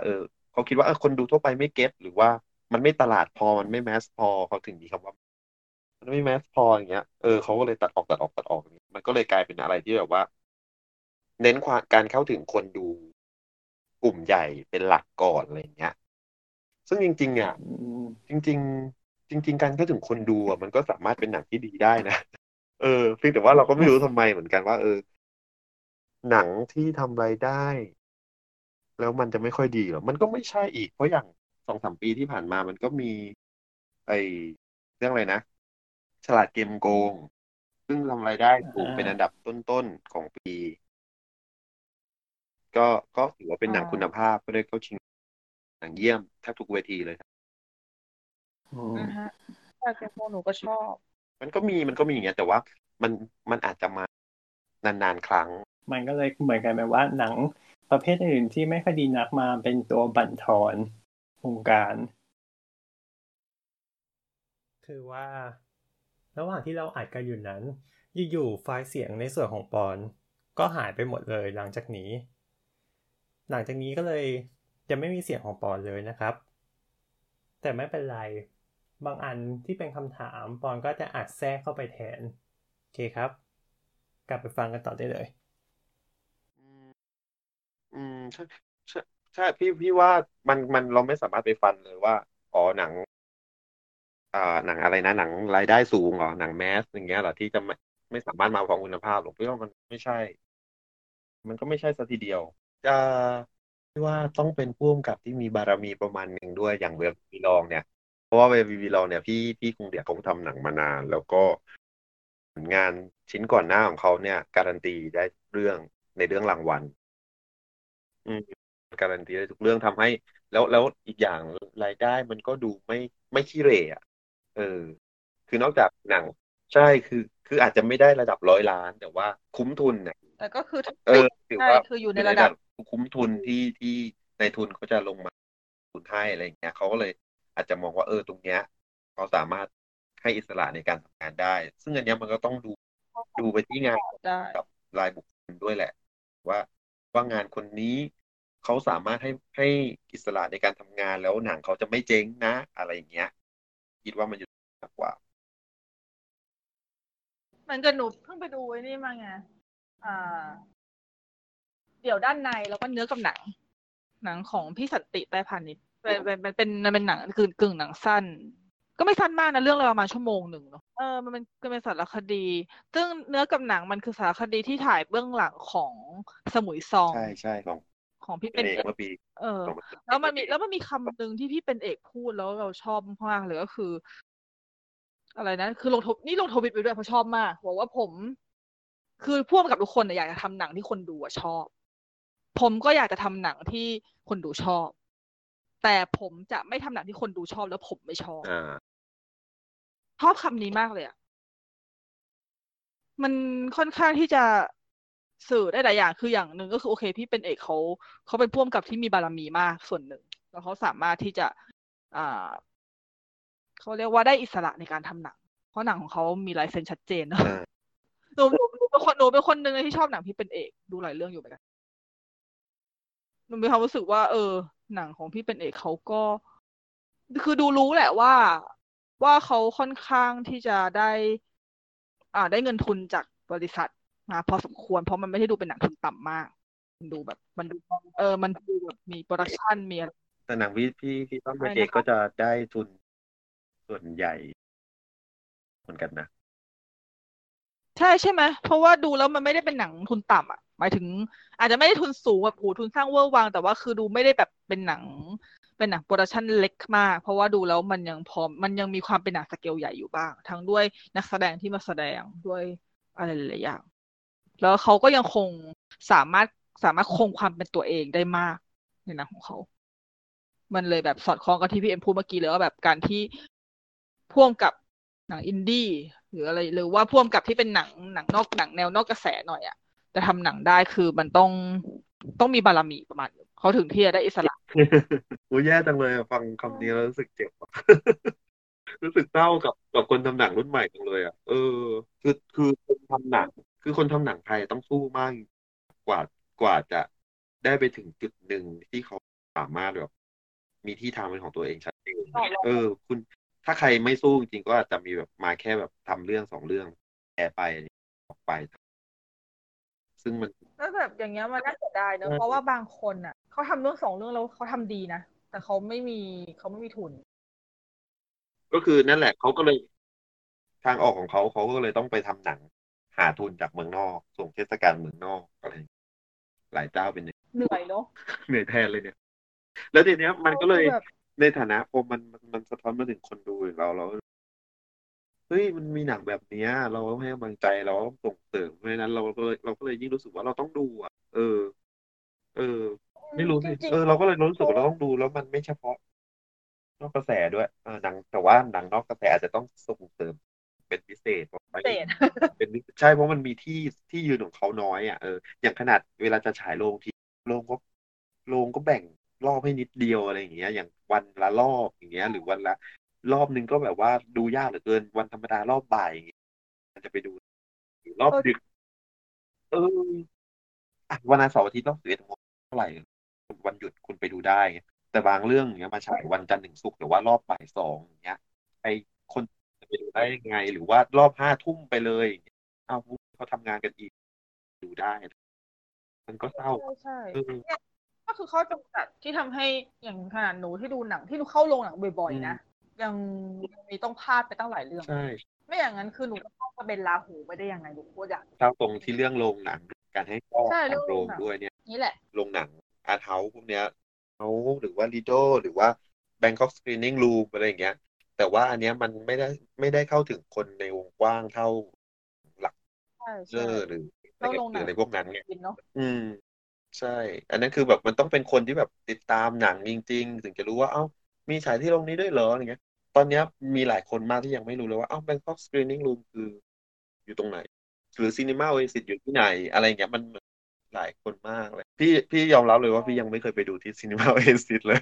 เขาคิดว่าคนดูทั่วไปไม่เก็ตหรือว่ามันไม่ตลาดพอมันไม่แมสพอเขาถึงมีคำว่ามันไม่แมสพออย่างเงี้ยเขาก็เลยตัดออกมันก็เลยกลายเป็นอะไรที่แบบว่าเน้นการเข้าถึงคนดูกลุ่มใหญ่เป็นหลักก่อนอะไรอย่างเงี้ยซึ่งจริงๆอ่ะจริงการเข้าถึงคนดูมันก็สามารถเป็นหนังที่ดีได้นะเพียงแต่ว่าเราก็ไม่รู้ทำไมเหมือนกันว่าหนังที่ทำรายได้แล้วมันจะไม่ค่อยดีหรอมันก็ไม่ใช่อีกเพราะอย่าง 2-3 ปีที่ผ่านมามันก็มีเรื่องอะไรนะฉลาดเกมโกง ซึ่งทำรายได้สูงเป็นอันดับต้นๆของปีก็ถือว่าเป็นหนังคุณภาพก็ได้เข้าชิงหนังเยี่ยมแทบทุกเวทีเลยครับนะฮะแต่เจโมหนูก็ชอบมันก็มีอย่างเงี้ยแต่ว่ามันอาจจะมานานๆครั้งมันก็เลยเหมือนกันแบบว่าหนังประเภทอื่นที่ไม่ค่อยดีนักมาเป็นตัวบั่นทอนวงการคือว่าระหว่างที่เราอัดกันอยู่นั้นอยู่ๆไฟล์เสียงในส่วนของปอนก็หายไปหมดเลยหลังจากนี้ก็เลยจะไม่มีเสียงของปอนเลยนะครับแต่ไม่เป็นไรบางอันที่เป็นคำถามปอนก็จะอัดแทรกเข้าไปแทนโอเคครับกลับไปฟังกันต่อได้เลยใช่พี่ว่ามันเราไม่สามารถไปฟันเลยว่าอ๋อหนังอะไรนะหนังรายได้สูงเหรอหนังแมสอย่างเงี้ยเหรอที่จะไม่สามารถมาพร้อมคุณภาพหรอกพี่ว่ามันไม่ใช่มันก็ไม่ใช่ซะทีเดียวจะพี่ว่าต้องเป็นผู้กำกับที่มีบารมีประมาณหนึ่งด้วยอย่างเวลวีลองเนี่ยเพราะว่าเวลวีลองเนี่ยพี่คงเดี๋ยวคงทำหนังมานานแล้วก็ผลงานชิ้นก่อนหน้าของเขาเนี่ยการันตีได้เรื่องในเรื่องรางวัลการันตีได้ทุกเรื่องทำให้แล้วอีกอย่างรายได้มันก็ดูไม่ขี้เหร่อ่ะคือนอกจากหนังใช่คืออาจจะไม่ได้ระดับ100 ล้านแต่ว่าคุ้มทุนเนี่ยแต่ก็คือถือว่าคืออยู่ในระดับคุ้มทุนที่นายทุนเขาจะลงมาทุนให้อะไรอย่างเงี้ยเขาก็เลยอาจจะมองว่าตรงเนี้ยเขาสามารถให้อิสระในการทำงานได้ซึ่งอันเนี้ยมันก็ต้องดูไปที่งานกับรายบุคคลด้วยแหละว่างานคนนี้เขาสามารถให้อิสระในการทำงานแล้วหนังเขาจะไม่เจ๊งนะอะไรอย่างเงี้ยคิดว่ามันอยู่มากกว่ามันก็หนูเพิ่งไปดูไอ้นี่มาไงเดี๋ยวด้านในแล้วก็เนื้อกับหนังของพี่สันติไตรพานิชเป็นหนังคือกึ่งหนังสั้นก็ไม่สั้นมากนะเรื่องประมาณ1 ชั่วโมงเนาะมันเป็นสารคดีซึ่งเนื้อกับหนังมันคือสารคดีที่ถ่ายเบื้องหลังของสมุยซองใช่ๆของพี่เป็นเอกเมื่อปีแล้วมันมีคำหนึ่งที่พี่เป็นเอกพูดแล้วเราชอบมากเลยก็คืออะไรนะคือลงทวิตไปด้วยเพราะชอบมากบอกว่าผมคือพ่วงกับทุกคนอยากจะทำหนังที่คนดูชอบผมก็อยากจะทำหนังที่คนดูชอบแต่ผมจะไม่ทำหนังที่คนดูชอบแล้วผมไม่ชอบคำนี้มากเลยอ่ะมันค่อนข้างที่จะสื่อได้หลายอย่างคืออย่างหนึ่งก็คือโอเคพี่เป็นเอกเขาเป็นผู้กำกับที่มีบารมีมากส่วนหนึ่งแล้วเขาสามารถที่จะเขาเรียกว่าได้อิสระในการทำหนังเพราะหนังของเขามีลายเซ็นชัดเจนเนอะหนูเป็นคนหนึ่งที่ชอบหนังพี่เป็นเอกดูหลายเรื่องอยู่เหมือนกันหนูมีความรู้สึกว่าหนังของพี่เป็นเอกเขาก็คือดูรู้แหละว่าเขาค่อนข้างที่จะได้เงินทุนจากบริษัทมาพอสมควรเพราะมันไม่ได้ดูเป็นหนังทุนต่ำมากมันดูแบบมันดูมันดูแบบมีโปรดักชันมีอะไรแต่หนังพี่ต้องเป็นเอกก็จะได้ทุนส่วนใหญ่เหมือนกันนะใช่ไหมเพราะว่าดูแล้วมันไม่ได้เป็นหนังทุนต่ำอ่ะหมายถึงอาจจะไม่ได้ทุนสูงแบบโหทุนสร้างเวอร์วังแต่ว่าคือดูไม่ได้แบบเป็นหนังโปรดักชันเล็กมากเพราะว่าดูแล้วมันยังพอมันยังมีความเป็นหนังสเกลใหญ่อยู่บ้างทั้งด้วยนักแสดงที่มาแสดงด้วยอะไรหลายอย่างแล้วเขาก็ยังคงสามารถคงความเป็นตัวเองได้มากในหนังของเขามันเลยแบบสอดคล้องกับที่พี่เอ็มพูดเมื่อกี้เลยว่าแบบการที่พ่วงกับหนังอินดี้หรืออะไรหรือว่าพ่วงกับที่เป็นหนังแนวนอกกระแสหน่อยอ่ะแต่ทำหนังได้คือมันต้องมีบารมีประมาณเขาถึงที่จะได้อิสระโอ้แย่จังเลยฟังคำนี้แล้วรู้สึกเจ็บรู้สึกเศร้ากับคนทำหนังรุ่นใหม่จังเลยอ่ะคือคนทำหนังไทยต้องสู้มากกว่าจะได้ไปถึงจุดหนึ่งที่เขาสามารถแบบมีที่ทางเป็นของตัวเองชัดเจนคุณถ้าใครไม่สู้จริงก็อาจจะมีแบบมาแค่แบบทำเรื่อง2 เรื่องแย่ไปออกไปซึ่งมันก็แบบอย่างเงี้ยมันน่าเสียดายเนอะเพราะว่าบางคนอ่ะเขาทำเรื่อง2 เรื่องแล้วเขาทำดีนะแต่เขาไม่มีทุนก็คือนั่นแหละเขาก็เลยทางออกของเขาก็เลยต้องไปทำหนังหาทุนจากเมืองนอกส่งเทศกาลเมืองนอกอะไรหลายเจ้าเป็นเหนื่อยเนาะเหนื่อยแทนเลยเนี่ยแล้วทีเนี้ยมันก็เลยในฐานะผมมันสะท้อนมาถึงคนดูเรา เฮ้ยมันมีหนังแบบนี้เราต้องให้กำลังใจเราต้องส่งเสริมเพราะฉะนั้นเราก็เลยยิ่งรู้สึกว่าเราต้องดูอ่ะไม่รู้สิเราก็เลยรู้สึกว่าเราต้องดูแล้วมันไม่เฉพาะนอกกระแสด้วยหนังแต่ว่าหนังนอกกระแสอาจจะต้องส่งเสริมเป็นพิเศษเป็นใช่เพราะมันมีที่ยืนของเขาน้อยอ่ะอย่างขนาดเวลาจะฉายโรงที่โรงก็แบ่งรอบให้นิดเดียวอะไรอย่างเงี้ยอย่างวันละรอบอย่างเงี้ยหรือวันละรอบนึงก็แบบว่าดูยากเหลือเกินวันธรรมดารอบบ่ายอย่างงี้จะไปดูรอบดึกวันอาทิตย์เสาร์อาทิตย์รอบ11โมงเท่าไหร่วันหยุดคุณไปดูได้แต่บางเรื่องอย่างเงี้ยมาฉายวันจันทร์ถึงศุกร์หรือว่ารอบบ่าย2อย่างเงี้ยไอ้คนจะไปดูได้ยังไงหรือว่ารอบ 5:00 นไปเลยอ้าวเค้าทำงานกันอีกดูได้มันก็เศร้าใช่ก็คือข้อจำกัดที่ทำให้อย่างขนาดหนูที่ดูหนังที่หนูเข้าโรงหนังบ่อยๆนะยังมีต้องพลาดไปตั้งหลายเรื่องใช่ไม่อย่างนั้นคือหนูจะต้องมาเป็นลาหูไปได้ยังไงหนูโคตรอยากเท่าตรงที่เรื่องโรงหนังการให้ข้อโรงด้วยเนี่ยนี่แหละโรงหนังอาร์ตเฮาส์พวกเนี้ยเขาหรือว่า Lido หรือว่า Bangkok Screening Room อะไรอย่างเงี้ยแต่ว่าอันเนี้ยมันไม่ได้เข้าถึงคนในวงกว้างเท่าหลักหรืออะไรพวกนั้นไงใช่อันนั้นคือแบบมันต้องเป็นคนที่แบบติดตามหนังจริงๆถึงจะรู้ว่าเอ้ามีฉายที่โรงนี้ด้วยเหรออย่างเงี้ยตอนนี้มีหลายคนมากที่ยังไม่รู้เลยว่าเอ้า Bangkok Screening Room คืออยู่ตรงไหนหรือ Cinema Ace อยู่ที่ไหนอะไรอย่างเงี้ยมันหลายคนมากเลยพี่ยอมรับเลยว่าพี่ยังไม่เคยไปดูที่ Cinema Ace เลย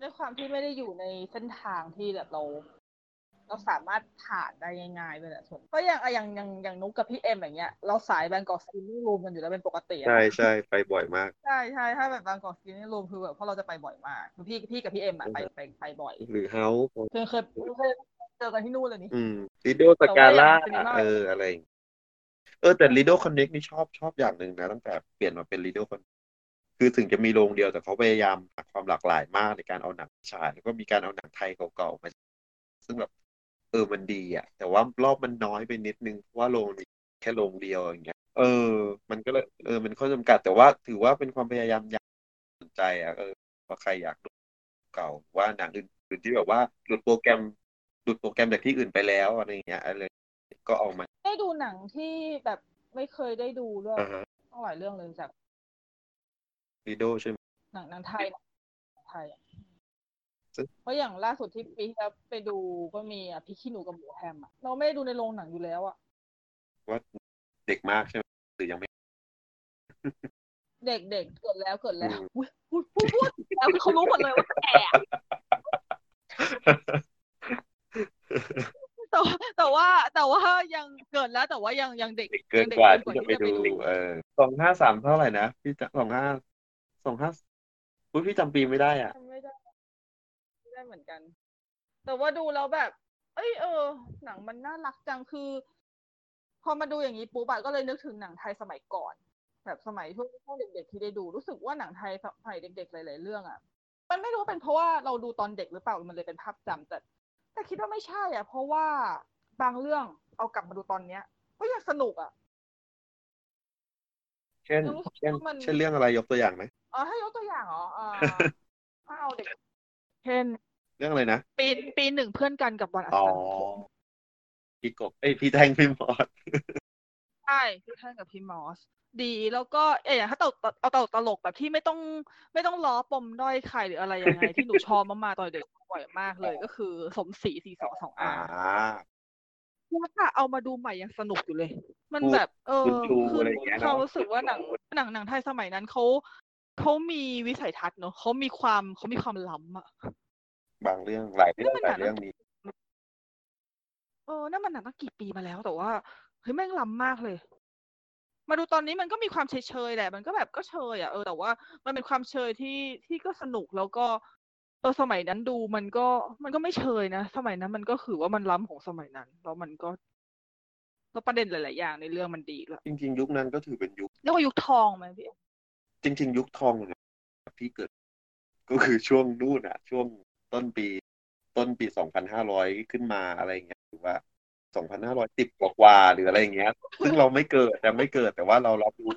ด้วยความที่ไม่ได้อยู่ในเส้นทางที่แบบเราสามารถผ่านได้ง่ายๆเลยแหละส่วนก็อย่างนุ๊กกับพี่เอ็มอย่างเงี้ยเราสายBangkok Screening Roomกันอยู่แล้วเป็นปกติใช่ใช่ไปบ่อยมากใช่ใช่ถ้าแบบBangkok Screening Roomคือแบบเพราะเราจะไปบ่อยมากคือพี่กับพี่เอ็มอ่ะไปบ่อยหรือเฮาเคยเจอกันที่นู่นเลยนี่Lido สกาล่าอะไรแต่Lido Connect นี่ชอบอย่างนึงนะตั้งแต่เปลี่ยนมาเป็นLido Connectคือถึงจะมีโรงเดียวแต่เขาพยายามหาความหลากหลายมากในการเอาหนังฉายแล้วก็มีการเอาหนังไทยเก่าๆมาซึ่งแบบมันดีอ่ะแต่ว่ารอบมันน้อยไปนิดนึงเพราะว่าโรงนี้แค่โรงเดียวอย่างเงี้ยมันก็เลยมันข้อจำกัดแต่ว่าถือว่าเป็นความพยายามอย่างสนใจอ่ะว่าใครอยากดูเก่าว่าหนังอื่นที่แบบว่าหลุดโปรแกรมจากที่อื่นไปแล้วอะไรอย่างเงี้ยอะไรก็เอามาได้ดูหนังที่แบบไม่เคยได้ดูด้วยต้องหลายเรื่องเลยจากLidoใช่ไหมหนังไทยเพราะอย่างล่าสุดที่ปีที่แล้วไปดูก็มีพริกขี้หนูกับหมูแฮมอ่ะเราไม่ได้ดูในโรงหนังอยู่แล้วอ่ะว่าเด็กมากใช่ไหมหรือยังไม่เด็กๆเกิดแล้วพูดแล้วเขารู้หมดเลยว่าแก่แต่ว่ายังเกิดแล้วแต่ว่ายังเด็กเกินกว่าที่จะไปดู253เท่าไหร่นะพี่25อุ๊ยพี่จำปีไม่ได้อ่ะได้เหมือนกันแต่ว่าดูแล้วแบบหนังมันน่ารักจังคือพอมาดูอย่างนี้ปุ๊บก็เลยนึกถึงหนังไทยสมัยก่อนแบบสมัยพวกเด็กๆที่ได้ดูรู้สึกว่าหนังไทยสมัยเด็กๆหลายๆเรื่องอ่ะมันไม่รู้เป็นเพราะว่าเราดูตอนเด็กหรือเปล่ามันเลยเป็นภาพจำแต่คิดว่าไม่ใช่อ่ะเพราะว่าบางเรื่องเอากลับมาดูตอนเนี้ยก็ยังสนุกอ่ะเช่นเรื่องอะไรยกตัวอย่างไหมให้ยกตัวอย่างเหรอเอาเด็กเรื่องอะไรนะปีหนึ่งเพื่อนกันกับวันอัศจรรย์พี่กบพี่แทงพี่มอสใช่พี่แทงกับพี่มอสดีแล้วก็อย่างถ้าเอาตลกแบบที่ไม่ต้องล้อปมด้อยใครหรืออะไรยังไงที่หนูชอบมากๆตอนเด็กบ่อยมากเลยก็คือสมศรี422Rแล้วค่ะเอามาดูใหม่ยังสนุกอยู่เลยมันแบบคือเรารู้สึกว่าหนังไทยสมัยนั้นเขามีวิสัยทัศน์เนาะเขามีความล้ำอะบางเรื่องหลายเรื่องมีนั่นมันหนังตั้งกี่ปีมาแล้วแต่ว่าเฮ้ยแม่งล้ำมากเลยมาดูตอนนี้มันก็มีความเชยแหละมันก็แบบก็เชยอะแต่ว่ามันเป็นความเชยที่ก็สนุกแล้วก็สมัยนั้นดูมันก็ไม่เชยนะสมัยนั้นมันก็คือว่ามันล้ำของสมัยนั้นแล้วมันก็แล้วประเด็นหลายๆอย่างในเรื่องมันดีละจริงๆยุคนั้นก็ถือเป็นยุคเรียกว่ายุคทองไหมพี่จริงๆยุคทองนะที่เกิดก็คือช่วงนู่นอ่ะช่วงต้นปี2500ขึ้นมาอะไรเงี้ยหรือว่า2510กว่าหรืออะไรอย่างเงี้ยซึ่งเราไม่เกิดแต่ว่าเรารับรู้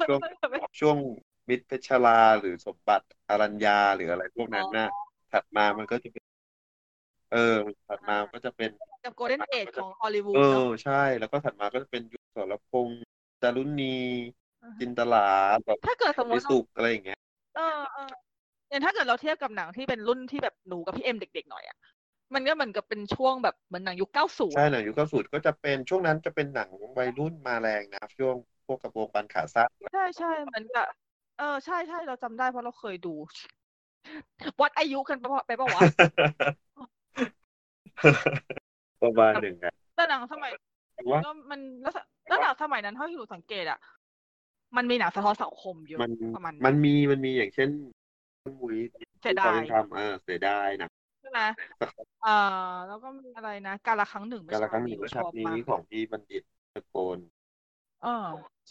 ช่วงมิตรเพชราหรือสมบัติอรัญญาหรืออะไรพวกนั้นน่ะถัดมามันก็จะเป็นมันก็จะเป็น กับโกลเด้นเอจของฮอลลีวูดเนาะใช่แล้วก็ถัดมาก็จะเป็นยุคสรพงษ์จารุณีจินตลาแบบถ้าเกิดสมมติสุกอะไรอย่างเงี้ยอย่างถ้าเกิดเราเทียบกับหนังที่เป็นรุ่นที่แบบหนูกับพี่เอ็มเด็กๆหน่อยอ่ะมันก็เหมือนกับเป็นช่วงแบบเหมือนหนังยุค90ใช่หนังยุค90ก็จะเป็นช่วงนั้นจะเป็นหนังวัยรุ่นมาแรงนะช่วงพวกกระโปรงปันขาสั้นใช่ๆเหมือนกับใช่ๆเราจำได้เพราะเราเคยดูวัดอายุกันไปป่ะวะประมาณหนึ่งอะแต่หนังสมัยก็มันแล้วหนังสมัยนั้นเท่าที่หนูสังเกตอะมันมีหนังสะท้อนสังคมเยอะประมาณมันมีอย่างเช่นมุ้ยเสียดายเสียดายหนังใช่ไหมแล้วก็มีอะไรนะกาลครั้งหนึ่งกาลครั้งหนึ่งชอบนี้ของพี่บัณฑิตโกน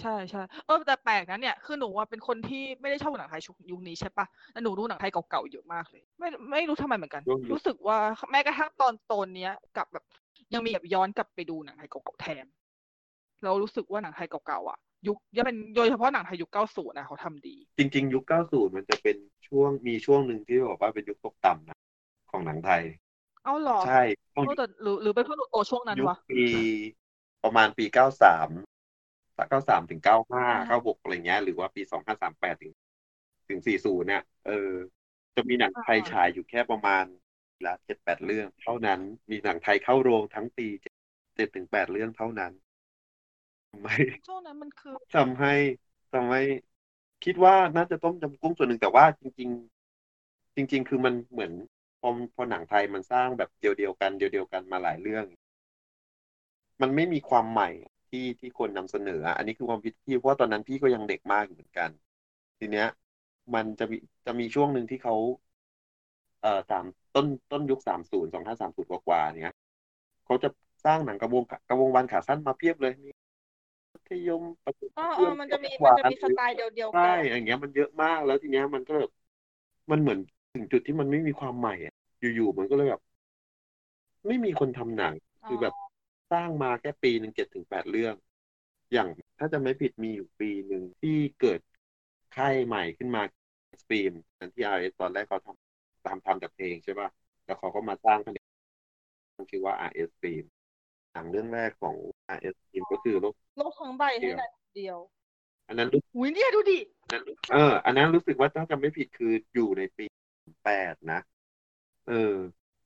ใช่ใช่แต่แปลกนะเนี่ยคือหนูว่าเป็นคนที่ไม่ได้ชอบหนังไทยยุคนี้ใช่ปะแต่หนูดูหนังไทยเก่าๆเยอะมากเลยไม่รู้ทำไมเหมือนกันรู้สึกว่าแม้กระทั่งตอนเนี้ยกับแบบยังมีแบบย้อนกลับไปดูหนังไทยเก่าๆแทนเรารู้สึกว่าหนังไทยเก่าๆอ่ะยุคจะเป็นโดยเฉพาะหนังไทยยุค90นะเขาทำดีจริงๆยุค90มันจะเป็นช่วงมีช่วงนึงที่บอกว่าเป็นยุคตกต่ำนะของหนังไทยเอ้าหรอใช่หรือเป็นเพราะหนูโตช่วงนั้นวะปีประมาณปี9393ถึง95 96อะไรเงี้ยหรือว่าปี2538ถึง40เนี่ยจะมีหนังไทยฉายอยู่แค่ประมาณละ 7-8 เรื่องเท่านั้นมีหนังไทยเข้าโรงทั้งปี7ถึง8เรื่องเท่านั้นช่วงนั้นมันคือทำให้คิดว่าน่าจะต้มยำกุ้งส่วนหนึ่งแต่ว่าจริงคือมันเหมือนพอหนังไทยมันสร้างแบบเดียวกันมาหลายเรื่องมันไม่มีความใหม่ที่คนนำเสนออันนี้คือความคิดพี่เพราะตอนนั้นพี่ก็ยังเด็กมากเหมือนกันทีเนี้ยมันจะมีช่วงหนึ่งที่เขาต้นยุค30 2530กว่าๆเนี้ยเขาจะสร้างหนังกระวงวานขาสั้นมาเพียบเลยมีมัธยมประถมมันจะมีสไตล์เดียวกันใช่อย่างเงี้ยมันเยอะมากแล้วทีเนี้ยมันก็แบบมันเหมือนถึงจุดที่มันไม่มีความใหม่อยู่ๆมันก็เลยแบบไม่มีคนทำหนังคือแบบสร้างมาแค่ปีนึง 7-8 เรื่องอย่างถ้าจะไม่ผิดมีอยู่ปีนึงที่เกิดค่ายใหม่ขึ้นมาสตรีมนั้นที่ RS ตอนแรกเขาทำจากเพลงใช่ป่ะแล้วเขาก็มาสร้างผลิตภัณฑ์ชื่อว่า RS สตรีมหนังเรื่องแรกของ RS สตรีมก็คือโลกทั้งใบให้หนังเดียวอันนั้นอุ๊ยเนี่ยดูดิอันนั้นรู้สึกว่าถ้าจะไม่ผิดคืออยู่ในปี38นะ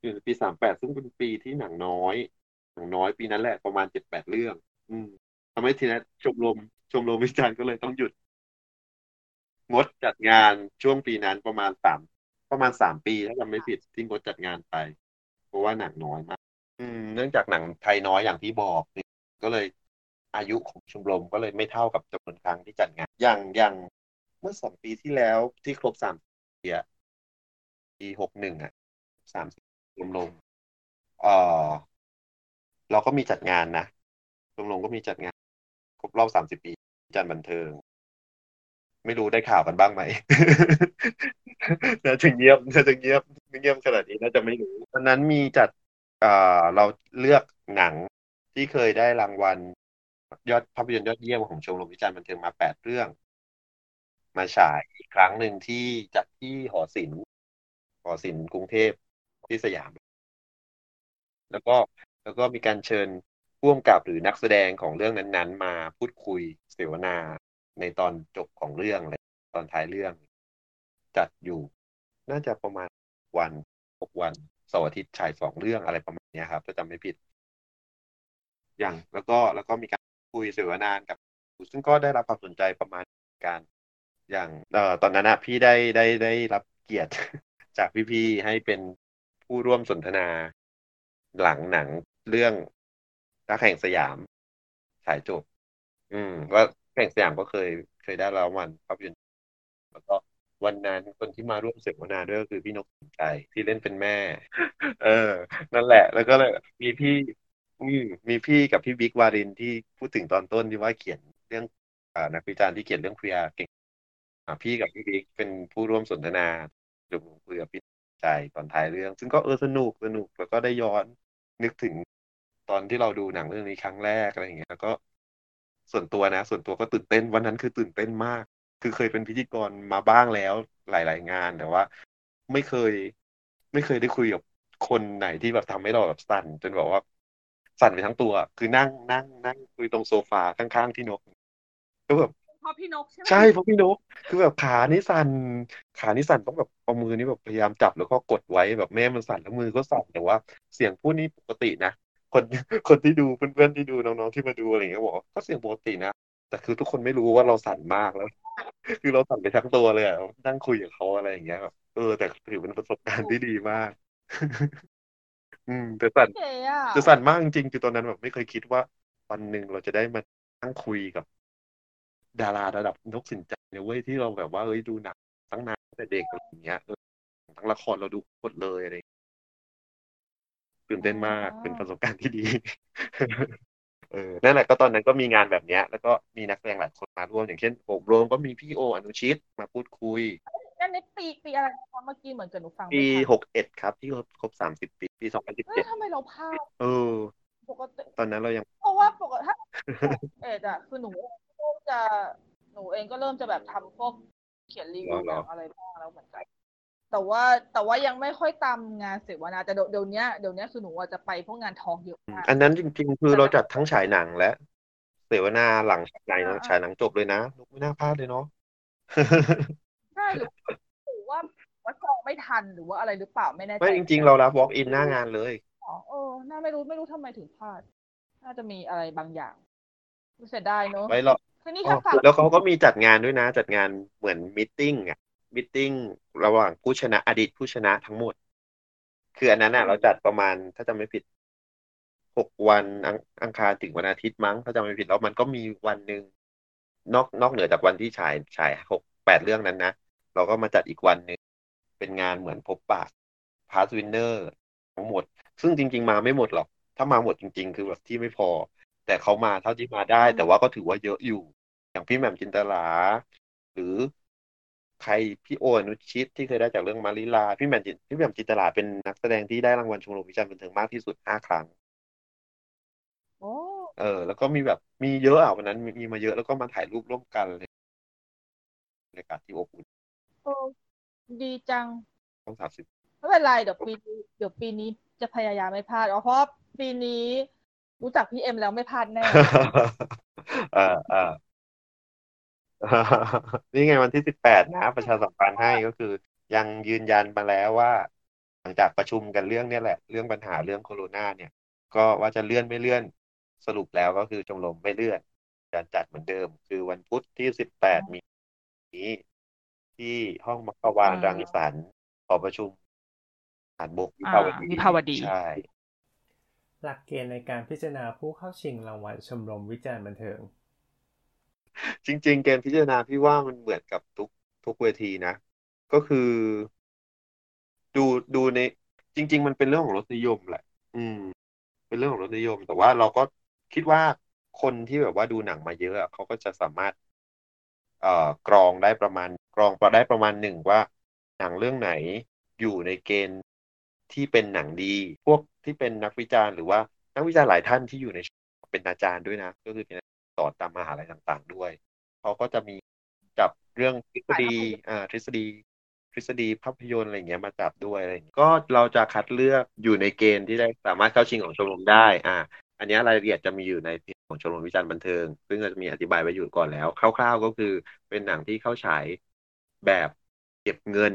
อยู่ในปี38ซึ่งเป็นปีที่หนังน้อยปีนั้นแหละประมาณ 7-8 เรื่องทำให้ทีนั้นชมรมวิจารณ์ก็เลยต้องหยุดงดจัดงานช่วงปีนั้นประมาณ 3 ปีถ้าจำไม่ผิดที่งดจัดงานไปเพราะว่าหนังน้อยมากเนื่องจากหนังไทยน้อยอย่างที่บอกก็เลยอายุของชมรมก็เลยไม่เท่ากับจำนวนครั้งที่จัดงานอย่างเมื่อ2ปีที่แล้วที่ครบ3ปีอ่ะปี61อ่ะ30ชมรมเราก็มีจัดงานนะชมรมก็มีจัดงานครบรอบ30ปีจันทร์บันเทิงไม่รู้ได้ข่าวกันบ้างไหม น่าจะเงียบขนาดนี้น่าจะไม่รู้ตอนนั้นมีจัดเราเลือกหนังที่เคยได้รางวัลยอดภาพยนตร์ยอดเยี่ยมของชมรมวิจารณ์บันเทิงมา8เรื่องมาฉายอีกครั้งหนึ่งที่จัดที่หอศิลป์กรุงเทพที่สยามแล้วก็มีการเชิญผู้กำกับหรือนักแสดงของเรื่องนั้นๆมาพูดคุยเสวนาในตอนจบของเรื่องเลยตอนท้ายเรื่องจัดอยู่น่าจะประมาณ6 วันเสาร์อาทิตย์ฉาย2เรื่องอะไรประมาณนี้ครับถ้าจำไม่ผิดอย่างแล้วก็มีการคุยเสวนากับซึ่งก็ได้รับความสนใจประมาณการอย่างตอนนั้นนะพี่ได้รับเกียรติจากพี่ๆให้เป็นผู้ร่วมสนทนาหลังหนังเรื่องรักแห่งสยามฉายจบว่าแห่งสยามก็เคยได้รางวัลภาพยนตร์แล้วก็วันนั้นคนที่มาร่วมเสวนาด้วยก็คือพี่นกสินใจที่เล่นเป็นแม่ นั่นแหละแล้วก็เลยมีพี่กับพี่บิ๊กวารินที่พูดถึงตอนต้นที่ว่าเขียนเรื่องนักวิจารณ์ที่เขียนเรื่องเคลียร์เก่งพี่กับพี่บิ๊กเป็นผู้ร่วมสนทนาจบลงเคลียร์พี่ใจตอนท้ายเรื่องซึ่งก็สนุกแล้วก็ได้ย้อนนึกถึงตอนที่เราดูหนังเรื่องนี้ครั้งแรกอะไรอย่างเงี้ยแล้วก็ส่วนตัวก็ตื่นเต้นวันนั้นคือตื่นเต้นมากคือเคยเป็นพิธีกรมาบ้างแล้วหลายๆงานแต่ว่าไม่เคยได้คุยกับคนไหนที่แบบทำให้เราแบบสั่นจนบอกว่า สั่นไปทั้งตัวคือนั่งคุยตรงโซฟาข้างๆพี่นกก็แบบพอพี่นกใช่ไหมใช่พอพี่นกคือแบบขานี่สั่นต้องแบบเอามือนี่แบบพยายามจับแล้วก็กดไว้แบบแม่มันสั่นแล้วมือก็สั่นแต่ว่าเสียงพูดนี่ปกตินะคนที่ดูเพื่อนๆที่ดูน้องๆที่มาดูอะไรอย่างเงี้ยบอกก็เสียงปกตินะแต่คือทุกคนไม่รู้ว่าเราสั่นมากแล้วคือเราสั่นไปทั้งตัวเลยอ่ะนั่งคุยกับเขาอะไรอย่างเงี้ยแบบแต่ถือเป็นประสบการณ์ที่ดีมากแต่สั่นจะสั่นมากจริงๆคือตอนนั้นแบบไม่เคยคิดว่าวันนึงเราจะได้มานั่งคุยกับดาราระดับนกสินใจเนี่ยเว้ยที่เราแบบว่าดูหนังตั้งนานแต่เด็กอะไรอย่างเงี้ยทั้งละครเราดูหมดเลยอะไรตื่นเต้นมากเป็นประสบการณ์ที่ดีนั่นแหละก็ตอนนั้นก็มีงานแบบเนี้ยแล้วก็มีนักแสดงหลายคนมาร่วมอย่างเช่นอบรมก็มีพี่โออนุชิตมาพูดคุยนั่นในปีอะไรเมื่อกี้เหมือนกับหนูฟังปี61ครับที่ครบ30ปีปี2017ทำไมเราพลาดปกติตอนนั้นเรายังเพราะว่าปกติอ่ะคือหนูเองก็เริ่มจะแบบทำพวกเขียนรีวิวอะไรบ้างแล้วเหมือนกันแต่ว่ายังไม่ค่อยตามงานเสวนาแต่เดี๋ยวนี้คือหนูจะไปพวกงานทอล์กเยอะมากอันนั้นจริงๆคือเราจัดทั้งฉายหนังและเสวนาหลังฉายหนังจบเลยนะลูกไม่น่าพลาดเลยเนาะใช่หรือว่าจองไม่ทันหรือว่าอะไรหรือเปล่าไม่แน่ใจไม่จริงๆเรารับ walk in หน้างานเลยน่าไม่รู้ทำไมถึงพลาดน่าจะมีอะไรบางอย่างรู้เสียดายเนาะไว้เราแล้วเขาก็มีจัดงานด้วยนะจัดงานเหมือนมิทติ้งระหว่างผู้ชนะอดีตผู้ชนะทั้งหมดคืออันนั้นน่ะเราจัดประมาณถ้าจำไม่ผิด6วันอังคารถึงวันอาทิตย์มั้งถ้าจำไม่ผิดแล้วมันก็มีวันนึงนอกเหนือจากวันที่ฉาย6 8เรื่องนั้นนะเราก็มาจัดอีกวันนึงเป็นงานเหมือนพบปะพาสวินเนอร์ทั้งหมดซึ่งจริงๆมาไม่หมดหรอกถ้ามาหมดจริงๆคือแบบที่ไม่พอแต่เขามาเท่าที่มาได้แต่ว่าก็ถือว่าเยอะอยู่อย่างพี่แหม่มจินตลาหรือใครพี่โออนุชิตที่เคยได้จากเรื่องมาริลาพี่แหม่มจินตลาเป็นนักแสดงที่ได้รางวัลชมรมวิจารณ์บันเทิงมากที่สุด5ครั้งแล้วก็มีแบบมีเยอะอ่ะวันนั้นมีมาเยอะแล้วก็มาถ่ายรูปร่วมกันเลยบรรยากาศที่อบอุ่นดีจังต้อง30ไม่เป็นไรเดี๋ยวปีนี้จะพยายามไม่พลาดเพราะปีนี้รู้จักพี่เอ็มแล้วไม่พลาดแน่นี่ไงวันที่18นะประชาสัมพันธ์ให้ก็คือยังยืนยันมาแล้วว่าหลังจากประชุมกันเรื่องนี้แหละเรื่องปัญหาเรื่องโควิดเนี่ยก็ว่าจะเลื่อนไม่เลื่อนสรุปแล้วก็คือชมรมไม่เลื่อนการจัดเหมือนเดิมคือวันพุธที่18มีนี้ที่ห้องมัคควานรังสรรค์ขอประชุมฐานบกวิภาวดีใช่หลักเกณฑ์ในการพิจารณาผู้เข้าชิงรางวัลชมรมวิจารณ์บันเทิงจริงๆเกณฑ์พิจารณาพี่ว่ามันเหมือนกับทุกเวทีนะก็คือดูในจริงๆมันเป็นเรื่องของรสนิยมแหละเป็นเรื่องของรสนิยมแต่ว่าเราก็คิดว่าคนที่แบบว่าดูหนังมาเยอะเขาก็จะสามารถกรองได้ประมาณหนึ่งว่าหนังเรื่องไหนอยู่ในเกณฑ์ที่เป็นหนังดีพวกที่เป็นนักวิจารณ์หรือว่านักวิจารณ์หลายท่านที่อยู่ในเป็นอาจารย์ด้วยนะก็คือเป็นสอนตามมหาลัยต่างๆด้วยเขาก็จะมีจับเรื่องทฤษฎีภาพยนตร์อะไรอย่างเงี้ยมาจับด้วยอะไรอย่างเงี้ยก็เราจะคัดเลือกอยู่ในเกณฑ์ที่ได้สามารถเข้าชิงของชมรมได้อันนี้รายละเอียดจะมีอยู่ในเพจของชมรมวิจารณ์บันเทิงซึ่งจะมีอธิบายไว้อยู่ก่อนแล้วคร่าวๆก็คือเป็นหนังที่เข้าฉายแบบเก็บเงิน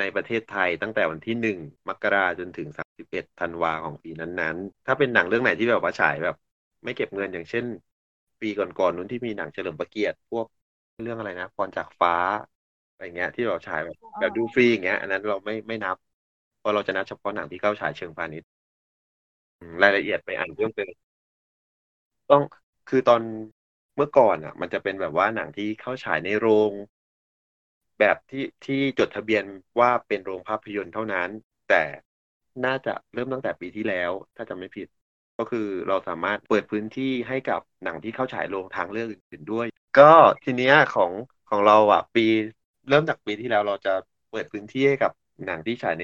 ในประเทศไทยตั้งแต่วันที่1มกราคมจนถึง31ธันวาคมของปีนั้นๆถ้าเป็นหนังเรื่องไหนที่แบบว่าฉายแบบไม่เก็บเงินอย่างเช่นปีก่อนๆนู้นที่มีหนังเฉลิมพระเกียรติพวกเรื่องอะไรนะพรจากฟ้าอะไรเงี้ยที่เราฉายแบบดูฟรีอย่างเงี้ยอันนั้นเราไม่นับเพราะเราจะนับเฉพาะหนังที่เข้าฉายเชิงพาณิชย์รายละเอียดไปอ่านเรื่องเลยต้องคือตอนเมื่อก่อนอ่ะมันจะเป็นแบบว่าหนังที่เข้าฉายในโรงแบบที่จดทะเบียนว่าเป็นโรงภาพยนตร์เท่านั้นแต่น่าจะเริ่มตั้งแต่ปีที่แล้วถ้าจำไม่ผิดก็คือเราสามารถเปิดพื้นที่ให้กับหนังที่เข้าฉายโรงทางเลือกอื่นๆด้วยก็ทีเนี้ยของเราอ่ะปีเริ่มจากปีที่แล้วเราจะเปิดพื้นที่ให้กับหนังที่ฉาย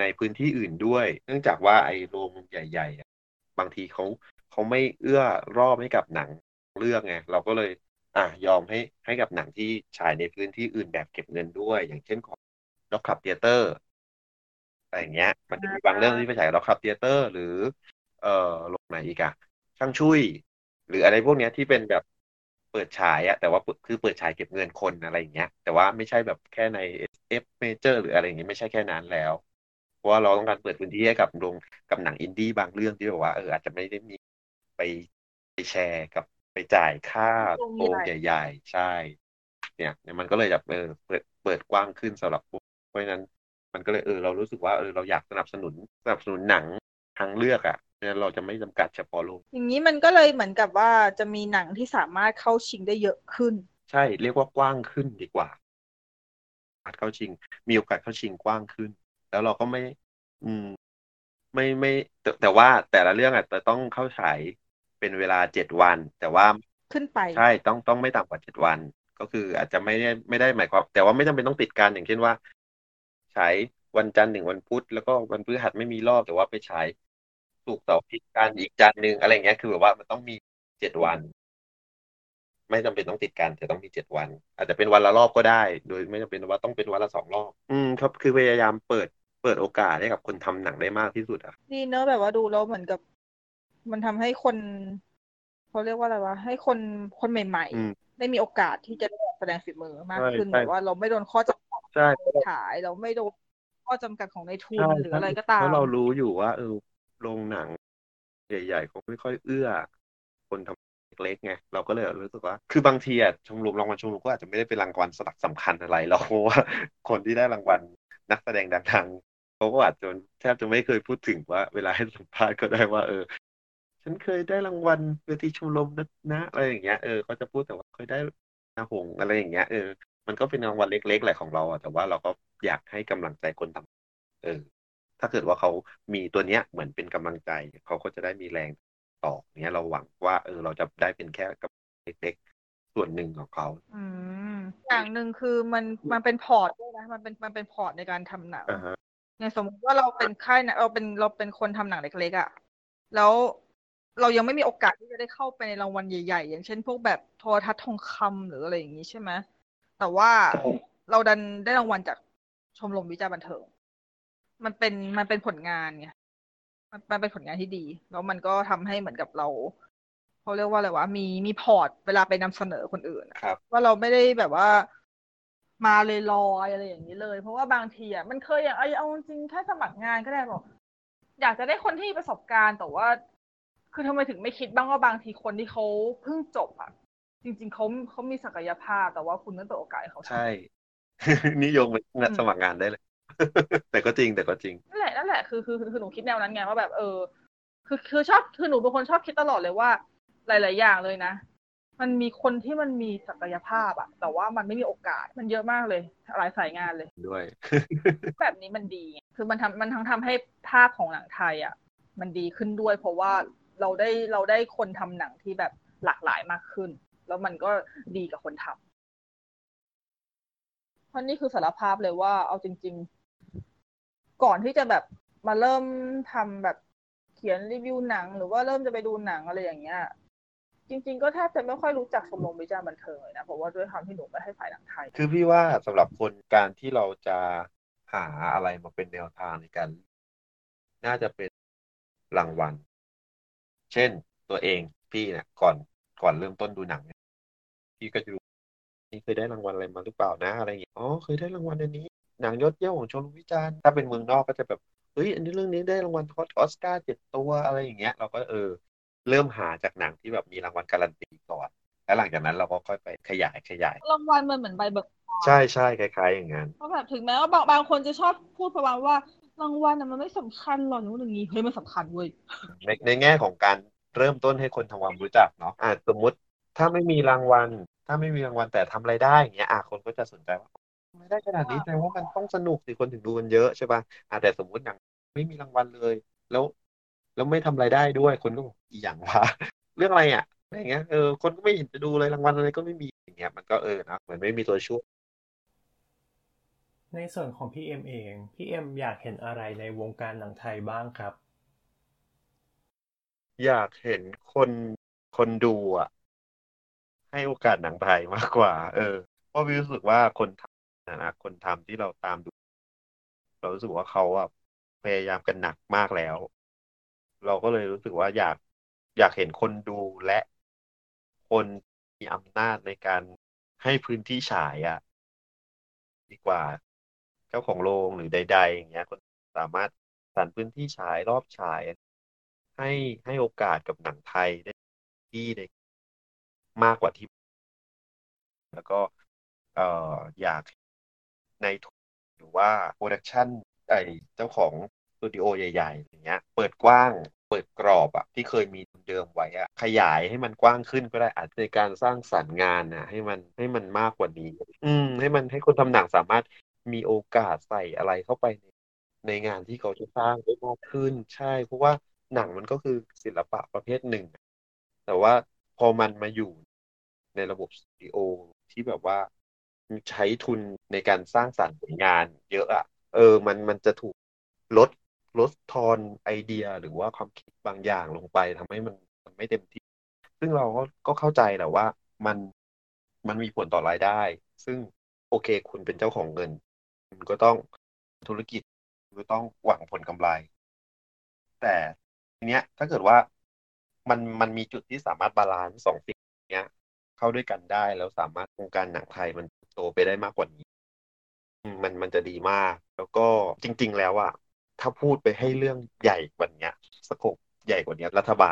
ในพื้นที่อื่นด้วยเนื่องจากว่าไอ้โรงใหญ่ๆบางทีเขาไม่เอื้อรอบให้กับหนังเลือกไงเราก็เลยยอมให้กับหนังที่ฉายในพื้นที่อื่นแบบเก็บเงินด้วยอย่างเช่นของล็อกคลับเธียเตอร์อะไรอย่างเงี้ยมันจะมีบางเรื่องที่ไปฉายล็อกคลับเธียเตอร์หรือ ลงไหนอีกอะช่างช่วยหรืออะไรพวกเนี้ยที่เป็นแบบเปิดฉายอะแต่ว่าคือเปิดฉายเก็บเงินคนอะไรอย่างเงี้ยแต่ว่าไม่ใช่แบบแค่ใน SF Major หรืออะไรอย่างงี้ไม่ใช่แค่นั้นแล้วเพราะว่าเราต้องการเปิดพื้นที่ให้กับโรงกับหนังอินดี้บางเรื่องที่แบบว่าอาจจะไม่ได้มีไปแชร์กับไปจ่ายค่าโรงใหญ่ๆใช่เนี่ยมันก็เลยแบบเปิดกว้างขึ้นสำหรับพวกเพราะฉะนั้นมันก็เลยเรารู้สึกว่าเราอยากสนับสนุนหนังทางเลือกอ่ะเนี่ยเราจะไม่จำกัดเฉพาะโรงอย่างนี้มันก็เลยเหมือนกับว่าจะมีหนังที่สามารถเข้าชิงได้เยอะขึ้นใช่เรียกว่ากว้างขึ้นดีกว่าเข้าชิงมีโอกาสเข้าชิงกว้างขึ้นแล้วเราก็ไม่แต่ว่าแต่ละเรื่องอาจจะต้องเข้าฉายเป็นเวลา7วันแต่ว่าขึ้นไปใช่ต้องไม่ต่ำกว่า7วันก็คืออาจจะไม่ได้หมายความแต่ว่าไม่จำเป็นต้องติดกันอย่างเช่นว่าฉายวันจันทร์ถึงวันพุธแล้วก็วันพฤหัสไม่มีรอบแต่ว่าไปฉายศุกร์เสาร์อาทิตย์กันอีกจันทร์นึงอะไรอย่างเงี้ยคือแบบว่ามันต้องมี7วันไม่จำเป็นต้องติดกันแต่ต้องมี7วันอาจจะเป็นวันละรอบก็ได้โดยไม่จำเป็นว่าต้องเป็นวันละ2รอบครับคือพยายามเปิดโอกาสให้กับคนทำหนังได้มากที่สุดอ่ะดีเนอะแบบว่าดูแล้วเหมือนกับมันทำให้คนเขาเรียกว่าอะไรวะให้คนใหม่ๆได้มีโอกาสที่จะแสดงฝีมือมากขึ้นแบบว่าเราไม่โดนข้อจำกัดขายเราไม่โดนข้อจำกัดของในทุนหรืออะไรก็ตามเพราะเรารู้อยู่ว่าโรงหนังใหญ่ๆคงไม่ค่อยเอื้อคนทำเล็กไงเราก็เลยรู้สึกว่าคือบางทีอ่ะชมรมรางวัลชมรมก็อาจจะไม่ได้เป็นรางวัลสลักสำคัญอะไรเราเพราะว่าคนที่ได้รางวัลนักแสดงดังๆเขาก็อาจจะแทบจะไม่เคยพูดถึงว่าเวลาให้สัมภาษณ์ก็ได้ว่าฉันเคยได้รางวัลเวทีชมรมนะอะไรอย่างเงี้ยเขาจะพูดแต่ว่าเคยได้นาหงอะไรอย่างเงี้ยมันก็เป็นรางวัลเล็กๆแหละของเราอ่ะแต่ว่าเราก็อยากให้กำลังใจคนทำถ้าเกิดว่าเขามีตัวเนี้ยเหมือนเป็นกำลังใจเขาก็จะได้มีแรงต่อเนี้ยเราหวังว่าเราจะได้เป็นแค่กับเด็กๆส่วนหนึ่งของเขาอย่างหนึ่งคือมันเป็นพอร์ตด้วยนะมันเป็นพอร์ตในการทำหนังอย่างสมมติว่าเราเป็นค่ายหนังเราเป็นคนทำหนังเล็กๆอ่ะแล้วเรายังไม่มีโอกาสที่จะได้เข้าไปในรางวัลใหญ่ๆอย่างเช่นพวกแบบโทรทัศน์ทองคำหรืออะไรอย่างนี้ใช่ไหมแต่ว่าเราดันได้รางวัลจากชมรมวิจารณ์บันเทิงมันเป็นผลงานไงมันเป็นผลงานที่ดีแล้วมันก็ทำให้เหมือนกับเราเขาเรียกว่าอะไรวะมีพอร์ตเวลาไปนำเสนอคนอื่นว่าเราไม่ได้แบบว่ามาเลยลอยอะไรอย่างนี้เลยเพราะว่าบางทีอ่ะมันเคยอย่างเอาจริงแค่สมัครงานก็ได้บอกอยากจะได้คนที่มีประสบการณ์แต่ว่าคือทำไมถึงไม่คิดบ้างว่าบางทีคนที่เขาเพิ่งจบอ่ะจริงๆเขามีศักยภาพแต่ว่าคุณต้องเปิดโอกาสให้เขาใช่ นิยมไปนัดสมัครงานได้เลยแต่ก็จริงนั่นแหละคือหนูคิดแนวนั้นไงว่าแบบคือชอบคือหนูเป็นคนชอบคิดตลอดเลยว่าหลายๆอย่างเลยนะมันมีคนที่มันมีศักยภาพอะแต่ว่ามันไม่มีโอกาสมันเยอะมากเลยหลายสายงานเลยด้วยแบบนี้มันดีคือมันทั้งทำให้ภาพของหนังไทยอะมันดีขึ้นด้วยเพราะว่าเราได้คนทำหนังที่แบบหลากหลายมากขึ้นแล้วมันก็ดีกับคนทำเพราะนี่คือสารภาพเลยว่าเอาจริงๆก่อนที่จะแบบมาเริ่มทำแบบเขียนรีวิวหนังหรือว่าเริ่มจะไปดูหนังอะไรอย่างเงี้ยจริงๆก็แทบจะไม่ค่อยรู้จักชมรมวิจารณ์บันเทิงเลยนะเพราะว่าด้วยความที่หนูไม่ให้ฝ่ายหนังไทยคือพี่ว่าสำหรับคนการที่เราจะหาอะไรมาเป็นแนวทางในการน่าจะเป็นรางวัลเช่นตัวเองพี่เนี่ยก่อนเริ่มต้นดูหนังพี่ก็จะดูนี่เคยได้รางวัลอะไรมาหรือเปล่านะอะไรอย่างเงี้ยเคยได้รางวัลอันนี้หนังยอดเยี่ยมของชมรมวิจารณ์ถ้าเป็นเมืองนอกก็จะแบบเฮ้ยอันนี้เรื่องนี้ได้รางวัลออสการ์7ตัวอะไรอย่างเงี้ยเราก็เริ่มหาจากหนังที่แบบมีรางวัลการันตีก่อนแล้วหลังจากนั้นเราก็ค่อยไปขยายรางวัลมันเหมือนใบเบิกทางใช่ๆคล้ายๆอย่างนั้นก็แบบถึงแม้ว่าบางคนจะชอบพูดประมาณว่ารางวัลน่ะมันไม่สำคัญหรอกนู่นอย่างงี้เฮ้ยมันสำคัญเว้ยในแง่ของการเริ่มต้นให้คนทำความรู้จักเนาะสมมติถ้าไม่มีรางวัลแต่ทำรายได้อย่างเงี้ยคนก็จะสนใจว่าไม่ได้ขนาดนี้แต่ว่ามันต้องสนุกสิคนถึงดูกันเยอะใช่ป่ะแต่สมมุติหนังไม่มีรางวัลเลยแล้วไม่ทำรายได้ด้วยคนก็บอกอีหยังวะเรื่องอะไรอ่ะอะไรเงี้ยคนก็ไม่เห็นจะดูเลยรางวัลอะไรก็ไม่มีอย่างเงี้ยมันก็นะเหมือนไม่มีตัวช่วยในส่วนของพี่เอ็มเองพี่เอ็มอยากเห็นอะไรในวงการหนังไทยบ้างครับอยากเห็นคนดูอ่ะให้โอกาสหนังไทยมากกว่าเพราะรู้สึกว่าคนทำที่เราตามดูเรารู้สึกว่าเขาพยายามกันหนักมากแล้ว เราก็เลยรู้สึกว่าอยากเห็นคนดูและคนมีอำนาจในการให้พื้นที่ฉายอ่ะดีกว่าเจ้าของโรงหรือใดๆอย่างเงี้ยคนสามารถสรรพื้นที่ฉายรอบฉายให้โอกาสกับหนังไทยได้ที่ได้มากกว่าที่แล้วก็อยากในทุนหรือว่าโปรดักชั่นไอเจ้าของสตูดิโอใหญ่ๆอย่างเงี้ยเปิดกว้างเปิดกรอบอ่ะที่เคยมีเดิมไว้อ่ะขยายให้มันกว้างขึ้นก็ได้อาจจะในการสร้างสรรค์งานน่ะให้มันมากกว่านี้ให้คนทำหนังสามารถมีโอกาสใส่อะไรเข้าไปในงานที่เขาจะสร้างได้มากขึ้นใช่เพราะว่าหนังมันก็คือศิลปะประเภทหนึ่งแต่ว่าพอมันมาอยู่ในระบบสตูดิโอที่แบบว่าใช้ทุนในการสร้างสรรค์ผลงานเยอะอ่ะมันจะถูกลดทอนไอเดียหรือว่าความคิดบางอย่างลงไปทำให้มันไม่เต็มที่ซึ่งเราก็เข้าใจแหละว่ามันมีผลต่อรายได้ซึ่งโอเคคุณเป็นเจ้าของเงินคุณก็ต้องธุรกิจคุณก็ต้องหวังผลกำไรแต่ทีเนี้ยถ้าเกิดว่ามันมีจุดที่สามารถบาลานซ์สองสิ่งเนี้ยเข้าด้วยกันได้แล้วสามารถวงการหนังไทยมันโตไปได้มากกว่านี้มันจะดีมากแล้วก็จริงๆแล้วอ่ะถ้าพูดไปให้เรื่องใหญ่กว่านี้สโคปใหญ่กว่านี้รัฐบ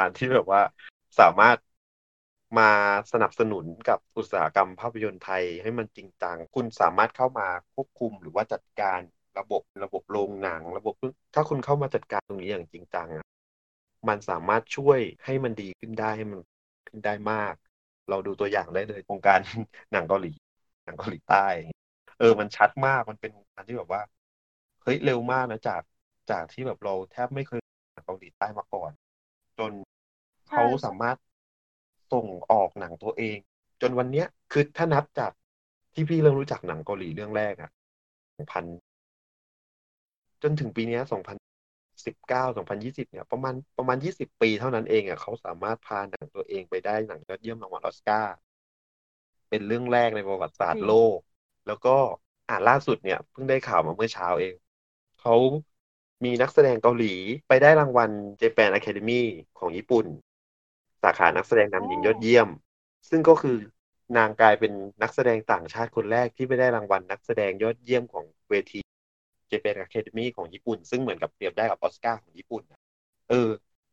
าลที่แบบว่าสามารถมาสนับสนุนกับอุตสาหกรรมภาพยนตร์ไทยให้มันจริงจังคุณสามารถเข้ามาควบคุมหรือว่าจัดการระบบโรงหนังระบบถ้าคุณเข้ามาจัดการตรงนี้อย่างจริงจังมันสามารถช่วยให้มันดีขึ้นได้ให้มันขึ้นได้มากเราดูตัวอย่างได้เลยโครงการหนังเกาหลีใต้มันชัดมากมันเป็นโครงการที่แบบว่าเฮ้ยเร็วมากนะจากที่แบบเราแทบไม่เคยหนังเกาหลีใต้มาก่อนจนเขาสามารถส่งออกหนังตัวเองจนวันเนี้ยคือถ้านับจากที่พี่เริ่มรู้จักหนังเกาหลีเรื่องแรกอ่ะ2000จนถึงปีนี้2019 2020เนี่ยประมาณ20ปีเท่านั้นเองอ่ะเขาสามารถพาหนังตัวเองไปได้หนังยอดเยี่ยมรางวัลออสการ์เป็นเรื่องแรกในประวัติศาสตร์โลกแล้วก็ล่าสุดเนี่ยเพิ่งได้ข่าวมาเมื่อเช้าเองเขามีนักแสดงเกาหลีไปได้รางวัล Japan Academy ของญี่ปุ่นสาขานักแสดงนำหญิงยอดเยี่ยมซึ่งก็คือนางกลายเป็นนักแสดงต่างชาติคนแรกที่ไปได้รางวัลนักแสดงยอดเยี่ยมของเวที Japan Academy ของญี่ปุ่นซึ่งเหมือนกับเปรียบได้กับออสการ์ของญี่ปุ่น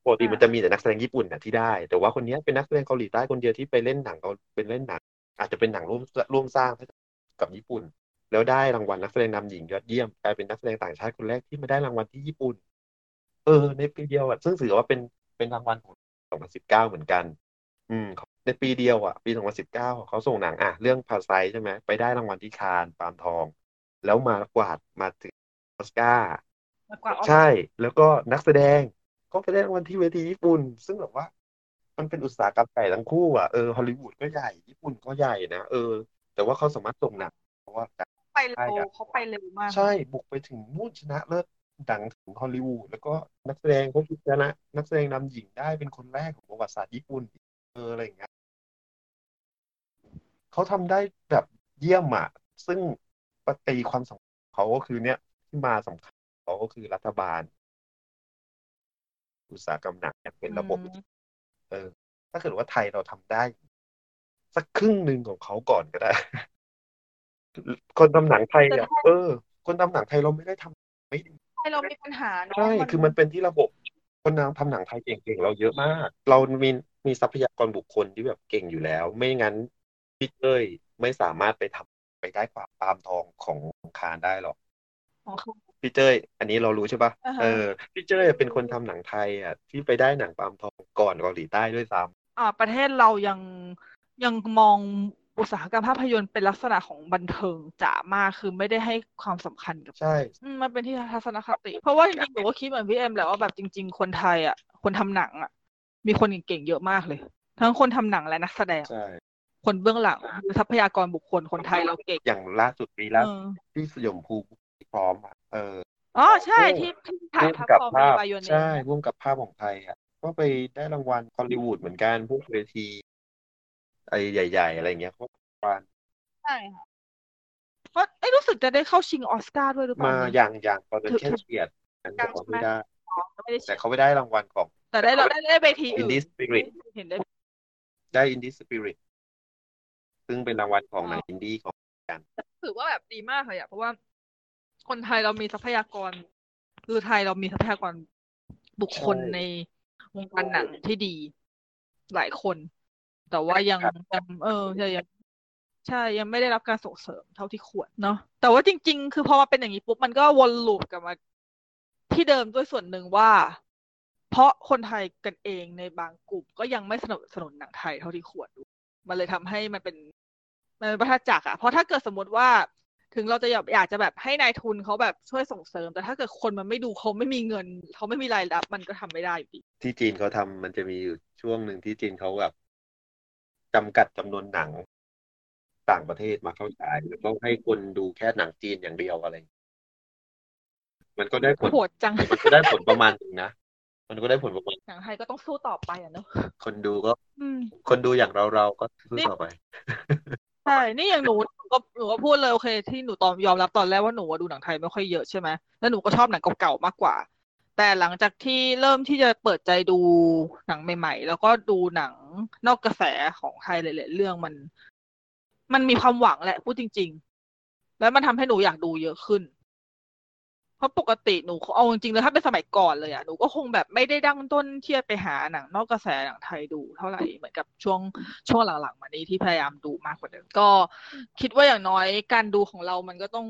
ปกติมันจะมีแต่นักแสดงญี่ปุ่นน่ะที่ได้แต่ว่าคนนี้เป็นนักแสดงเกาหลีใต้คนเดียวที่ไปเล่นหนังอาจจะเป็นหนังร่วมสร้างกับญี่ปุ่นแล้วได้รางวัลนักแสดงนำหญิงยอดเยี่ยมกลายเป็นนักแสดงต่างชาติคนแรกที่มาได้รางวัลที่ญี่ปุ่นในปีเดียวอ่ะซึ่งถือว่าเป็นรางวัลของ2019เหมือนกันในปีเดียวอ่ะปี2019เขาส่งหนังเรื่องพาไซใช่ไหมไปได้รางวัลที่คานส์ปาล์มทองแล้วมากวาดมาถึงออสการ์ใช่แล้วก็นักแสดงก็ไปได้รางวัลที่เวทีญี่ปุ่นซึ่งแบบว่ามันเป็นอุตสาหกรรมใหญ่ทั้งคู่อ่ะฮอลลีวูดก็ใหญ่ญี่ปุ่นก็ใหญ่นะแต่ว่าเขาสามารถส่งหนังเพราะว่าเขาไปเร็วมากใช่บุกไปถึงนู่นชนะเลิศดังถึงฮอลลีวูดแล้วก็นักแสดงเขาชนะนักแสดงนำหญิงได้เป็นคนแรกของประวัติศาสตร์ญี่ปุ่นอะไรอย่างเงี้ยเขาทำได้แบบเยี่ยมอ่ะซึ่งปฏิความสำคัญเขาก็คือเนี่ยที่มาสำคัญเขาก็คือรัฐบาลอุตสาหกรรมหนังอย่างเป็นระบบถ้าเกิดว่าไทยเราทำได้สักครึ่งนึงของเขาก่อนก็ได้คนทำหนังไทยเนี่ยคนทำหนังไทยเราไม่ได้ทำไม่ดีไทยเรามีปัญหาเนาะใช่คือมันเป็นที่ระบบคนทำหนังไทยเก่งๆเราเยอะมากเรามีทรัพยากรบุคคลที่แบบเก่งอยู่แล้วไม่งั้นพี่เอ้ยไม่สามารถไปทำไปได้กว่าปาล์มทองของคานได้หรอกพี่เจ้ยอันนี้เรารู้ใช่ป่ะพี่เจ้ยเป็นคนทำหนังไทยอ่ะที่ไปได้หนังปาล์มทองก่อนเกาหลีใต้ด้วยซ้ำประเทศเรายังมองอุตสาหกรรมภาพยนตร์เป็นลักษณะของบันเทิงจ๋ามากคือไม่ได้ให้ความสำคัญกับใช่มันเป็นที่ทัศนคติเพราะว่าจริงๆหนูก็คิดเหมือนพี่เอ็มแหละว่าแบบจริงๆคนไทยอ่ะคนทำหนังอ่ะมีคนเก่งๆเยอะมากเลยทั้งคนทำหนังและนักแสดงคนเบื้องหลังทรัพยากรบุคคลคนไทยเราเก่งอย่างล่าสุดปีล่าสุดที่สยามภูพร้อมอ๋อใช่ที่ถ่ายภาพของในวายนใช่ร่วมกับภาพของไทยอ่ะก็ไปได้รางวัลฮอลลีวูดเหมือนกันพวกเวทีไอ้ใหญ่ๆอะไรเงี้ยเขาควานใช่ค่ะเพราะรู้สึกจะได้เข้าชิงออสการ์ด้วยหรือเปล่ามาอย่างตอนเป็นแค่เฉียดยังไม่ได้ แต่เขาไม่ได้รางวัลของแต่ได้เราได้เวทีอื่น Indie Spirit เห็นได้ Indie Spirit ซึ่งเป็นรางวัลของหนังอินดี้ของกันถือว่าแบบดีมากเลยอ่ะเพราะว่าคนไทยเรามีทรัพยากรคือไทยเรามีทรัพยากรบุคคลในวงการหนังที่ดีหลายคนแต่ว่ายังไม่ได้รับการส่งเสริมเท่าที่ควรเนาะแต่ว่าจริงๆคือพอมาเป็นอย่างนี้ปุ๊บมันก็วนลูปกลับมาที่เดิมด้วยส่วนหนึ่งว่าเพราะคนไทยกันเองในบางกลุ่มก็ยังไม่สนับสนุนหนังไทยเท่าที่ควรมันเลยทำให้มันเป็นวัฏจักรอ่ะเพราะถ้าเกิดสมมติว่าถึงเราจะอยากจะแบบให้นายทุนเขาแบบช่วยส่งเสริมแต่ถ้าเกิดคนมันไม่ดูเขาไม่มีเงินเขาไม่มีรายรับมันก็ทำไม่ได้อยู่ดีที่จีนเขาทำมันจะมีอยู่ช่วงนึงที่จีนเขาแบบจำกัดจำนวนหนังต่างประเทศมาเข้าฉายแล้วก็ให้คนดูแค่หนังจีนอย่างเดียวอะไรมันก็ได้ผลโหดจังมันก็ได้ผลประมาณนึงนะมันก็ได้ผลประมาณหนังไทยก็ต้องสู้ต่อไปอ่ะเนาะคนดูก็คนดูอย่างเราก็สู้ต่อไปใช่นี่อย่างหนูก็พูดเลยโอเคที่หนูตอนยอมรับตอนแรกว่าหนูดูหนังไทยไม่ค่อยเยอะใช่ไหมแล้วหนูก็ชอบหนังเก่าๆมากกว่าแต่หลังจากที่เริ่มที่จะเปิดใจดูหนังใหม่ๆแล้วก็ดูหนังนอกกระแสของไทยหลายๆเรื่องมันมีความหวังแหละพูดจริงๆแล้วมันทำให้หนูอยากดูเยอะขึ้นเพราะปกติหนูเอาจริงๆเลยถ้าเป็นสมัยก่อนเลยอ่ะหนูก็คงแบบไม่ได้ดั้งต้นเทียบไปหาหนังนอกกระแสหนังไทยดูเท่าไหร่เหมือนกับช่วงหลังๆมานี้ที่พยายามดูมากกว่าเดิมก็คิดว่าอย่างน้อยการดูของเรามันก็ต้อง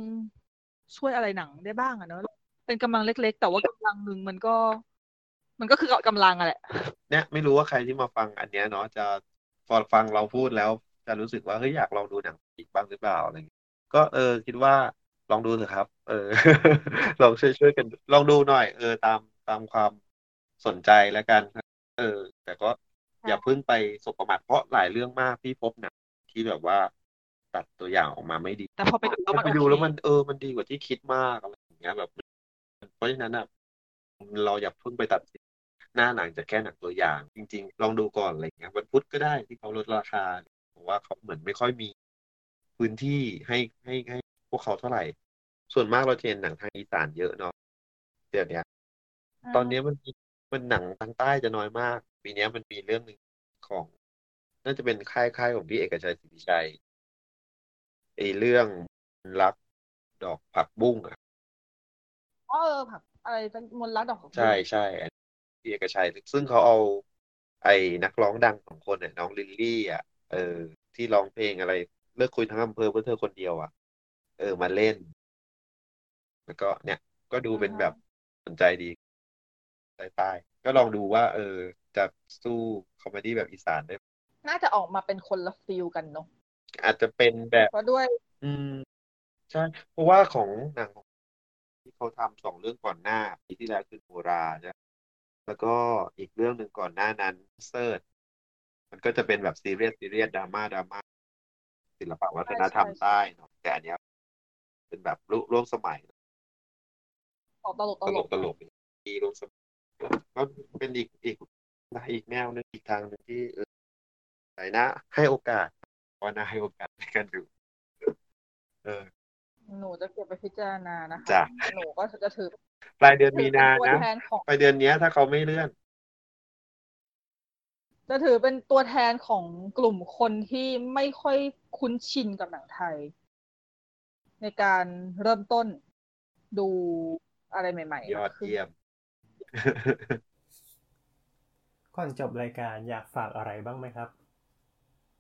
ช่วยอะไรหนังได้บ้างอ่ะเนาะเป็นกำลังเล็กๆแต่ว่ากำลังนึงมันก็คือกำลังอ่ะแหละเนี่ยไม่รู้ว่าใครที่มาฟังอันเนี้ยเนาะจะพอฟังเราพูดแล้วจะรู้สึกว่าเฮ้ยอยากลองดูหนังอีกบ้างหรือเปล่าอะไรอย่างเงี้ยก็คิดว่าลองดูเถอะครับลองช่วยกันลองดูหน่อยตามความสนใจแล้วกันแต่ก็อย่าเพิ่งไปสบประมาทเพราะหลายเรื่องมากที่พบหนังที่แบบว่าตัดตัวอย่างออกมาไม่ดีแต่พอไปดูแล้วมันมันดีกว่าที่คิดมากอะไรอย่างเงี้ยแบบเพราะฉะนั้นอ่ะเราอย่าเพิ่งไปตัดหน้าหนังจะแค่หนังตัวอย่างจริงๆลองดูก่อนอะไรอย่างเงี้ยวันพุธก็ได้ที่เขาลดราคาผมว่าเขาเหมือนไม่ค่อยมีพื้นที่ให้พวกเขาเท่าไหร่ส่วนมากเราเห็นหนังทางอีสานเยอะเนาะเดี๋ยวนี้ตอนนี้มันหนังทางใต้จะน้อยมากปีนี้มันมีเรื่องนึงของน่าจะเป็นค่ายของพี่เอกชัยศรีวิชัยเรื่องรักดอกผักบุ้งอ่ะผักอะไรเป็นมนต์รักดอกผักบุ้งใช่พี่เอกชัยซึ่งเขาเอานักร้องดังของคนเนี่ยน้องลิลลี่อ่ะที่ร้องเพลงอะไรเลิกคุยทั้งอำเภอเพื่อเธอคนเดียวอ่ะมาเล่นแล้วก็เนี่ยก็ดูเป็นแบบสนใจดีใต้ๆก็ลองดูว่าจะสู้คอมเมดี้แบบอีสานได้น่าจะออกมาเป็นคนละฟีลกันเนาะอาจจะเป็นแบบเพราะด้วยใช่เพราะว่าของหนังที่เขาทำสองเรื่องก่อนหน้าปีที่แล้วคือโบราณนะแล้วก็อีกเรื่องหนึ่งก่อนหน้านั้นเซิร์ชมันก็จะเป็นแบบซีเรียสดราม่าศิลปะวัฒนธรรมใต้เนาะแต่อันเนี้ยเป็นแบบร่วมสมัยออกตลกดีร่วมสมัยก็เป็นอีกแนวนึงอีกทางนึงที่ไหนนะให้โอกาสวันน่ะให้โอกาสในการดูหนูจะเก็บไปพิจารณานะคะหนูก็จะถือปลายเดือนมีนานะปลายเดือนเนี้ยถ้าเขาไม่เลื่อนจะถือเป็นตัวแทนของกลุ่มคนที่ไม่ค่อยคุ้นชินกับหนังไทยในการเริ่มต้นดูอะไรใหม่ๆยอดเยี่ยมก่อนจบรายการอยากฝากอะไรบ้างไหมครับ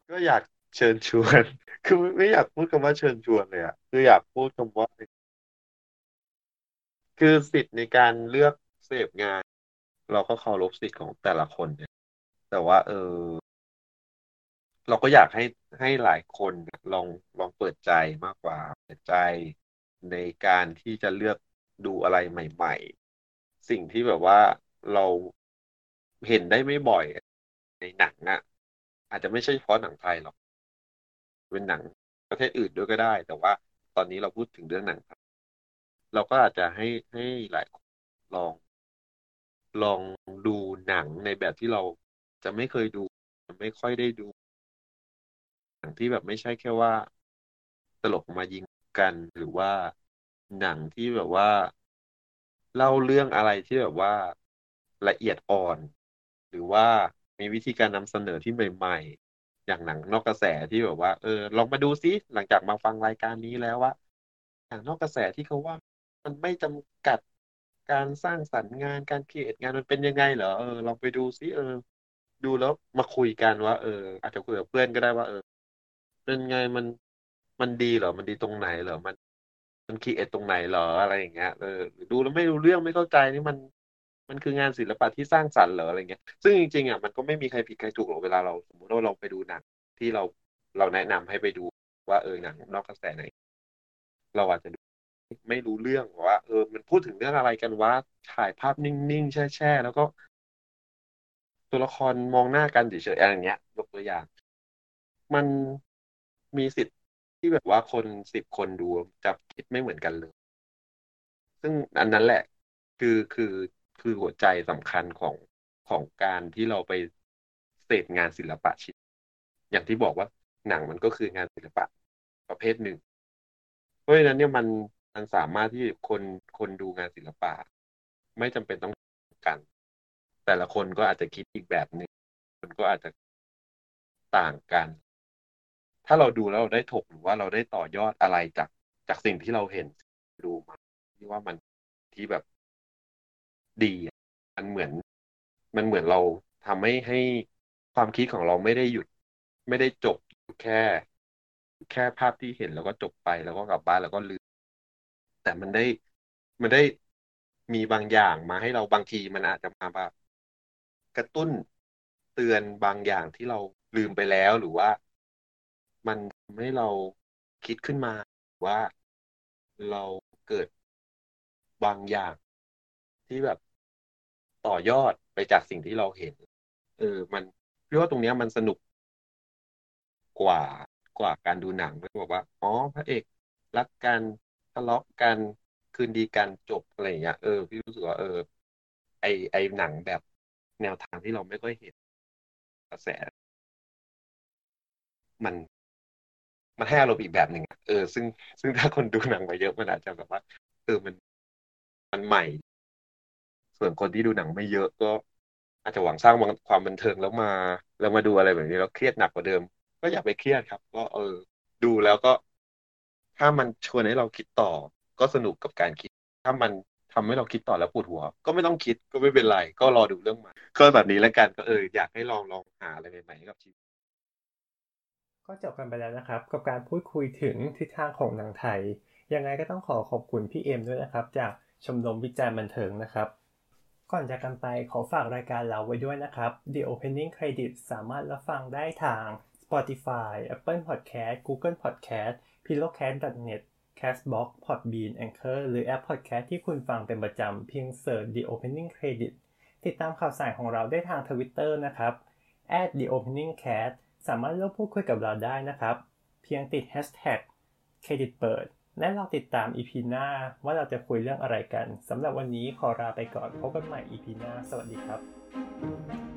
ก็อยากเชิญชวนคือไม่อยากพูดคำว่าเชิญชวนเลยอ่ะคืออยากพูดคำว่าคือสิทธิ์ในการเลือกเสพงานเราก็เคารพสิทธิ์ของแต่ละคนเนี่ยแต่ว่าเราก็อยากให้หลายคนลองเปิดใจมากกว่าเปิดใจในการที่จะเลือกดูอะไรใหม่ๆสิ่งที่แบบว่าเราเห็นได้ไม่บ่อยในหนังอ่ะอาจจะไม่ใช่เฉพาะหนังไทยหรอกเป็นหนังประเทศอื่นด้วยก็ได้แต่ว่าตอนนี้เราพูดถึงเรื่องหนังไทยเราก็อาจจะให้หลายคนลองดูหนังในแบบที่เราจะไม่เคยดูไม่ค่อยได้ดูหนังที่แบบไม่ใช่แค่ว่าตลกมายิงกันหรือว่าหนังที่แบบว่า เล่าเรื่องอะไรที่แบบว่าละเอียดอ่อนหรือว่ามีวิธีการนำเสนอที่ใหม่ๆอย่างหนังนอกกระแสที่แบบว่าลองมาดูซิหลังจากมาฟังรายการนี้แล้วว่าหนังนอกกระแสที่เขาว่ามันไม่จำกัดการสร้างสรรค์งานการครีเอทงานมันเป็นยังไงเหรอลองไปดูซิดูแล้วมาคุยกันว่าอาจจะคุยกับเพื่อนก็ได้ว่าเป็นไงมันดีเหรอมันดีตรงไหนเหรอมันครีเอทตรงไหนเหรออะไรอย่างเงี้ยดูแล้วไม่รู้เรื่องไม่เข้าใจนี่มันคืองานศิลปะที่สร้างสรรค์เหรออะไรเงี้ยซึ่งจริงๆอ่ะมันก็ไม่มีใครผิดใครถูกหรอกเวลาเราสมมติว่าเราไปดูหนังที่เราแนะนำให้ไปดูว่าหนังนอกกระแสไหนเราอาจจะไม่รู้เรื่องว่ามันพูดถึงเรื่องอะไรกันวะถ่ายภาพนิ่งๆแช่ๆแล้วก็ตัวละครมองหน้ากันเฉยๆอะไรอย่างเงี้ยยกตัวอย่างมันมีสิทธิ์ที่แบบว่าคน10คนดูจะคิดไม่เหมือนกันเลยซึ่งอันนั้นแหละคือหัวใจสำคัญของการที่เราไปเสพงานศิลปะชิ้นอย่างที่บอกว่าหนังมันก็คืองานศิลปะประเภทหนึ่งเพราะฉะนั้นเนี่ยมันสามารถที่คนดูงานศิลปะไม่จำเป็นต้องกันแต่ละคนก็อาจจะคิดอีกแบบนึงคนก็อาจจะต่างกันถ้าเราดูแล้วเราได้ถกหรือว่าเราได้ต่อยอดอะไรจากสิ่งที่เราเห็นดูมาที่ว่ามันที่แบบดีมันเหมือนเราทำให้ความคิดของเราไม่ได้หยุดไม่ได้จบแค่ภาพที่เห็นแล้วก็จบไปแล้วก็กลับบ้านแล้วก็ลืมแต่มันได้มีบางอย่างมาให้เราบางทีมันอาจจะมาแบบกระตุ้นเตือนบางอย่างที่เราลืมไปแล้วหรือว่ามันทำให้เราคิดขึ้นมาว่าเราเกิดบางอย่างที่แบบต่อยอดไปจากสิ่งที่เราเห็นมันเรียกว่าตรงนี้มันสนุกกว่าการดูหนังไม่บอกว่าอ๋อพระเอกรักกันทะเลาะกันคืนดีกันจบอะไรอย่างเงี้ยพี่รู้สึกว่าไอหนังแบบแนวทางที่เราไม่ค่อยเห็นกระแสมันให้อารมณ์อีกแบบหนึ่งซึ่งถ้าคนดูหนังมาเยอะมันอาจจะแบบว่ามันใหม่ส่วนคนที่ดูหนังไม่เยอะก็อาจจะหวังสร้างความบันเทิงแล้วมาดูอะไรแบบนี้แล้วเครียดหนักกว่าเดิมก็อย่าไปเครียดครับก็ดูแล้วก็ถ้ามันชวนให้เราคิดต่อก็สนุกกับการคิดถ้ามันทำให้เราคิดต่อแล้วปวดหัวก็ไม่ต้องคิดก็ไม่เป็นไรก็รอดูเรื่องใหม่ก็แบบนี้แล้วกันก็อยากให้ลองหาอะไรใหม่ๆให้กับชีวิตก็จบกันไปแล้วนะครับกับการพูดคุยถึงทิศทางของหนังไทยยังไงก็ต้องขอขอบคุณพี่เอ็มด้วยนะครับจากชมรมวิจารณ์บันเทิงนะครับก่อนจากกันไปขอฝากรายการเราไว้ด้วยนะครับ The Opening Credit สามารถรับฟังได้ทาง Spotify, Apple Podcast, Google Podcast, Pillowcast.net, Castbox, Podbean, Anchor หรือแอป Podcast ที่คุณฟังเป็นประจำเพียงเสิร์ช The Opening Credit ติดตามข่าวสารของเราได้ทาง Twitter นะครับ @theopeningcastสามารถร่วมพูดคุยกับเราได้นะครับเพียงติด Hashtag เครดิตเปิดและเราติดตาม EP หน้าว่าเราจะคุยเรื่องอะไรกันสำหรับวันนี้ขอลาไปก่อนพบกันใหม่ EP หน้าสวัสดีครับ